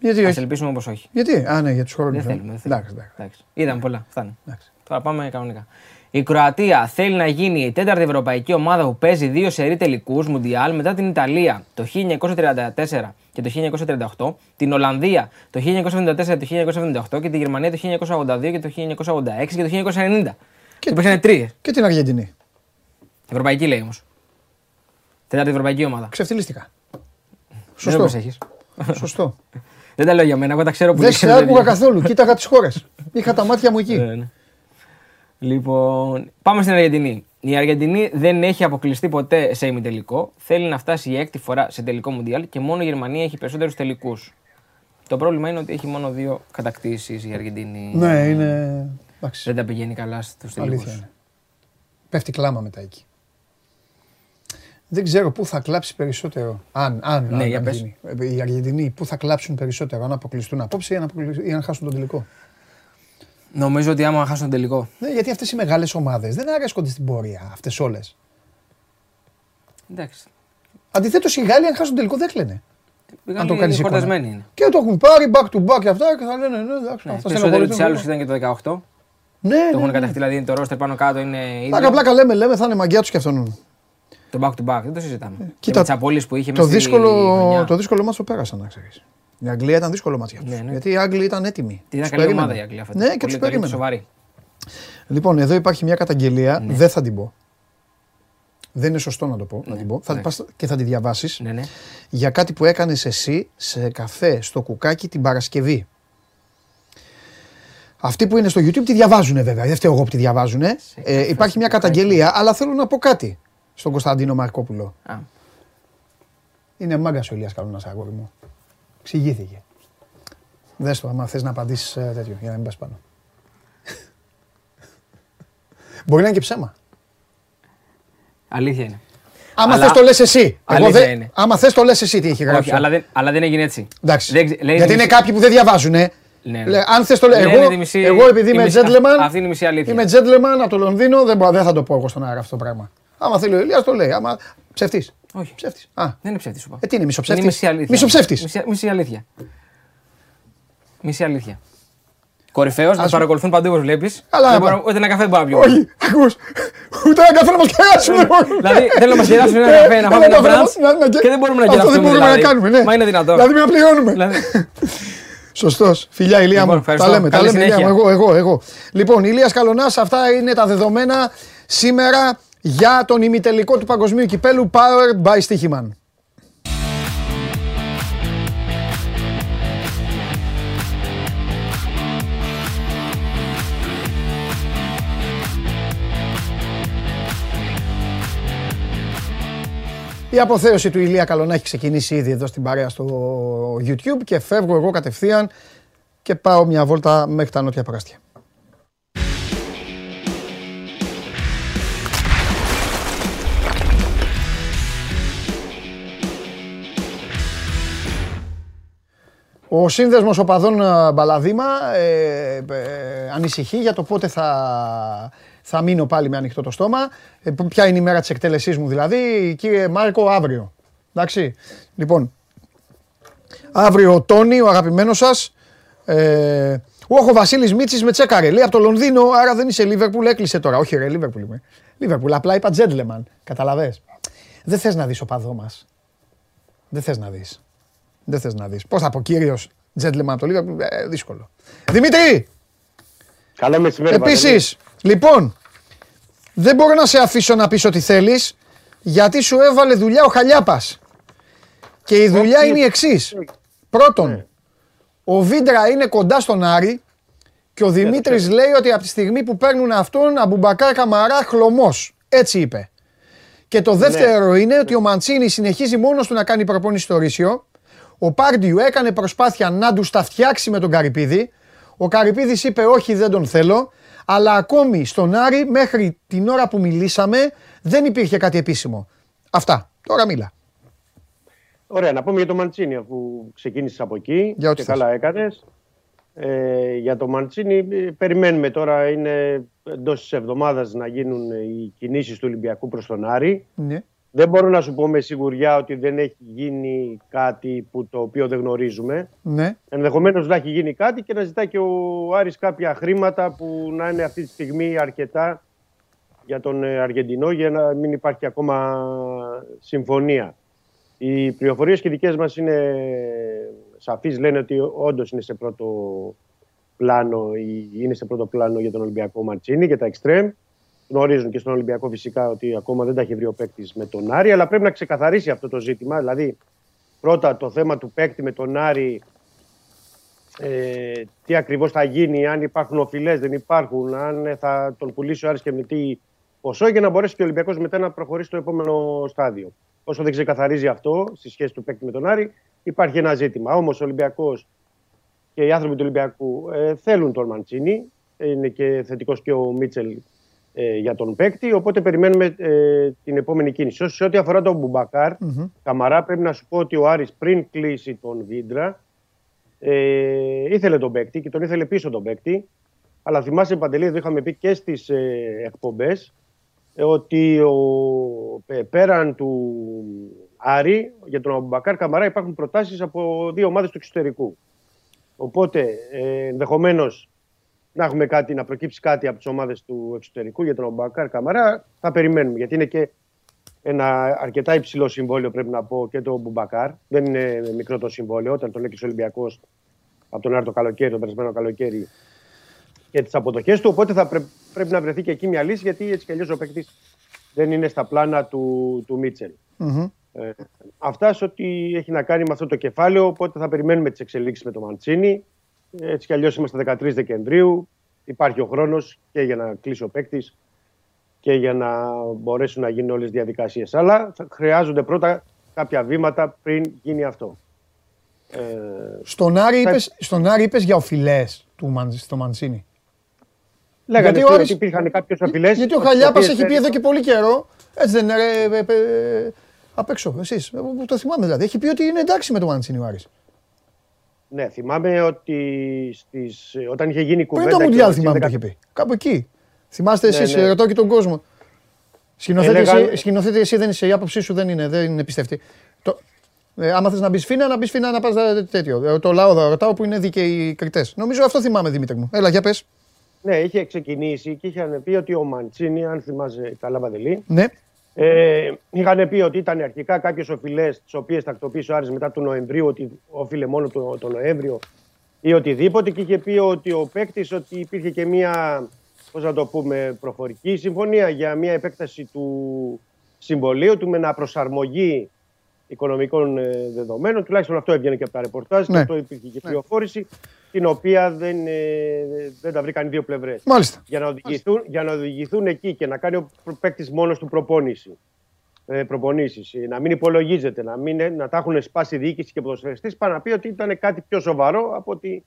Γιατί? Ας ελπίσουμε όπως όχι. Γιατί? Α, ναι, για τους χρόνους. Δεν θέλουμε. Δεν θέλουμε. Εντάξει, εντάξει. Είδαμε πολλά. Φτάνει. Εντάξει. Τώρα πάμε κανονικά. Η Κροατία θέλει να γίνει η τέταρτη ευρωπαϊκή ομάδα που παίζει δύο σερί τελικούς Μουντιάλ μετά την Ιταλία το χίλια εννιακόσια τριάντα τέσσερα και το χίλια εννιακόσια τριάντα οκτώ, την Ολλανδία το χίλια εννιακόσια εβδομήντα τέσσερα και το χίλια εννιακόσια εβδομήντα οκτώ και τη Γερμανία το χίλια εννιακόσια ογδόντα δύο και το χίλια εννιακόσια ογδόντα έξι και το χίλια εννιακόσια ενενήντα. Και υπήρχαν τρεις. Και την Αργεντινή. Ευρωπαϊκή λέει όμως. Τέταρτη ευρωπαϊκή ομάδα. Ξεφτυλίστηκα. Σωστό. Σωστό. Δεν τα λέω για μένα, εγώ τα ξέρω που δεν σε άκουγα καθόλου. Κοίταγα τις χώρες. Είχα τα μάτια μου εκεί. Λοιπόν, πάμε στην Αργεντινή. Η Αργεντινή δεν έχει αποκλειστεί ποτέ σε ημιτελικό. Θέλει να φτάσει η έκτη φορά σε τελικό Μουντιάλ και μόνο η Γερμανία έχει περισσότερους τελικούς. Το πρόβλημα είναι ότι έχει μόνο δύο κατακτήσεις η Αργεντινή. Ναι, είναι. Δεν τα πηγαίνει καλά στους τελικούς. Πέφτει κλάμα μετά εκεί. Δεν ξέρω πού θα κλάψει περισσότερο. Αν, αν, ναι, αν γίνει. Οι Αργεντινοί πού θα κλάψουν περισσότερο, αν αποκλειστούν απόψε ή αν, αποκλειστούν, ή αν χάσουν τον τελικό. Νομίζω ότι άμα χάσουν τον τελικό. Ναι, γιατί αυτές οι μεγάλες ομάδες δεν αρέσκονται στην πορεία, αυτές όλες. Εντάξει. Αντιθέτως οι Γάλλοι, αν χάσουν τον τελικό, δεν κλαίνε. Αν το κάνεις εικόνα. Και το έχουν πάρει back to back και αυτά και θα λένε ναι, εντάξει. Ναι, περισσότεροι τους άλλους ήταν και το δεκαοκτώ. Ναι, το έχουν κατακτήσει, δηλαδή το ρόστερ πάνω κάτω είναι ίδιο. Πλάκα πλάκα λέμε, λέμε θα είναι μαγκιά τους και αυτόν. Το back to back, δεν το συζητάμε. Κοίτα, τις απώλειες που είχε μέσα. Το δύσκολο, το δύσκολο μας το πέρασαν, να ξέρεις. Η Αγγλία ήταν δύσκολο μάτι για αυτούς, γιατί οι Άγγλοι ήταν έτοιμοι. Ήταν καλή ομάδα η Αγγλία φέτος. Ναι, και τους περίμενε. Λοιπόν, εδώ υπάρχει μια καταγγελία, δεν θα την πω. Δεν είναι σωστό να το πω, να την πω. Θα την πας και θα τη διαβάσεις. Για κάτι που έκανες εσύ σε καφέ στο Κουκάκι την Παρασκευή. Αυτοί που είναι στο YouTube τη διαβάζουνε βέβαια, δεν φταίω εγώ που τη διαβάζουνε. Υπάρχει μια καταγγελία, αλλά θέλω να πω κάτι στον Κωνσταντίνο Μαρκόπουλο. Είναι μάγκας ο Ηλίας Καλονάς, αγόρι μου. Εξηγήθηκε. Δες το, άμα θες να απαντήσεις τέτοιο, για να μην πας πάνω. Μπορεί να είναι και ψέμα. Αλήθεια είναι. Άμα θες το λες εσύ. Άμα θες το λες εσύ τι έχει γράψει. Αλλά δεν έγινε έτσι. Γιατί είναι κάποιοι που δεν διαβάζουν. Αν θες το λες. Εγώ επειδή είμαι gentleman, είμαι gentleman από το Λονδίνο, δεν θα το πω εγώ στον αέρα αυτό το πράγμα. Άμα θέλει ο Ηλίας το λέει. Άμα ψεύτης. Όχι. Ψεύτης. Α. Δεν είναι ψεύτης. Ε, τι είναι, μισοψεύτης. Μισοψεύτης. Μισή αλήθεια. Μισή αλήθεια. Κορυφαίος, μας παρακολουθούν παντού όπως βλέπεις. Ούτε ένα καφέ δεν μπορώ να πιω. Όχι, ακούς. Ούτε ένα καφέ να μας κεράσουν. Δηλαδή θέλουν να μας κεράσουν ένα καφέ, να πάμε ένα μπραντς και δεν μπορούμε να κεράσουμε. Αυτό δεν μπορούμε να κάνουμε, ναι. Μα είναι δυνατόν. Δηλαδή να πληρώνουμε. Σωστός. Φιλιά Ηλία μου. Τα λέμε, τα λέμε Ηλία μου. Εγώ, εγώ, εγώ. Λοιπόν, Ηλίας Καλονάς, αυτά είναι τα δεδομένα σήμερα για τον ημιτελικό του Παγκοσμίου Κυπέλου Powered by Stichiman. Η αποθέωση του Ηλία Καλονά έχει ξεκινήσει ήδη εδώ στην παρέα στο YouTube και φεύγω εγώ κατευθείαν και πάω μια βόλτα μέχρι τα νότια παράστια. Ο σύνδεσμος οπαδών Μπαλαδήμα ε, ε, ανησυχεί για το πότε θα... Θα μείνω πάλι με ανοιχτό το στόμα. Ε, ποια είναι η μέρα της εκτέλεσής μου δηλαδή, κύριε Μάρκο, αύριο. Εντάξει. Λοιπόν, αύριο ο Τόνι, ο αγαπημένος σας. Ε, όχι, ο Βασίλης Μίτσης με τσέκαρε. Λέει από το Λονδίνο, άρα δεν είσαι Λίβερπουλ, έκλεισε τώρα. Όχι, ρε, Λίβερπουλ είμαι. Λίβερπουλ, απλά είπα τζέντλεμαν. Καταλαβες. Δεν θες να δεις οπαδό μας. Δεν θες να δεις. Δεν θες να δεις. Πώς θα πω κύριος τζέντλεμαν από το Λίβερπουλ, ε, δύσκολο. Δημήτρη! Καλό μεσημέρι. Επίσης, λοιπόν, δεν μπορώ να σε αφήσω να πεις ό,τι θέλεις, γιατί σου έβαλε δουλειά ο Χαλιάπας. Και η δουλειά είναι η εξής. Πρώτον, ο Βίντρα είναι κοντά στον Άρη και ο Δημήτρης λέει ότι από τη στιγμή που παίρνουν αυτόν, Αμπουμπακάρ Καμαρά χλωμός. Έτσι είπε. Και το δεύτερο είναι ότι ο Μαντσίνη συνεχίζει μόνος του να κάνει προπόνηση στο Ρήσιο. Ο Πάρντιου έκανε προσπάθεια να του τα φτιάξει με τον Καρυπίδη. Ο Καρυπίδης είπε όχι, δεν τον θέλω. Αλλά ακόμη στον Άρη, μέχρι την ώρα που μιλήσαμε, δεν υπήρχε κάτι επίσημο. Αυτά. Τώρα μίλα. Ωραία, να πούμε για το Μαντσίνι, αφού ξεκίνησες από εκεί και θες. Καλά έκανες. Ε, για το Μαντσίνι, περιμένουμε τώρα, είναι εντός της εβδομάδας να γίνουν οι κινήσεις του Ολυμπιακού προς τον Άρη. Ναι. Δεν μπορώ να σου πω με σιγουριά ότι δεν έχει γίνει κάτι που το οποίο δεν γνωρίζουμε. Ναι. Ενδεχομένως να έχει γίνει κάτι και να ζητάει και ο Άρης κάποια χρήματα που να είναι αυτή τη στιγμή αρκετά για τον Αργεντινό για να μην υπάρχει ακόμα συμφωνία. Οι πληροφορίες και δικές μας είναι σαφείς, λένε ότι όντως είναι σε πρώτο πλάνο, είναι σε πρώτο πλάνο για τον Ολυμπιακό Μαντσίνι, για τα εξτρέμ. Γνωρίζουν και στον Ολυμπιακό φυσικά ότι ακόμα δεν τα έχει βρει ο παίκτης με τον Άρη, αλλά πρέπει να ξεκαθαρίσει αυτό το ζήτημα. Δηλαδή, πρώτα το θέμα του παίκτη με τον Άρη, ε, τι ακριβώς θα γίνει, αν υπάρχουν οφειλές, δεν υπάρχουν, αν θα τον πουλήσει ο Άρης και με τι ποσό, για να μπορέσει και ο Ολυμπιακός μετά να προχωρήσει στο επόμενο στάδιο. Όσο δεν ξεκαθαρίζει αυτό στη σχέση του παίκτη με τον Άρη, υπάρχει ένα ζήτημα. Όμως ο Ολυμπιακός και οι άνθρωποι του Ολυμπιακού ε, θέλουν τον Μαντσίνι, είναι και θετικός και ο Μίτσελ. Ε, για τον παίκτη, οπότε περιμένουμε ε, την επόμενη κίνηση. Σε ό,τι αφορά τον Μπουμπακάρ, mm-hmm. Καμαρά, πρέπει να σου πω ότι ο Άρης πριν κλείσει τον Βίντρα ε, ήθελε τον παίκτη και τον ήθελε πίσω τον παίκτη, αλλά θυμάσαι, Παντελή, το είχαμε πει και στις ε, εκπομπές ε, ότι ο, ε, πέραν του Άρη για τον Μπουμπακάρ Καμαρά υπάρχουν προτάσεις από δύο ομάδες του εξωτερικού. Οπότε ε, ενδεχομένως να έχουμε κάτι, να προκύψει κάτι από τις ομάδες του εξωτερικού για τον Μπακάρ Καμαρά, θα περιμένουμε. Γιατί είναι και ένα αρκετά υψηλό συμβόλαιο, πρέπει να πω, και το Μπουμπακάρ. Δεν είναι μικρό το συμβόλαιο. Όταν τον έκλεισε ο Ολυμπιακός από τον Άρη το καλοκαίρι, τον περασμένο καλοκαίρι, και τις αποδοχές του. Οπότε θα πρέ... πρέπει να βρεθεί και εκεί μια λύση, γιατί έτσι κι αλλιώς ο παίκτης δεν είναι στα πλάνα του, του Μίτσελ. Mm-hmm. Ε, αυτά σε ό,τι έχει να κάνει με αυτό το κεφάλαιο. Οπότε θα περιμένουμε τις εξελίξεις με το Μαντσίνι. Έτσι κι αλλιώς είμαστε δεκατρείς Δεκεμβρίου, υπάρχει ο χρόνος και για να κλείσει ο παίκτης και για να μπορέσουν να γίνουν όλες οι διαδικασίες. Αλλά χρειάζονται πρώτα κάποια βήματα πριν γίνει αυτό. Στον Άρη θα... είπες, στον Άρη είπες για οφειλές του, στο Μαντσίνι. Λέγανε ότι υπήρχαν κάποιες οφειλές. Γιατί ο Χαλιάπας έχει πει εδώ και πολύ καιρό Έτσι δεν είναι απ' έξω, εσείς. Το θυμάμαι δηλαδή. Έχει πει ότι είναι εντάξει με το Μαντσίνι ο Άρης. Ναι, θυμάμαι ότι στις... όταν είχε γίνει κουβέντα... Πριν το Μουντιάλ θυμάμαι το είχε πει. Κάπου εκεί. Θυμάστε εσείς, ρωτάω και τον κόσμο. Σκηνοθέτη εσύ δεν είσαι, η άποψή σου δεν είναι, δεν είναι πιστευτή. Άμα θες να μπεις φίνα, να μπεις φίνα, να πας τέτοιο. Το λαό ρωτάω που είναι δίκαιοι κριτές. Νομίζω αυτό θυμάμαι, Δημήτρη μου. Έλα, για πες. Ναι, είχε ξεκινήσει και είχαν πει ότι ο Μαντσίνι, αν θυμάσαι καλά, Παντελή, ναι. ε, είχαν πει ότι ήταν αρχικά κάποιες οφειλές τις οποίες τακτοποίησε ο Άρης μετά του Νοεμβρίου, ότι όφιλε μόνο το, το Νοέμβριο ή οτιδήποτε. Και είχε πει ότι ο παίκτης, ότι υπήρχε και μία, πώς να το πούμε, προφορική συμφωνία για μία επέκταση του συμβολίου του με να προσαρμογή οικονομικών δεδομένων. Τουλάχιστον αυτό έβγαινε και από τα ρεπορτάζ, ναι. Και αυτό υπήρχε και πληροφόρηση, ναι. Την οποία δεν, δεν τα βρήκαν οι δύο πλευρές. Μάλιστα. Για να οδηγηθούν, Μάλιστα. Για να οδηγηθούν εκεί και να κάνει ο παίκτης μόνος του προπόνηση. Ε, προπονήσεις, να μην υπολογίζεται, να, μην, να τα έχουν σπάσει διοίκηση και ποδοσφαιριστές, παρά να πει ότι ήταν κάτι πιο σοβαρό από ότι,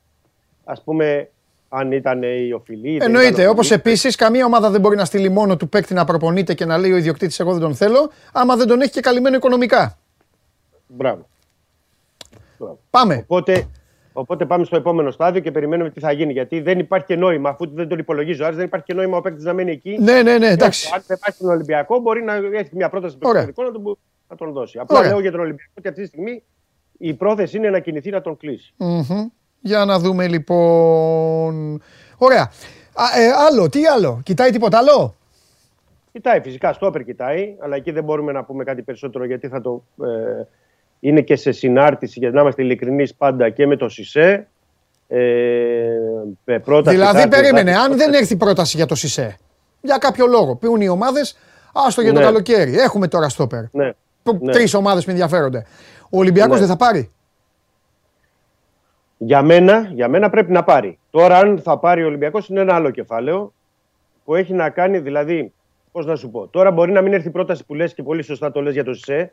ας πούμε, αν ήταν οι οφειλοί. Εννοείται. Όπως επίσης, καμία ομάδα δεν μπορεί να στείλει μόνο του παίκτη να προπονείται και να λέει ο ιδιοκτήτης, εγώ δεν τον θέλω, άμα δεν τον έχει και καλυμμένο οικονομικά. Μπράβο. Μπράβο. Πάμε. Οπότε, οπότε πάμε στο επόμενο στάδιο και περιμένουμε τι θα γίνει. Γιατί δεν υπάρχει και νόημα, αφού δεν τον υπολογίζει ο Άρης, δεν υπάρχει και νόημα ο παίκτης να μένει εκεί. Ναι, ναι, ναι. Εντάξει. Αν δεν πάει στον Ολυμπιακό, μπορεί να έχει μια πρόταση του Ολυμπιακού να, να τον δώσει. Απλά λέω για τον Ολυμπιακό ότι αυτή τη στιγμή η πρόθεση είναι να κινηθεί να τον κλείσει. Mm-hmm. Για να δούμε λοιπόν. Ωραία. Α, ε, άλλο, τι άλλο, κοιτάει τίποτα άλλο. Κοιτάει, φυσικά στόπερ κοιτάει, αλλά εκεί δεν μπορούμε να πούμε κάτι περισσότερο γιατί θα το. Ε, Είναι και σε συνάρτηση, για να είμαστε ειλικρινείς πάντα, και με το Ισέ. Ε, δηλαδή, τάτη, περίμενε, τάτη, αν πρόταση. Δεν έρθει πρόταση για το Ισέ, για κάποιο λόγο, ποιούν οι ομάδες, άστο για ναι. Το καλοκαίρι. Έχουμε τώρα στόπερ. Ναι. Ναι. Τρεις ομάδες που ενδιαφέρονται. Ο Ολυμπιακός ναι. Δεν θα πάρει. Για μένα, για μένα πρέπει να πάρει. Τώρα, αν θα πάρει ο Ολυμπιακός, είναι ένα άλλο κεφάλαιο που έχει να κάνει, δηλαδή, πώς να σου πω. Τώρα μπορεί να μην έρθει πρόταση που λες και πολύ σωστά το λες για το Ισέ.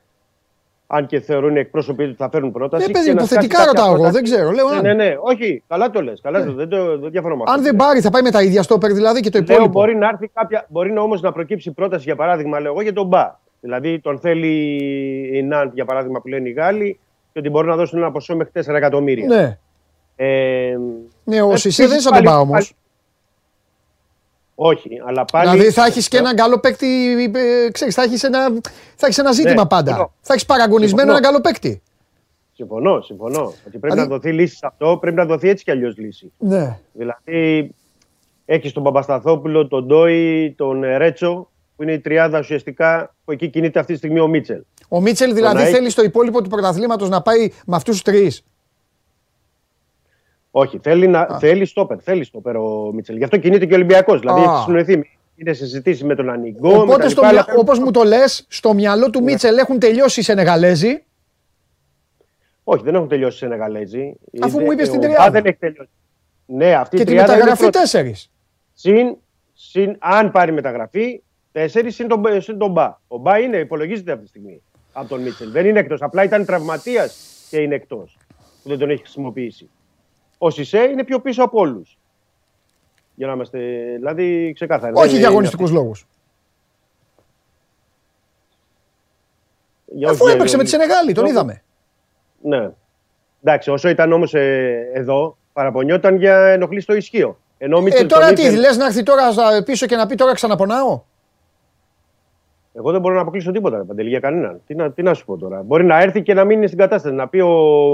Αν και θεωρούν οι εκπρόσωποι ότι θα φέρουν πρόταση. Ναι, παιδί, υποθετικά ρωτάω εγώ, δεν ξέρω. Λέω, ναι, ναι, ναι, όχι, καλά το λες. Καλά ναι. Το, δεν το δεν διαφωνώ. Αν δεν πάρει, θα πάει με τα ίδια στόπερ δηλαδή και το υπόλοιπο. Λέω, μπορεί να έρθει κάποια. Μπορεί να όμως να προκύψει πρόταση, για παράδειγμα, λέω εγώ, για τον Μπα. Δηλαδή τον θέλει η Ναντ, για παράδειγμα, που λένε οι Γάλλοι, και ότι μπορούν να δώσουν ένα ποσό μέχρι τέσσερα εκατομμύρια. Ναι. Ε, ναι, ο Σισέ δεν θα τον Μπα όμως. Όχι, αλλά πάλι. Δηλαδή θα έχεις και έναν καλό παίκτη, ξέρεις, θα έχεις ένα, θα έχεις ένα ζήτημα ναι, πάντα. Συμφωνώ. Θα έχεις παραγωνισμένο έναν καλό παίκτη. Συμφωνώ, συμφωνώ. Ότι πρέπει Αντί... να δοθεί λύση σε αυτό, πρέπει να δοθεί έτσι κι αλλιώς λύση. Ναι. Δηλαδή έχεις τον Παπασταθόπουλο, τον Ντόι, τον Ρέτσο, που είναι η τριάδα ουσιαστικά που εκεί κινείται αυτή τη στιγμή ο Μίτσελ. Ο Μίτσελ δηλαδή να... θέλει στο υπόλοιπο του πρωταθλήματος να πάει με αυτούς τους τρεις. Όχι, θέλει, να, θέλει στόπερ, θέλει στόπερ ο Μίτσελ. Γι' αυτό κινείται και ο Ολυμπιακός. Δηλαδή έχει συνοηθεί, είναι συζητήσει με τον Ανιγκό. Οπότε, λοιπά, μυα... αλλά... όπως μου το λες, στο μυαλό του ναι. Μίτσελ έχουν τελειώσει οι Σενεγαλέζοι. Όχι, δεν έχουν τελειώσει οι Σενεγαλέζοι. Αφού μου είπες την τριάδα. Δεν έχει τελειώσει. Ναι, αυτή και τη μεταγραφή τέσσερις. Συν, συν, αν πάρει μεταγραφή, τέσσερις συν τον, συν τον Μπα. Ο Μπα είναι, υπολογίζεται αυτή τη στιγμή από τον Μίτσελ. Δεν είναι εκτός. Απλά ήταν τραυματίας και είναι εκτός. Που δεν τον έχει χρησιμοποιήσει. Ο Σισέ είναι πιο πίσω από όλους. Για να είμαστε δηλαδή ξεκάθαροι. Όχι για αγωνιστικούς λόγους. Αφού έπαιξε με τη Σενεγάλη, τον είδαμε. Ναι. Εντάξει, όσο ήταν όμως ε, εδώ, παραπονιόταν για ενοχλή στο ισχύο. Ενώ ε, τώρα τι, ήθελ... λες να έρθει τώρα πίσω και να πει τώρα ξαναπονάω. Εγώ δεν μπορώ να αποκλείσω τίποτα, Παντελή, για κανέναν. Τι να, τι να σου πω τώρα. Μπορεί να έρθει και να μην είναι στην κατάσταση. Να πει ο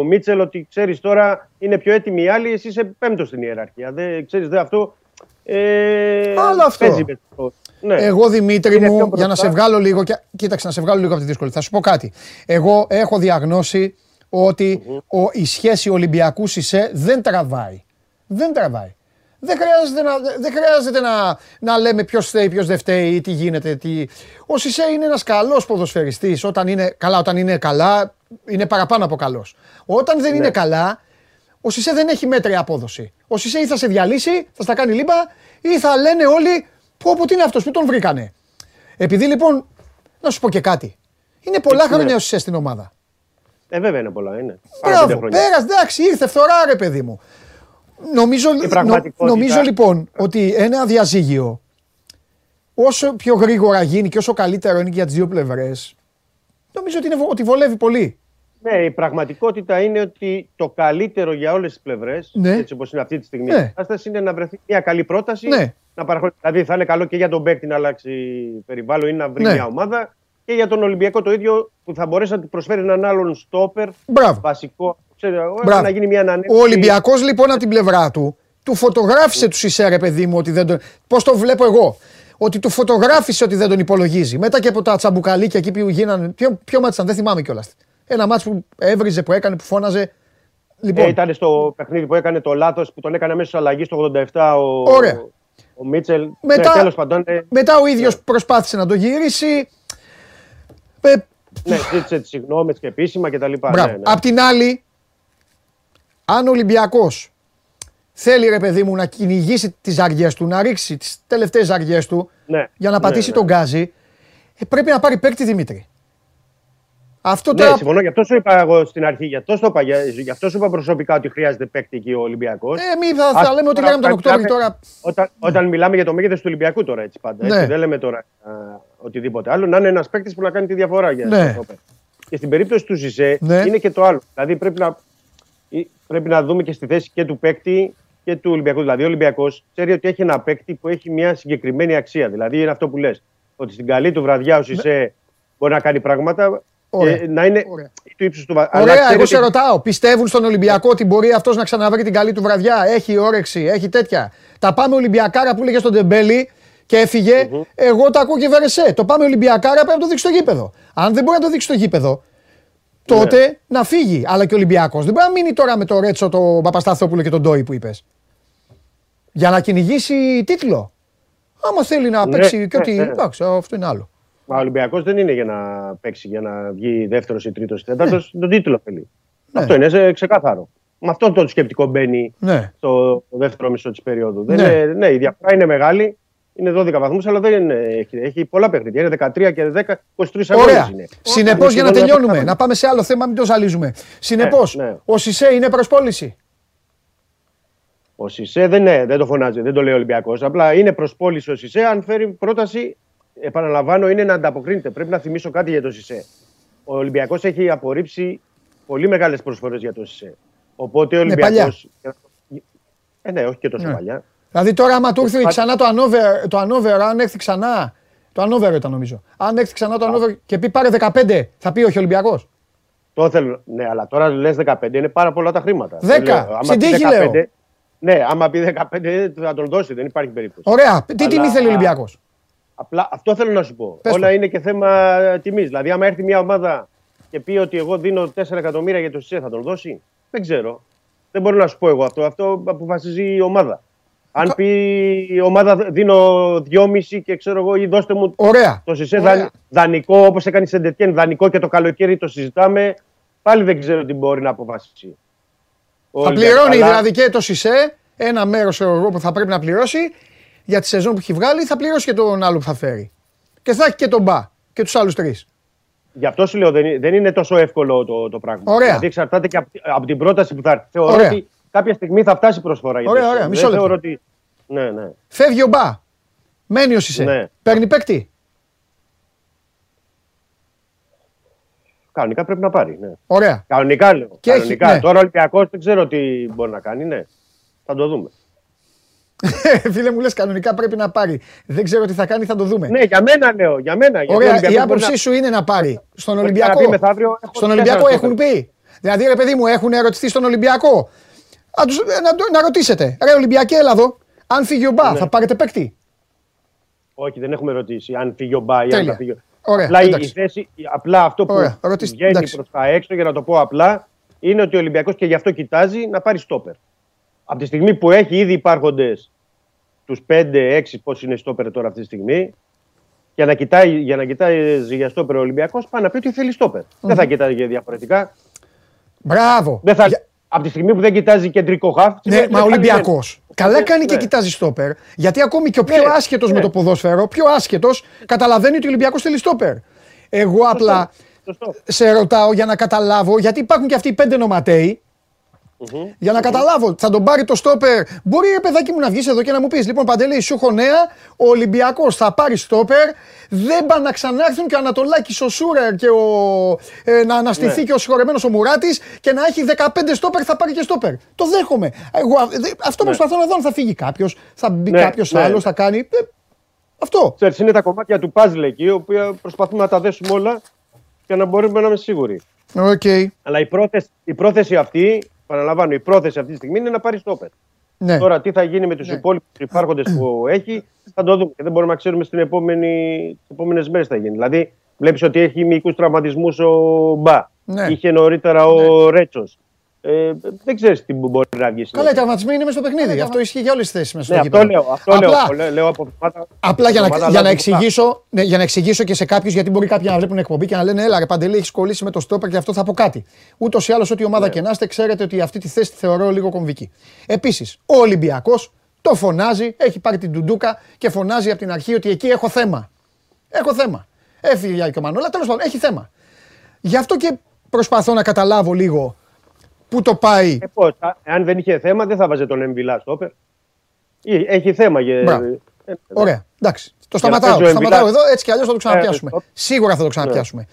Μίτσελ ότι ξέρεις τώρα είναι πιο έτοιμοι οι άλλοι, εσύ είσαι πέμπτος στην ιεραρχία. Δεν ξέρεις, δε αυτό. Ε, Άλλο αυτό. αυτό. Ναι. Εγώ, Δημήτρη είναι μου, για να σε βγάλω λίγο. Και... Κοίταξε, να σε βγάλω λίγο από τη δύσκολη. Θα σου πω κάτι. Εγώ έχω διαγνώσει ότι mm-hmm. ο, η σχέση Ολυμπιακού-Σισέ δεν τραβάει. Δεν τραβάει. Δεν χρειάζεται να, δεν χρειάζεται να, να λέμε ποιος φταίει, ποιος δεν φταίει, τι γίνεται. Τι... Ο Σισέ είναι ένας καλός ποδοσφαιριστής. Όταν είναι καλά, όταν είναι καλά, είναι παραπάνω από καλός. Όταν δεν ναι. είναι καλά, ο Σισέ δεν έχει μέτρια απόδοση. Ο Σισέ ή θα σε διαλύσει, θα στα κάνει λίμπα, ή θα λένε όλοι πω πω τι είναι αυτός, που τον βρήκανε. Επειδή λοιπόν, να σου πω και κάτι. Είναι πολλά ναι. χρόνια ο Σισέ στην ομάδα. Ε, βέβαια είναι πολλά, είναι. Μπράβο, πέρας, εντάξει, ήρθε φθορά ρε παιδί μου. Νομίζω, νο, νομίζω λοιπόν ότι ένα διαζύγιο όσο πιο γρήγορα γίνει και όσο καλύτερο είναι και για τις δύο πλευρές, νομίζω ότι, είναι, ότι βολεύει πολύ. Ναι, η πραγματικότητα είναι ότι το καλύτερο για όλες τις πλευρές, ναι. έτσι όπως είναι αυτή τη στιγμή, ναι. η κατάσταση είναι να βρεθεί μια καλή πρόταση. Ναι. Να παραχωρήσει. Δηλαδή, θα είναι καλό και για τον παίκτη να αλλάξει περιβάλλον ή να βρει ναι. μια ομάδα. Και για τον Ολυμπιακό το ίδιο, που θα μπορέσει να του προσφέρει έναν άλλον στόπερ. Μπράβο. Βασικό. Ξέρω, Μπράβο. Να γίνει μια ανανέωση. Ο Ολυμπιακός λοιπόν από την πλευρά του, του φωτογράφησε του Ισέ, ρε παιδί μου, ότι δεν τον. Πώς το βλέπω εγώ. Ότι του φωτογράφησε ότι δεν τον υπολογίζει. Μετά και από τα τσαμπουκαλίκια εκεί που γίνανε. Ποιο, ποιο μάτσαν, δεν θυμάμαι κιόλας. Ένα μάτς που έβριζε, που έκανε, που φώναζε. Λοιπόν. Ε, ήταν στο παιχνίδι που έκανε το λάθος, που τον έκανε αμέσως αλλαγή στο ογδόντα επτά ο, Ωραία. ο Μίτσελ. Μετά, τέλος παντών, ε... μετά ο ίδιος yeah. προσπάθησε να το γυρίσει. Ε... Ναι, ζήτησε τις συγγνώμες και επίσημα κτλ. Ναι, ναι. Απ' την άλλη, αν ο Ολυμπιακός θέλει, ρε παιδί μου, να κυνηγήσει τις αργιές του, να ρίξει τις τελευταίες αργιές του ναι. για να πατήσει ναι, ναι. τον γκάζι, πρέπει να πάρει παίκτη Δημήτρη. Αυτό ναι, τα... συμφωνώ, γι' αυτό σου είπα εγώ στην αρχή, γι' αυτό σου είπα, γι' αυτό σου είπα προσωπικά ότι χρειάζεται παίκτη εκεί ο Ολυμπιακός. Ε, μη θα, θα, θα λέμε ότι λέγαμε τον Οκτώβριο τώρα. Όταν, όταν μιλάμε για το μέγεθος του Ολυμπιακού τώρα, έτσι πάντα. Ναι. Έτσι, δεν λέμε τώρα α, οτιδήποτε άλλο. Να είναι ένας παίκτης που να κάνει τη διαφορά για ναι. το παίκτη. Και στην περίπτωση του Ζιζέ ναι. είναι και το άλλο. Δηλαδή πρέπει να, πρέπει να δούμε και στη θέση και του παίκτη και του Ολυμπιακού. Δηλαδή ο Ολυμπιακός ξέρει ότι έχει ένα παίκτη που έχει μια συγκεκριμένη αξία. Δηλαδή είναι αυτό που λες. Ότι στην καλή του βραδιά ο Ζιζέ μπορεί να κάνει πράγματα. Ωραία. Να είναι Ωραία. του ύψους του βαθμού. Ωραία, εγώ ότι... σε ρωτάω. Πιστεύουν στον Ολυμπιακό ότι μπορεί αυτός να ξαναβρει την καλή του βραδιά? Έχει όρεξη, έχει τέτοια. Τα πάμε Ολυμπιακάρα που έλεγε στον Τεμπέλη και έφυγε. Mm-hmm. Εγώ τα ακούω και Βερεσέ. Το πάμε Ολυμπιακάρα πρέπει να το δείξει στο γήπεδο. Αν δεν μπορεί να το δείξει στο γήπεδο, τότε yeah. να φύγει. Αλλά και ο Ολυμπιακός δεν μπορεί να μείνει τώρα με το Ρέτσο, τον Παπασταθόπουλο και τον Ντόι που είπες. Για να κυνηγήσει τίτλο. Άμα θέλει να παίξει yeah. και ότι. Yeah. Εντάξει, αυτό είναι άλλο. Ο Ολυμπιακός δεν είναι για να παίξει, για να βγει δεύτερος ή τρίτος ή τέταρτος. Ναι. Τον τίτλο θέλει. Ναι. Αυτό είναι ξεκάθαρο. Με αυτό το σκεπτικό μπαίνει ναι. στο δεύτερο μισό της περίοδου. Ναι. Δεν είναι, ναι, η διαφορά είναι μεγάλη. Είναι δώδεκα βαθμούς, αλλά δεν είναι, έχει, έχει πολλά παιχνίδια. Είναι δεκατρία και δέκα, είκοσι τρεις αγώνες είναι. Συνεπώς, για να τελειώνουμε, να, να πάμε σε άλλο θέμα, μην το ζαλίζουμε. Συνεπώς, ναι, ναι. ο Σισέ είναι προς πώληση. Ο Σισέ δεν, ναι, δεν το φωνάζει, δεν το λέει ο Ολυμπιακός. Απλά είναι προς πώληση ο Σισέ αν φέρει πρόταση. Επαναλαμβάνω, είναι να ανταποκρίνεται. Πρέπει να θυμίσω κάτι για τον Ισέ. Ο Ολυμπιακός έχει απορρίψει πολύ μεγάλες προσφορές για τον Ισέ. Οπότε ο Ολυμπιακός. Ναι, ε, ναι, όχι και τόσο ναι. παλιά. Δηλαδή τώρα, άμα του έρθει ξανά το Ανόβερ, το Ανόβερ, αν έρθει ξανά. Το Ανόβερ ήταν νομίζω. Αν έρθει ξανά το Ανόβερ και πει πάρε δεκαπέντε, θα πει όχι ο Ολυμπιακός. Το θέλω. Ναι, αλλά τώρα λες δεκαπέντε, είναι πάρα πολλά τα χρήματα. δέκα. Συντύχει λέω. Ναι, άμα πει δεκαπέντε, θα τον δώσει, δεν υπάρχει περίπτωση. Ωραία. Τι τιμή θέλει ο Ολυμπιακός? Απλά αυτό θέλω να σου πω. Πες Όλα το. είναι και θέμα τιμής. Δηλαδή, άμα έρθει μια ομάδα και πει ότι εγώ δίνω τέσσερα εκατομμύρια για το ΣΥΣΕ, θα τον δώσει? Δεν ξέρω. Δεν μπορώ να σου πω εγώ αυτό. Αυτό αποφασίζει η ομάδα. Αν πει η ομάδα δίνω δυόμιση και ξέρω εγώ, ή δώστε μου Ωραία. το ΣΥΣΕ δαν, δανεικό, όπως έκανε η Σεντετιέν, δανεικό και το καλοκαίρι το συζητάμε, πάλι δεν ξέρω τι μπορεί να αποφασίσει. Θα Όλοι πληρώνει αλλά... δηλαδή και το ΣΥΣΕ, ένα μέρος εγώ που θα πρέπει να πληρώσει. Για τη σεζόν που έχει βγάλει, θα πληρώσει και τον άλλο που θα φέρει. Και θα έχει και τον Μπα και τους άλλους τρεις. Γι' αυτό σου λέω: δεν, δεν είναι τόσο εύκολο το, το πράγμα. Ωραία. Γιατί εξαρτάται και από, από την πρόταση που θα έρθει. Θεωρώ ωραία. ότι κάποια στιγμή θα φτάσει προσφορά. Ωραία, ωραία. Μισό λεπτό. Θεωρώ ότι... ναι, ναι. Φεύγει ο Μπα. Μένει ο Ισέ. Ναι. Παίρνει παίκτη. Κανονικά πρέπει να πάρει. Ναι. Ωραία. Κανονικά λέω. Και Κανονικά. Έχει, ναι. Τώρα ο Ολυμπιακός δεν ξέρω τι μπορεί να κάνει. Ναι. Θα το δούμε. Φίλε μου, λες κανονικά πρέπει να πάρει. Δεν ξέρω τι θα κάνει, θα το δούμε. Ναι, για μένα λέω. Για μένα, Ωραία, για η άποψή να... σου είναι να πάρει. Στον Ολυμπιακό, μεθαύριο, στον Ολυμπιακό έχουν πει. Δηλαδή, ρε παιδί μου, έχουν ερωτηθεί στον Ολυμπιακό. Να, τους, να, να ρωτήσετε. Ρε Ολυμπιακή, έλα εδώ. Αν φύγει ο Μπα, ναι. θα πάρετε παίκτη? Όχι, δεν έχουμε ρωτήσει. Αν φύγει ο Μπα ή αν θα φύγει. Ωραία, απλά, η θέση, απλά αυτό που Ωραία, βγαίνει προς τα έξω, για να το πω απλά, είναι ότι ο Ολυμπιακός και γι' αυτό κοιτάζει να πάρει στόπερ. Από τη στιγμή που έχει ήδη υπάρχοντες τους πέντε έξι, πώς είναι στόπερ τώρα αυτή τη στιγμή, για να κοιτάει για, να κοιτάει για στόπερ ο Ολυμπιακός, πάει να πει ότι θέλει στόπερ. Mm-hmm. Δεν θα κοιτάει διαφορετικά. Μπράβο. Δεν θα... για... Από τη στιγμή που δεν κοιτάζει κεντρικό χαφ. Ναι, μα ο Ολυμπιακός. Καλά κάνει ναι. και κοιτάζει στόπερ. Γιατί ακόμη και ο πιο ναι. άσχετος ναι. με το ποδόσφαιρο, πιο άσχετος, καταλαβαίνει ότι ο Ολυμπιακός θέλει στόπερ. Εγώ Σωστό. απλά Σωστό. σε ρωτάω για να καταλάβω, γιατί υπάρχουν και αυτοί οι πέντε νοματέοι. Mm-hmm. Για να καταλάβω, θα τον πάρει το στόπερ. Μπορεί ρε παιδάκι μου να βγεις εδώ και να μου πεις: λοιπόν, Παντελή, σου έχω νέα. Ο Ολυμπιακός θα πάρει στόπερ. Δεν πάνε να ξανάρθουν και ο Ανατολάκης ο Σούρερ και ο, ε, να αναστηθεί, ναι, και ο συγχωρεμένος ο Μουράτης και να έχει δεκαπέντε στόπερ. Θα πάρει και στόπερ. Το δέχομαι. Εγώ, αυτό, ναι, προσπαθώ να δω αν θα φύγει κάποιος, θα μπει, ναι, κάποιος, ναι, άλλος, θα κάνει. Ε, αυτό. Ξέρεις, είναι τα κομμάτια του παζλ εκεί, οποία προσπαθούμε να τα δέσουμε όλα και να μπορούμε να είμαστε σίγουροι. Okay. Αλλά η πρόθεση, η πρόθεση αυτή. Παραλαμβάνω, η πρόθεση αυτή τη στιγμή είναι να πάρει στόπερ. Ναι. Τώρα, τι θα γίνει με τους, ναι, υπόλοιπους υπάρχοντες που έχει, θα το δούμε. Και δεν μπορούμε να ξέρουμε στις επόμενες μέρες τι θα γίνει. Δηλαδή, βλέπεις ότι έχει μυϊκούς τραυματισμούς ο Μπα. Ναι. Είχε νωρίτερα ο, ναι, Ρέτσος. Ε, δεν ξέρεις τι μπορεί να βγει. Καλά, οι τραυματισμοί είναι μέσα στο παιχνίδι. Καλά, αυτό ισχύει για όλες τις θέσεις μέσα στο, ναι, παιχνίδι. Αυτό λέω. Αυτό απλά, λέω από πέρα. Απλά για να, για, να εξηγήσω, ναι, για να εξηγήσω και σε κάποιους, γιατί μπορεί κάποιοι να βλέπουν εκπομπή και να λένε: έλα, ρε Παντελή, έχεις κολλήσει με το στόπερ και αυτό, θα πω κάτι. Ούτως ή άλλως, ό,τι ομάδα, ναι, και να είστε, ξέρετε ότι αυτή τη θέση τη θεωρώ λίγο κομβική. Επίσης, ο Ολυμπιακός το φωνάζει, έχει πάρει την ντουντούκα και φωνάζει από την αρχή ότι εκεί έχω θέμα. Έχω θέμα. Έφυγε και ο Μανώλα, τέλος πάντων, έχει θέμα. Γι' αυτό και προσπαθώ να καταλάβω λίγο. Πού το πάει. Ε, πώς, α, αν δεν είχε θέμα, δεν θα βάζει τον Εμβιλά στόπερ. Έχει θέμα. Για... Ε, ωραία, εντάξει. Το σταματάω, το σταματάω εδώ, έτσι κι αλλιώς θα το ξαναπιάσουμε. Ε, Σίγουρα θα το ξαναπιάσουμε. Ε,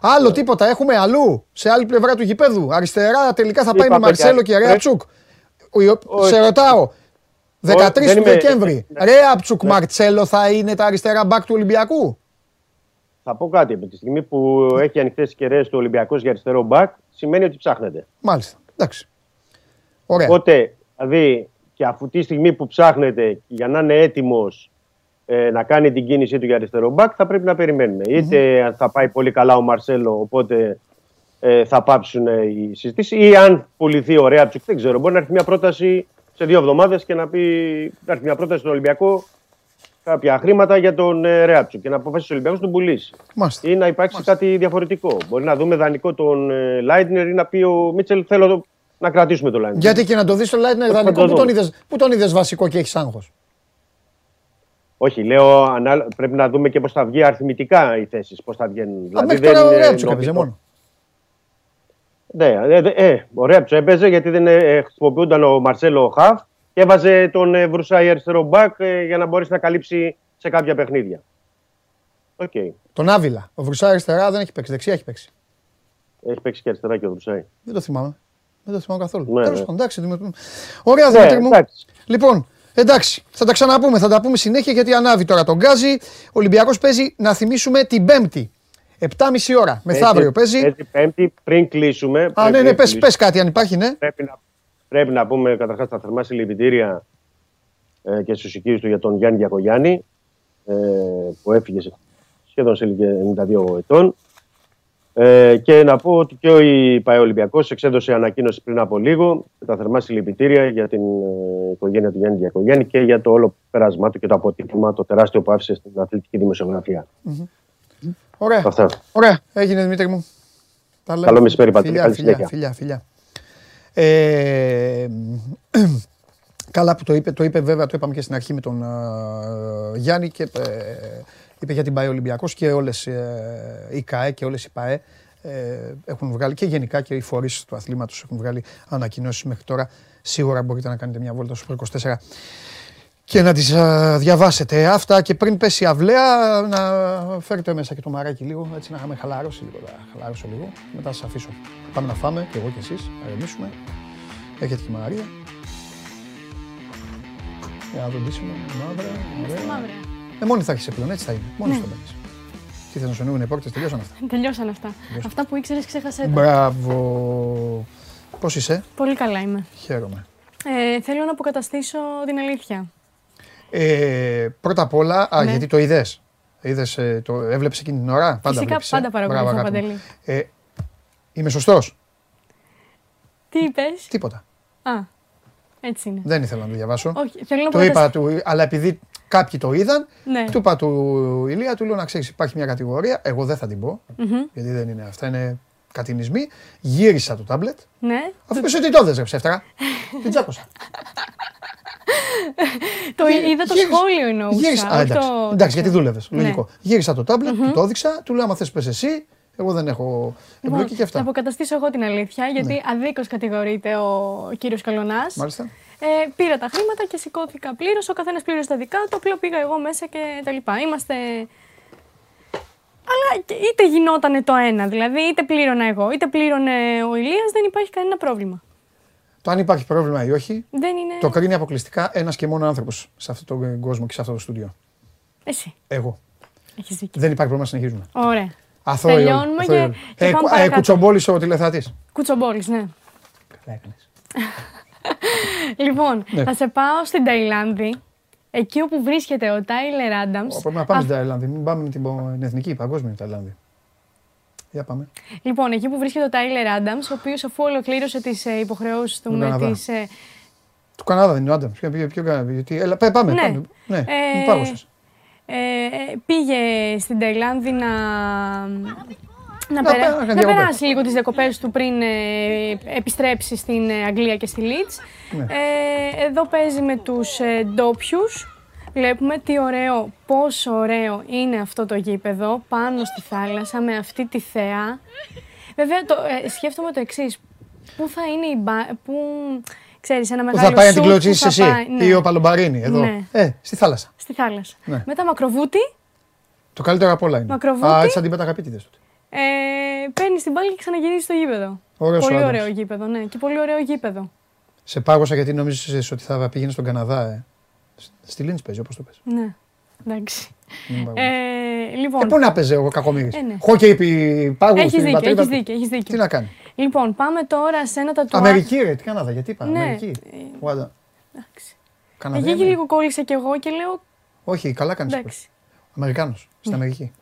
Άλλο ε. τίποτα έχουμε αλλού, σε άλλη πλευρά του γηπέδου. Αριστερά τελικά θα πάει με Μαρσέλο και Ρεατσούκ. Σε ρωτάω, δεκατρείς του Δεκέμβρη, Ρεατσούκ Μαρσέλο θα είναι τα αριστερά μπακ του Ολυμπιακού. Θα πω κάτι. Από τη στιγμή που έχει ανοιχτές κεραίες του Ολυμπιακός για αριστερό μπακ, σημαίνει ότι ψάχνεται. Μάλιστα. Εντάξει. Ωραία. Οπότε, δηλαδή, και αφού τη στιγμή που ψάχνεται για να είναι έτοιμος ε, να κάνει την κίνησή του για αριστερό μπακ, θα πρέπει να περιμένουμε. Mm-hmm. Είτε θα πάει πολύ καλά ο Μαρσέλο, οπότε ε, θα πάψουν ε, οι συζητήσεις, ή αν πουληθεί ο Ρέατσουκ, δεν ξέρω. Μπορεί να έρθει μια πρόταση σε δύο εβδομάδες και να πει: να έρθει μια πρόταση στον Ολυμπιακό, κάποια χρήματα για τον ε, Ρέατσουκ, και να αποφασίσει ο Ολυμπιακός να τον πουλήσει. Μάλιστα. Ή να υπάρξει, μάλιστα, κάτι διαφορετικό. Μπορεί να δούμε δανεικό τον ε, Λάιντνερ ή να πει ο Μίτσελ: θέλω το, να κρατήσουμε τον Λάιντνερ. Γιατί και να το δεις τον Λάιντνερ δανεικό, το πού τον είδες βασικό και έχεις άγχος. Όχι, λέω ανά, πρέπει να δούμε και πώς θα βγει αριθμητικά οι θέσεις. Πώς θα βγαίνουν. Α, δηλαδή, μέχρι τώρα ο Ρέατσουκ έπαιζε μόνο. Ναι, ε, ε, ε, ο Ρέατσουκ έπαιζε γιατί δεν ε, χρησιμοποιούνταν ο Μαρσέλο Χαφ. Και έβαζε τον Βρουσάι αριστερό μπακ για να μπορέσει να καλύψει σε κάποια παιχνίδια. Okay. Τον Άβυλα. Ο Βρουσάι αριστερά δεν έχει παίξει. Δεξιά έχει παίξει. Έχει παίξει και αριστερά και ο Βρουσάι. Δεν το θυμάμαι. Δεν το θυμάμαι καθόλου. Ναι, τέλος πάντων. Ναι. Ωραία, ναι, Δημήτρη μου. Εντάξει. Λοιπόν, εντάξει. Θα τα ξαναπούμε. Θα τα πούμε συνέχεια, γιατί ανάβει τώρα τον γκάζι. Ο Ολυμπιακός παίζει, να θυμίσουμε, την Πέμπτη. επτά και μισή ώρα. Μεθαύριο παίζει. Παίζει Πέμπτη πριν κλείσουμε. Α, ναι, ναι, πες κάτι αν υπάρχει, ναι. Πρέπει να... Πρέπει να πούμε καταρχάς τα θερμά συλληπιτήρια ε, και στους οικείους του για τον Γιάννη Διακογιάννη, ε, που έφυγε σχεδόν σε ενενήντα δύο ετών. Ε, και να πω ότι και ο Παεολυμπιακός εξέδωσε ανακοίνωση πριν από λίγο τα θερμά συλληπιτήρια για την ε, οικογένεια του Γιάννη Διακογιάννη και για το όλο πέρασμά του και το αποτύπωμα το τεράστιο που άφησε στην αθλητική δημοσιογραφία. Mm-hmm. Ωραία. Ωραία. Έγινε, Δημήτρη μου. Καλό μεσημέρι, Πατρίκη. Καλή συνέχεια. Φιλιά, φιλιά. Ε, καλά που το είπε, το είπε βέβαια, το είπαμε και στην αρχή με τον uh, Γιάννη και uh, είπε για την ΠΑΕ Ολυμπιακός και όλες uh, οι ΚΑΕ και όλες οι ΠΑΕ uh, έχουν βγάλει και γενικά και οι φορείς του αθλήματος έχουν βγάλει ανακοινώσεις μέχρι τώρα. Σίγουρα μπορείτε να κάνετε μια βόλτα στο είκοσι τέσσερα και να τις uh, διαβάσετε. Αυτά, και πριν πέσει η αυλαία να φέρετε μέσα και το μαράκι λίγο, έτσι να είχαμε χαλάρωση λίγο, χαλάρωσω λίγο, μετά σας αφήσω. Πάμε να φάμε και εγώ και εσείς, να ρεμίσουμε. Έχετε και Μαρία. Για να δοντήσουμε, μαύρα, μαύρα. Ε, μόνη θα έχεις πλέον, έτσι θα είναι, μόνη θα μπαίνεις. Τι θες να σου ανοίγουν οι πόρτες, τελειώσαν αυτά. Τελειώσαν αυτά. Αυτά που ήξερες ξέχασέ τα. Μπράβο. Πώς είσαι? Πολύ καλά είμαι. Χαίρομαι. Ε, θέλω να αποκαταστήσω την αλήθεια. Ε, πρώτα απ' όλα, α, ναι, γιατί το είδες. Είδες, το έβλεψες εκείνη την ώρα. Πάντα φυσικά βλέπεις, πάντα παρακολουθώ, Παντελή. Ε, είμαι σωστός? Τι είπες? Τίποτα. Α, έτσι είναι. Δεν ήθελα να το διαβάσω. Όχι, θέλω να το είπα κατασ... του, αλλά επειδή κάποιοι το είδαν, ναι, του είπα του Ηλία, του λέω να ξέρεις, υπάρχει μια κατηγορία, εγώ δεν θα την πω, mm-hmm, γιατί δεν είναι αυτά, είναι κατηνισμοί. Γύρισα το τάμπλετ, ναι, αφού πες ότι το έδεσε ψεύτερα, την τσάκωσα. Το είδα το σχόλιο εννοούσα. Εντάξει, γιατί δούλευες, λογικό. Γύρισα το τάμπλετ, του το έδειξα, του λέω άμα θες πες εσύ, Εγώ δεν έχω εμπλοκή λοιπόν, και αυτά. Θα αποκαταστήσω εγώ την αλήθεια, γιατί ναι. αδίκως κατηγορείται ο κύριος Καλονάς. Μάλιστα. Ε, πήρα τα χρήματα και σηκώθηκα πλήρως. Ο καθένας πλήρωσε τα δικά του. Απλά πήγα εγώ μέσα και τα λοιπά. Είμαστε. Αλλά είτε γινόταν το ένα, δηλαδή είτε πλήρωνα εγώ, είτε πλήρωνε ο Ηλίας, δεν υπάρχει κανένα πρόβλημα. Το αν υπάρχει πρόβλημα ή όχι, δεν είναι... το κρίνει αποκλειστικά ένας και μόνο άνθρωπος σε αυτόν τον κόσμο και σε αυτό το στούντιο. Εσύ. Εγώ. Έχεις δίκιο. Δεν υπάρχει πρόβλημα, συνεχίζουμε. Ωραία. Αθώοι. Τελειώνουμε και. Ε, ε, κουτσομπόλησε ο τηλεθεατής. Κουτσομπόλησε, ναι. Καλά έκανες. Λοιπόν, ναι. θα σε πάω στην Ταϊλάνδη. Εκεί όπου βρίσκεται ο Τάιλερ Άνταμς. Πρέπει να πάμε α... στην Ταϊλάνδη. Μην πάμε με την, την εθνική, παγκόσμια Ταϊλάνδη. Για πάμε. Λοιπόν, εκεί που βρίσκεται ο Τάιλερ Άνταμς, ο οποίος αφού ολοκλήρωσε τις ε, υποχρεώσεις του, του με τις. Ε... Του Καναδά δεν είναι ο Άνταμς. Ποιο, ποιο, ποιο, ποιο, έλα, πάμε. πάμε. Ναι. πάμε. Ναι. Ε... Πάμε ε, πήγε στην Ταϊλάνδη να. Να, να, πέρα... να περάσει λίγο τις διακοπές του πριν ε, επιστρέψει στην Αγγλία και στη Λίτς. Ναι. Ε, εδώ παίζει με τους ε, ντόπιους. Βλέπουμε τι ωραίο, πόσο ωραίο είναι αυτό το γήπεδο πάνω στη θάλασσα με αυτή τη θέα. Βέβαια, το, ε, σκέφτομαι το εξής. Πού θα είναι η μπα... Πού... Ξέρεις, ένα μεγάλο σουτ. Πού θα πάει να την κλωτσίσεις εσύ πάει... ναι. ή ο Παλομπαρίνι εδώ. Ναι. Ε, στη θάλασσα. Στη θάλασσα. Ναι. Μετά μακροβούτι. Το καλύτερο απ' όλα είναι. Μακροβούτι. Α, έτσι αντίπαταγαπίτηδες τότε. Ε, παίρνει την μπάλα και ξαναγυρίζει στο γήπεδο. Ωραίος πολύ ωραίο γήπεδο, ναι. Και πολύ ωραίο γήπεδο. Σε πάγωσα γιατί νόμιζες ότι θα πήγαινε στον Καναδά, ε. Στη Λίνης παίζει, όπως το πες. Ναι, εντάξει. Ε, λοιπόν... ε, πού να παίζει εγώ, κακομοίρης. Ε, ναι. Χόκεϊ πάγου στην πατρίδα. Έχεις δίκιο, έχεις δίκιο. Τι να κάνει. Λοιπόν, πάμε τώρα σε ένα τατουάζ. Αμερική, ρε, τι Καναδά, γιατί είπα. Ναι. Αμερική. Ουάντα. Εντάξει. Εκεί λίγο κόλλησα κι εγώ και λέω. Όχι, καλά κάνεις. Αμερικάνος, στην Αμερική.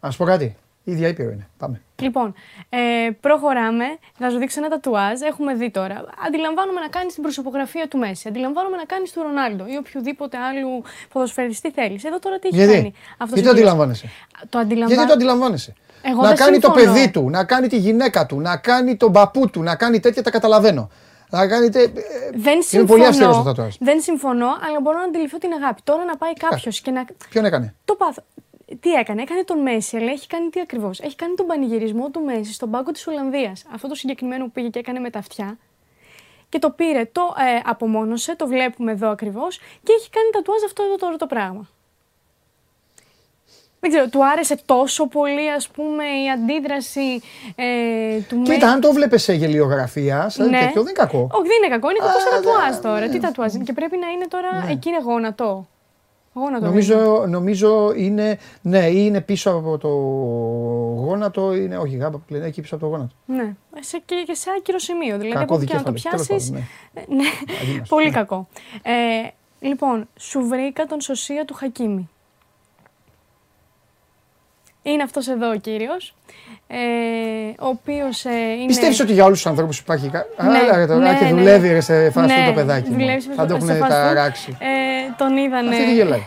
Α πω κάτι. Η ίδια ήπειρο είναι. Πάμε. Λοιπόν, ε, προχωράμε. Θα σου δείξω ένα τατουάζ. Έχουμε δει τώρα. Αντιλαμβάνομαι να κάνεις την προσωπογραφία του Μέση. Αντιλαμβάνομαι να κάνεις του Ρονάλντο ή οποιοδήποτε άλλου ποδοσφαιριστή θέλεις. Εδώ τώρα τι έχει γιατί? κάνει. Αυτό γιατί το αντιλαμβάνεσαι. Το αντιλαμβα... Γιατί το αντιλαμβάνεσαι. Εγώ να κάνει συμφωνώ. το παιδί του, να κάνει τη γυναίκα του, να κάνει τον παππού του, να κάνει τέτοια τα καταλαβαίνω. Να κάνετε... Δεν είναι συμφωνώ. Πολύ αυστηρό το τατουάζ. Δεν συμφωνώ, αλλά μπορώ να αντιληφθώ την αγάπη. Τώρα να πάει κάποιο και να. Ποιον έκανε. Το πάθο. Τι έκανε, έκανε τον Μέσι, αλλά έχει κάνει τι ακριβώς. Έχει κάνει τον πανηγυρισμό του Μέσι στον πάγκο της Ολλανδίας. Αυτό το συγκεκριμένο που πήγε και έκανε με τα αυτιά. Και το πήρε, το ε, απομόνωσε, το βλέπουμε εδώ ακριβώς. Και έχει κάνει τατουάζ αυτό εδώ τώρα το πράγμα. Δεν ξέρω, του άρεσε τόσο πολύ, ας πούμε, η αντίδραση ε, του Μέσι. Κοίτα, αν το βλέπεις σε γελιογραφία, σαν ναι. τέτοιο, δεν είναι κακό. Όχι, δεν είναι κακό, είναι κακό σαν τατουάζ τώρα. Ναι. Τι τατουάζ είναι, και πρέπει να είναι τώρα ναι. εκείνη γόνατο. Νομίζω, νομίζω είναι, ναι, είναι πίσω από το γόνατο, είναι, όχι γάμπα που λένε, εκεί πίσω από το γόνατο. Ναι, σε, και, και σε άκυρο σημείο, δηλαδή από πια να το πιάσεις, ναι. ναι. πολύ κακό. Ε, λοιπόν, σου βρήκα τον Σωσία του Χακίμη. Είναι αυτός εδώ ο κύριος, ε, ο οποίος ε, είναι... Πιστεύεις ότι για όλους τους ανθρώπους υπάρχει κάτι... Ναι, α, ναι, και δουλεύει ναι. σε φαστούν ναι, το παιδάκι μου. Δουλεύει, θα το έχουν ταράξει. Ε, τον είδανε... Αυτή τι γελάει.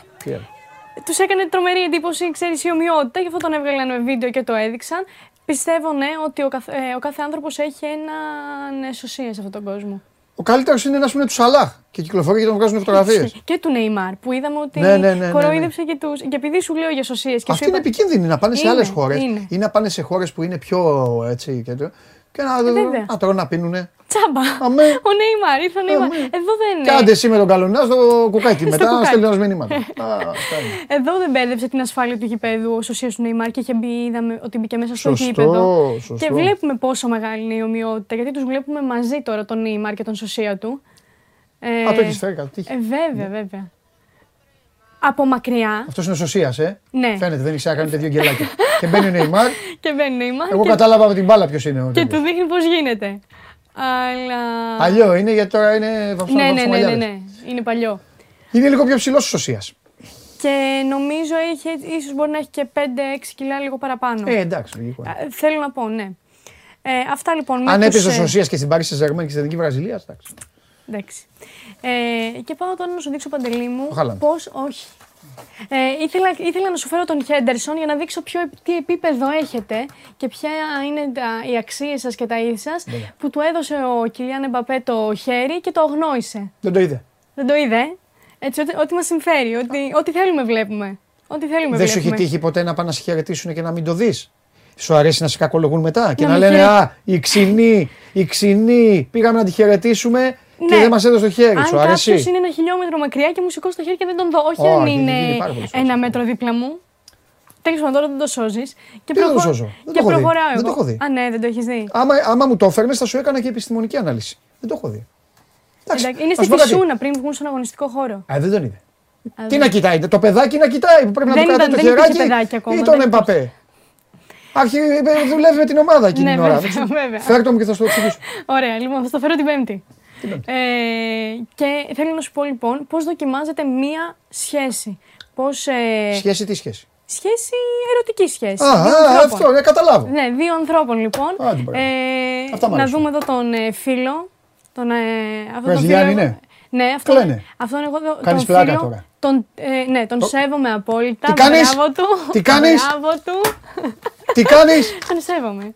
Τους έκανε τρομερή εντύπωση, ξέρεις, η ομοιότητα, γι' αυτό τον έβγαλαν με βίντεο και το έδειξαν. Πιστεύω, ναι, ότι ο, καθ, ε, ο κάθε άνθρωπος έχει έναν σωσία σε αυτόν τον κόσμο. Ο καλύτερος είναι ένας που είναι του Σαλάχ και κυκλοφορεί και τον βγάζουν φωτογραφίες. Και του Νέιμαρ που είδαμε ότι ναι, ναι, ναι, κοροϊδεύσε ναι, ναι. και τους. Και επειδή σου λέω για σωσίες και αυτή είναι είπα... επικίνδυνη να πάνε σε είναι, άλλες χώρες είναι. Ή να πάνε σε χώρες που είναι πιο έτσι και, το... και να, ε, να τρώνε να πίνουνε. Τσάμπα. Αμέ. Ο Νέιμαρ ήρθε ο Νέιμαρ. Εδώ δεν είναι. Κάντε εσύ με τον Καλονά στο κουκάκι μετά στέλνει ένα μήνυμα. Εδώ δεν μπέρδεψε την ασφάλεια του γηπέδου ο σωσίας του Νέιμαρ και είχε μπει, είδαμε ότι μπήκε μέσα στο γήπεδο. Και βλέπουμε πόσο μεγάλη είναι η ομοιότητα γιατί τους βλέπουμε μαζί τώρα τον Νέιμαρ και τον σωσία του. Α, το έχεις φέρει κάτι. Βέβαια, βέβαια. Από μακριά. Αυτό είναι ο Σωσία, ε. Ναι. Φαίνεται, δεν ήξερα να κάνει τέτοιο γκελάκι. Και μπαίνει ο Νέιμαρ. Και μπαίνει ο Νέιμαρ. Εγώ κατάλαβα με την μπάλα ποιο είναι ο Νέιμαρ. Και του δείχνει πώ γίνεται. Αλλά... Παλιό είναι γιατί τώρα είναι βαψανό. Ναι, ναι, ναι, ναι, ναι, είναι παλιό. Είναι λίγο πιο ψηλός ο Σωσίας. Και νομίζω έχει, ίσως μπορεί να έχει και πέντε έξι κιλά λίγο παραπάνω. Ε, εντάξει, λίγο. Ε. Θέλω να πω, ναι. Ε, αυτά λοιπόν. Αν έπαιζε ο Σωσίας και στην Πάρη Σεντζερμέν και στην Εθνική Βραζιλία, εντάξει. Εντάξει. Ε, και πάω τώρα να σου δείξω, Παντελή μου, πώς όχι. Ε, ήθελα, ήθελα να σου φέρω τον Χέντερσον για να δείξω ποιο, τι επίπεδο έχετε και ποια είναι τα, οι αξίες σας και τα είδη σας yeah. που του έδωσε ο Κιλιάν Εμπαπέ το χέρι και το αγνόησε. Δεν το είδε. Δεν το είδε. Έτσι, ό,τι μας συμφέρει, ό,τι θέλουμε βλέπουμε. Ό,τι θέλουμε. Δεν σου έχει τύχει ποτέ να πάνε να σε χαιρετήσουν και να μην το δεις? Σου αρέσει να σε κακολογούν μετά και να, να λένε χαιρε... Α, η ξινή, η ξινή, πήγαμε να τη χαιρετήσουμε. Και ναι. δεν μας έδωσε το χέρι. Αν σου αρέσει. Κάποιος είναι ένα χιλιόμετρο μακριά και μου σηκώσει το χέρι και δεν τον δω. Όχι, oh, αν είναι ένα μέτρο δίπλα μου. Τέλος πάντων, τώρα δεν το σώζεις. Και, προχω... το σώζω. και προχωράω. Δεν το έχω δει. Α, ναι, δεν το έχεις δει. Άμα, άμα μου το έφερνες, θα σου έκανα και επιστημονική ανάλυση. Δεν το έχω δει. Εντάξει, είναι στη Φυσούνα πριν βγουν στον αγωνιστικό χώρο. Α, δεν τον είδε. Α, τι δε... να κοιτάει, το παιδάκι να κοιτάει που πρέπει να του κρατάει το χεράκι ή τον Εμπαπέ? Δουλεύει με την ομάδα εκείνη την ώρα. Φέρτο μου και θα σου το εξηγήσω. Ωραία, λοιπόν, θα το φέρω την Πέμπτη. Ε, και θέλω να σου πω λοιπόν πώς δοκιμάζεται μία σχέση. Πώς, ε... Σχέση τι σχέση? Σχέση, ερωτική σχέση. Α, α αυτό, ναι, καταλάβω. Ναι, δύο ανθρώπων λοιπόν. Α, ε, να δούμε εδώ τον ε, φίλο. Τον, ε, αυτό τον φίλο, ναι. Ναι, αυτό, αυτόν εγώ το, τον πλάκα, φίλο. Τώρα. Τον, ε, ναι, τον το... σέβομαι απόλυτα. Τι κάνεις? Του, τι κάνεις? Του. Τι κάνεις? Τον σέβομαι.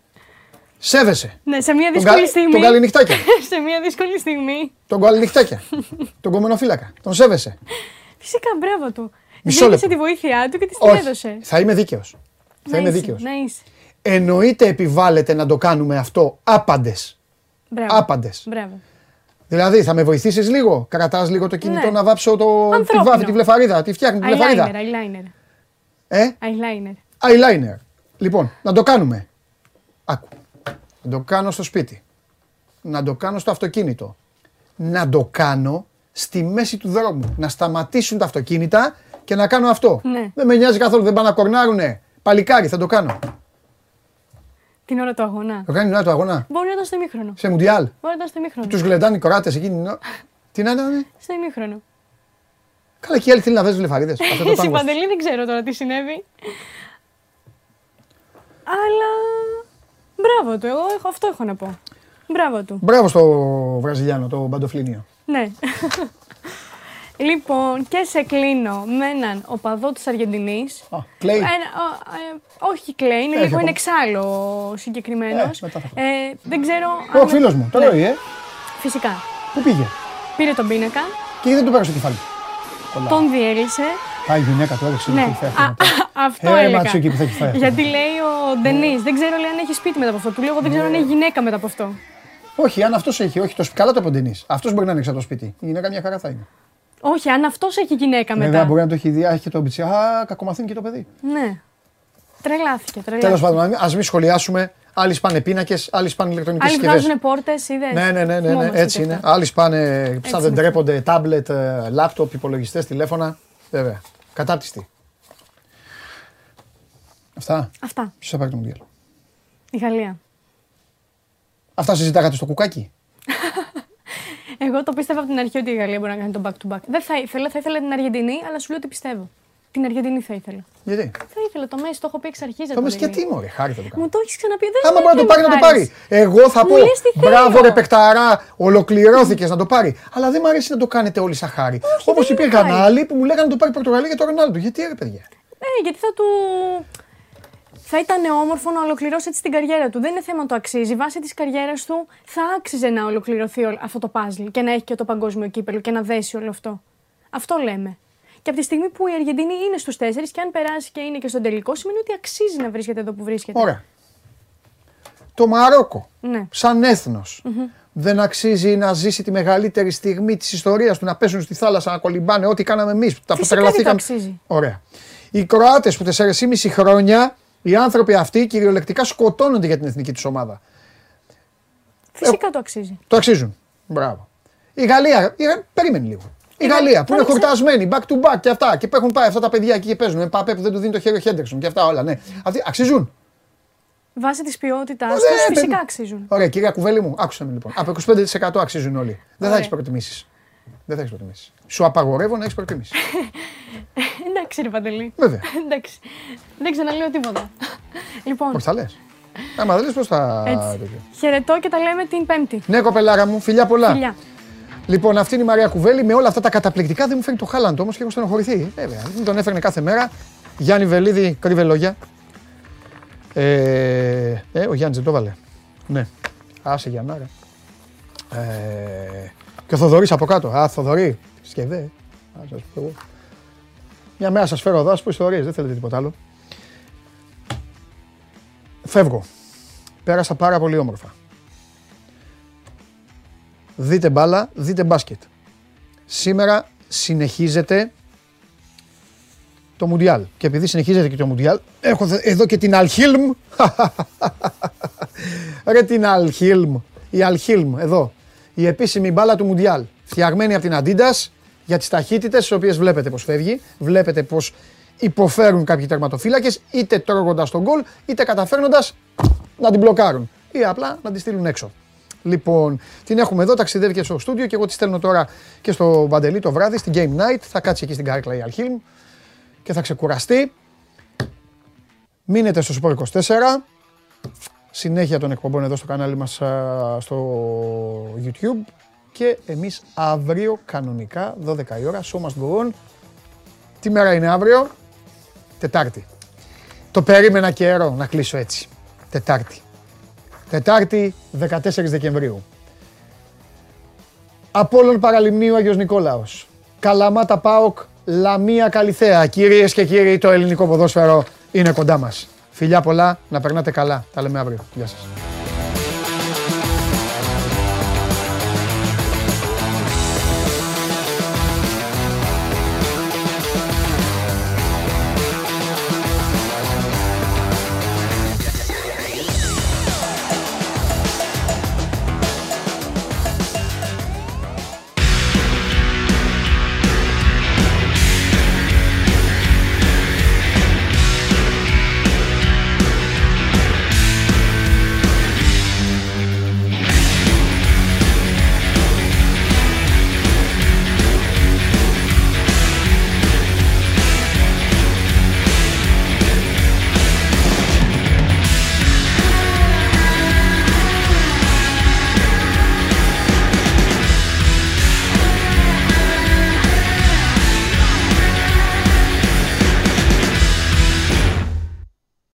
Σέβεσαι. Ναι, σε μια δύσκολη τον στιγμή. Τον καληνυχτάκια. Σε μια δύσκολη στιγμή. Τον καληνυχτάκια. Τον κομμενοφύλακα. Τον σέβεσαι. Φυσικά, μπράβο του. Ζήτησε τη βοήθειά του και τη την έδωσε. Θα είμαι δίκαιος. Θα είμαι δίκαιος. Να είσαι. Εννοείται επιβάλλεται να το κάνουμε αυτό άπαντες. Μπράβο. Άπαντες. Μπράβο. Δηλαδή, θα με βοηθήσεις λίγο. Κρατάς λίγο το κινητό, ναι, να βάψω το... τη, βάφη, τη βλεφαρίδα. Τη φτιάχνει τη βλεφαρίδα. Eyeliner. Ε? Eyeliner. Eyeliner. Λοιπόν, να το κάνουμε. Άκου. Να το κάνω στο σπίτι, να το κάνω στο αυτοκίνητο, να το κάνω στη μέση του δρόμου, να σταματήσουν τα αυτοκίνητα και να κάνω αυτό. Ναι. Δεν με νοιάζει καθόλου, δεν πάνε να κορνάρουνε. Παλικάρι, θα το κάνω. Την ώρα του αγώνα. Το κάνει την ώρα του αγώνα. Μπορεί να ήταν στο ημίχρονο. Σε Μουντιάλ. Μπορεί να ήταν στο ημίχρονο. Τους γλεντάνε οι κοράτες εκείνη την ώρα. Τι να ήταν? Στο ημίχρονο. Καλά, και οι άλλοι θέλουν να βάζουν βλεφαρίδες. Εσύ, Παντελή, δεν ξέρω τώρα τι συνέβη. Αλλά. Μπράβο του, εγώ έχω, αυτό έχω να πω. Μπράβο του. Μπράβο στο Βραζιλιάνο, το Μπαντοφλίνιο. Ναι. Λοιπόν, και σε κλείνω με έναν οπαδό της Αργεντινής. Α, Κλέι. Ένα, ο, ε, όχι Κλέι, είναι λίγο εξάλλο συγκεκριμένος. Ε, ε, δεν ξέρω... Ο αν... φίλος μου, το ναι. Λέει, ε. Φυσικά. Πού πήγε? Πήρε τον πίνακα. Και δεν του πέρασε το κεφάλι. Τον διέλυσε. Α, η γυναίκα του έδειξε. Ναι. Αυτό έλεγα. Γιατί λέει ο Ντενής, δεν ξέρω αν έχει σπίτι μετά από αυτό. Του λέω, δεν ξέρω αν έχει γυναίκα μετά από αυτό. Όχι, αν αυτός έχει. Όχι, καλά το είπε ο Ντενής. Αυτός μπορεί να ανοίξει από το σπίτι. Η γυναίκα μια χαρά θα είναι. Όχι, αν αυτός έχει γυναίκα μετά. Βέβαια, μπορεί να το έχει δει, έχει και το μπιτσί. Α, κακομαθαίνει και το παιδί. Ναι. Τρελάθηκε. Τέλος πάντων, ας μην σχολιάσουμε. Άλλοι σπάνε πίνακες, άλλοι σπάνε ηλεκτρονικές συσκευές. Άλλοι βγάζουν πόρτες, είδες. Ναι, ναι, ναι, ναι, ναι, έτσι είναι. Άλλοι σπάνε, σαν δεν ντρέπονται, τάμπλετ, λάπτοπ, υπολογιστές, τηλέφωνα. Βέβαια. Κατάπτυστη. Αυτά. Αυτά. Ποιος θα πάρει το Μουντιάλ? Η Γαλλία. Αυτά συζητάγατε στο κουκάκι. Εγώ το πίστευα από την αρχή ότι η Γαλλία μπορεί να κάνει τον back to back. Δεν θα ήθελα, θα ήθελα την Αργεντινή, αλλά σου λέω ότι πιστεύω. Την Αργεντινή θα ήθελα. Γιατί? Θα ήθελα το Μέση, το έχω πει εξ αρχής. Το Μέση και τι μου, ρε, χάρη θα το κάνω. Μου το έχεις ξαναπεί, δεν άμα μπορεί να το πάρει, να το πάρει. Εγώ θα πω μπράβο, ρε παικταρά, ολοκληρώθηκες να το πάρει. Αλλά δεν μου αρέσει να το κάνετε όλοι σαν χάρη. Όπως υπήρχαν άλλοι που μου λέγανε να το πάρει Πορτογαλία για το Ρονάλντο. Γιατί, ρε παιδιά? Ναι, γιατί θα του. Θα ήταν όμορφο να ολοκληρώσει έτσι την καριέρα του. Δεν είναι θέμα να το αξίζει. Βάσει τη καριέρα του θα άξιζε να ολοκληρωθεί αυτό το puzzle και να έχει και το παγκόσμιο κύπελο και να δέσει όλο αυτό. Αυτό λέμε. Και από τη στιγμή που η Αργεντινή είναι στους τέσσερις και αν περάσει και είναι και στον τελικό, σημαίνει ότι αξίζει να βρίσκεται εδώ που βρίσκεται. Ωραία. Το Μαρόκο, ναι, σαν έθνος, mm-hmm, δεν αξίζει να ζήσει τη μεγαλύτερη στιγμή της ιστορίας του, να πέσουν στη θάλασσα, να κολυμπάνε, ό,τι κάναμε εμείς. Τα αποτρελαθήκαμε. Ωραία. Οι Κροάτες που τεσσεράμισι χρόνια, οι άνθρωποι αυτοί κυριολεκτικά σκοτώνονται για την εθνική τους ομάδα. Φυσικά ε, το αξίζει. Το αξίζουν. Μπράβο. Η Γαλλία, η... περίμενε λίγο. Η Γαλλία που είναι χορτασμένη, back to back και αυτά. Και έχουν πάει αυτά τα παιδιά εκεί και παίζουν. Εμπαπέ που δεν του δίνει το χέρι ο Χέντερσον και αυτά όλα. Ναι. Αυτοί αξίζουν. Βάσει τη ποιότητά του, φυσικά αξίζουν. Ωραία, κυρία Κουβέλη μου, άκουσα με λοιπόν. Από είκοσι πέντε τοις εκατό αξίζουν όλοι. Δεν θα έχει προτιμήσει. Δεν θα έχει προτιμήσει. Σου απαγορεύω να έχει προτιμήσει. Εντάξει, ρε Παντελή. Βέβαια. Εντάξει. Δεν ξαναλέω τίποτα. Λοιπόν. Πώ θα λε. Άμα δεν λε, πώ θα. Χαιρετώ και τα λέμε την Πέμπτη. Ναι, κοπελάρα μου, φιλιά πολλά. Λοιπόν, αυτή είναι η Μαρία Κουβέλη. Με όλα αυτά τα καταπληκτικά δεν μου φέρνει το Χάλαντ όμως και έχω στενοχωρηθεί. Βέβαια, δεν τον έφερνε κάθε μέρα. Γιάννη Βελίδη, κρύβε λόγια. Ε, ε, ο Γιάννης δεν το βάλε. Ναι. Άσε Γιαννάρα. Ε, και ο Θοδωρής από κάτω. Α, Θοδωρή. Σκευέ. Α, σας πω εγώ. Μια μέρα σας φέρω εδώ, ας πω ιστορίες, δεν θέλετε τίποτα άλλο. Φεύγω. Πέρασα πάρα πολύ όμορφα. Δείτε μπάλα, δείτε μπάσκετ. Σήμερα συνεχίζεται το Μουντιάλ. Και επειδή συνεχίζεται και το Μουντιάλ, έχω εδώ και την Αλχίλμ. Ρε την Αλχίλμ. Η Αλχίλμ, εδώ. Η επίσημη μπάλα του Μουντιάλ. Φτιαγμένη από την Αντίντας για τις ταχύτητες, τις οποίες βλέπετε πως φεύγει. Βλέπετε πως υποφέρουν κάποιοι τερματοφύλακες, είτε τρώγοντας τον γκολ, είτε καταφέρνοντας να την μπλοκάρουν. Ή απλά να την στείλουν έξω. Λοιπόν, την έχουμε εδώ, ταξιδεύει και στο στούντιο και εγώ τη στέλνω τώρα και στο Παντελή το βράδυ, στην Game Night. Θα κάτσει εκεί στην καρέκλα η Αλχίλμ και θα ξεκουραστεί. Μείνετε στο Sport είκοσι τέσσερα. Συνέχεια των εκπομπών εδώ στο κανάλι μας στο YouTube. Και εμείς αύριο κανονικά, δώδεκα η ώρα, show must go on. Τι μέρα είναι αύριο? Τετάρτη. Το περίμενα καιρό να κλείσω έτσι. Τετάρτη. Τετάρτη, δεκατέσσερις Δεκεμβρίου. Απόλλων Παραλιμνίου Άγιος Νικόλαος. Καλαμάτα ΠΑΟΚ, Λαμία Καλιθέα. Κυρίες και κύριοι, το ελληνικό ποδόσφαιρο είναι κοντά μας. Φιλιά πολλά, να περνάτε καλά. Τα λέμε αύριο. Γεια σας.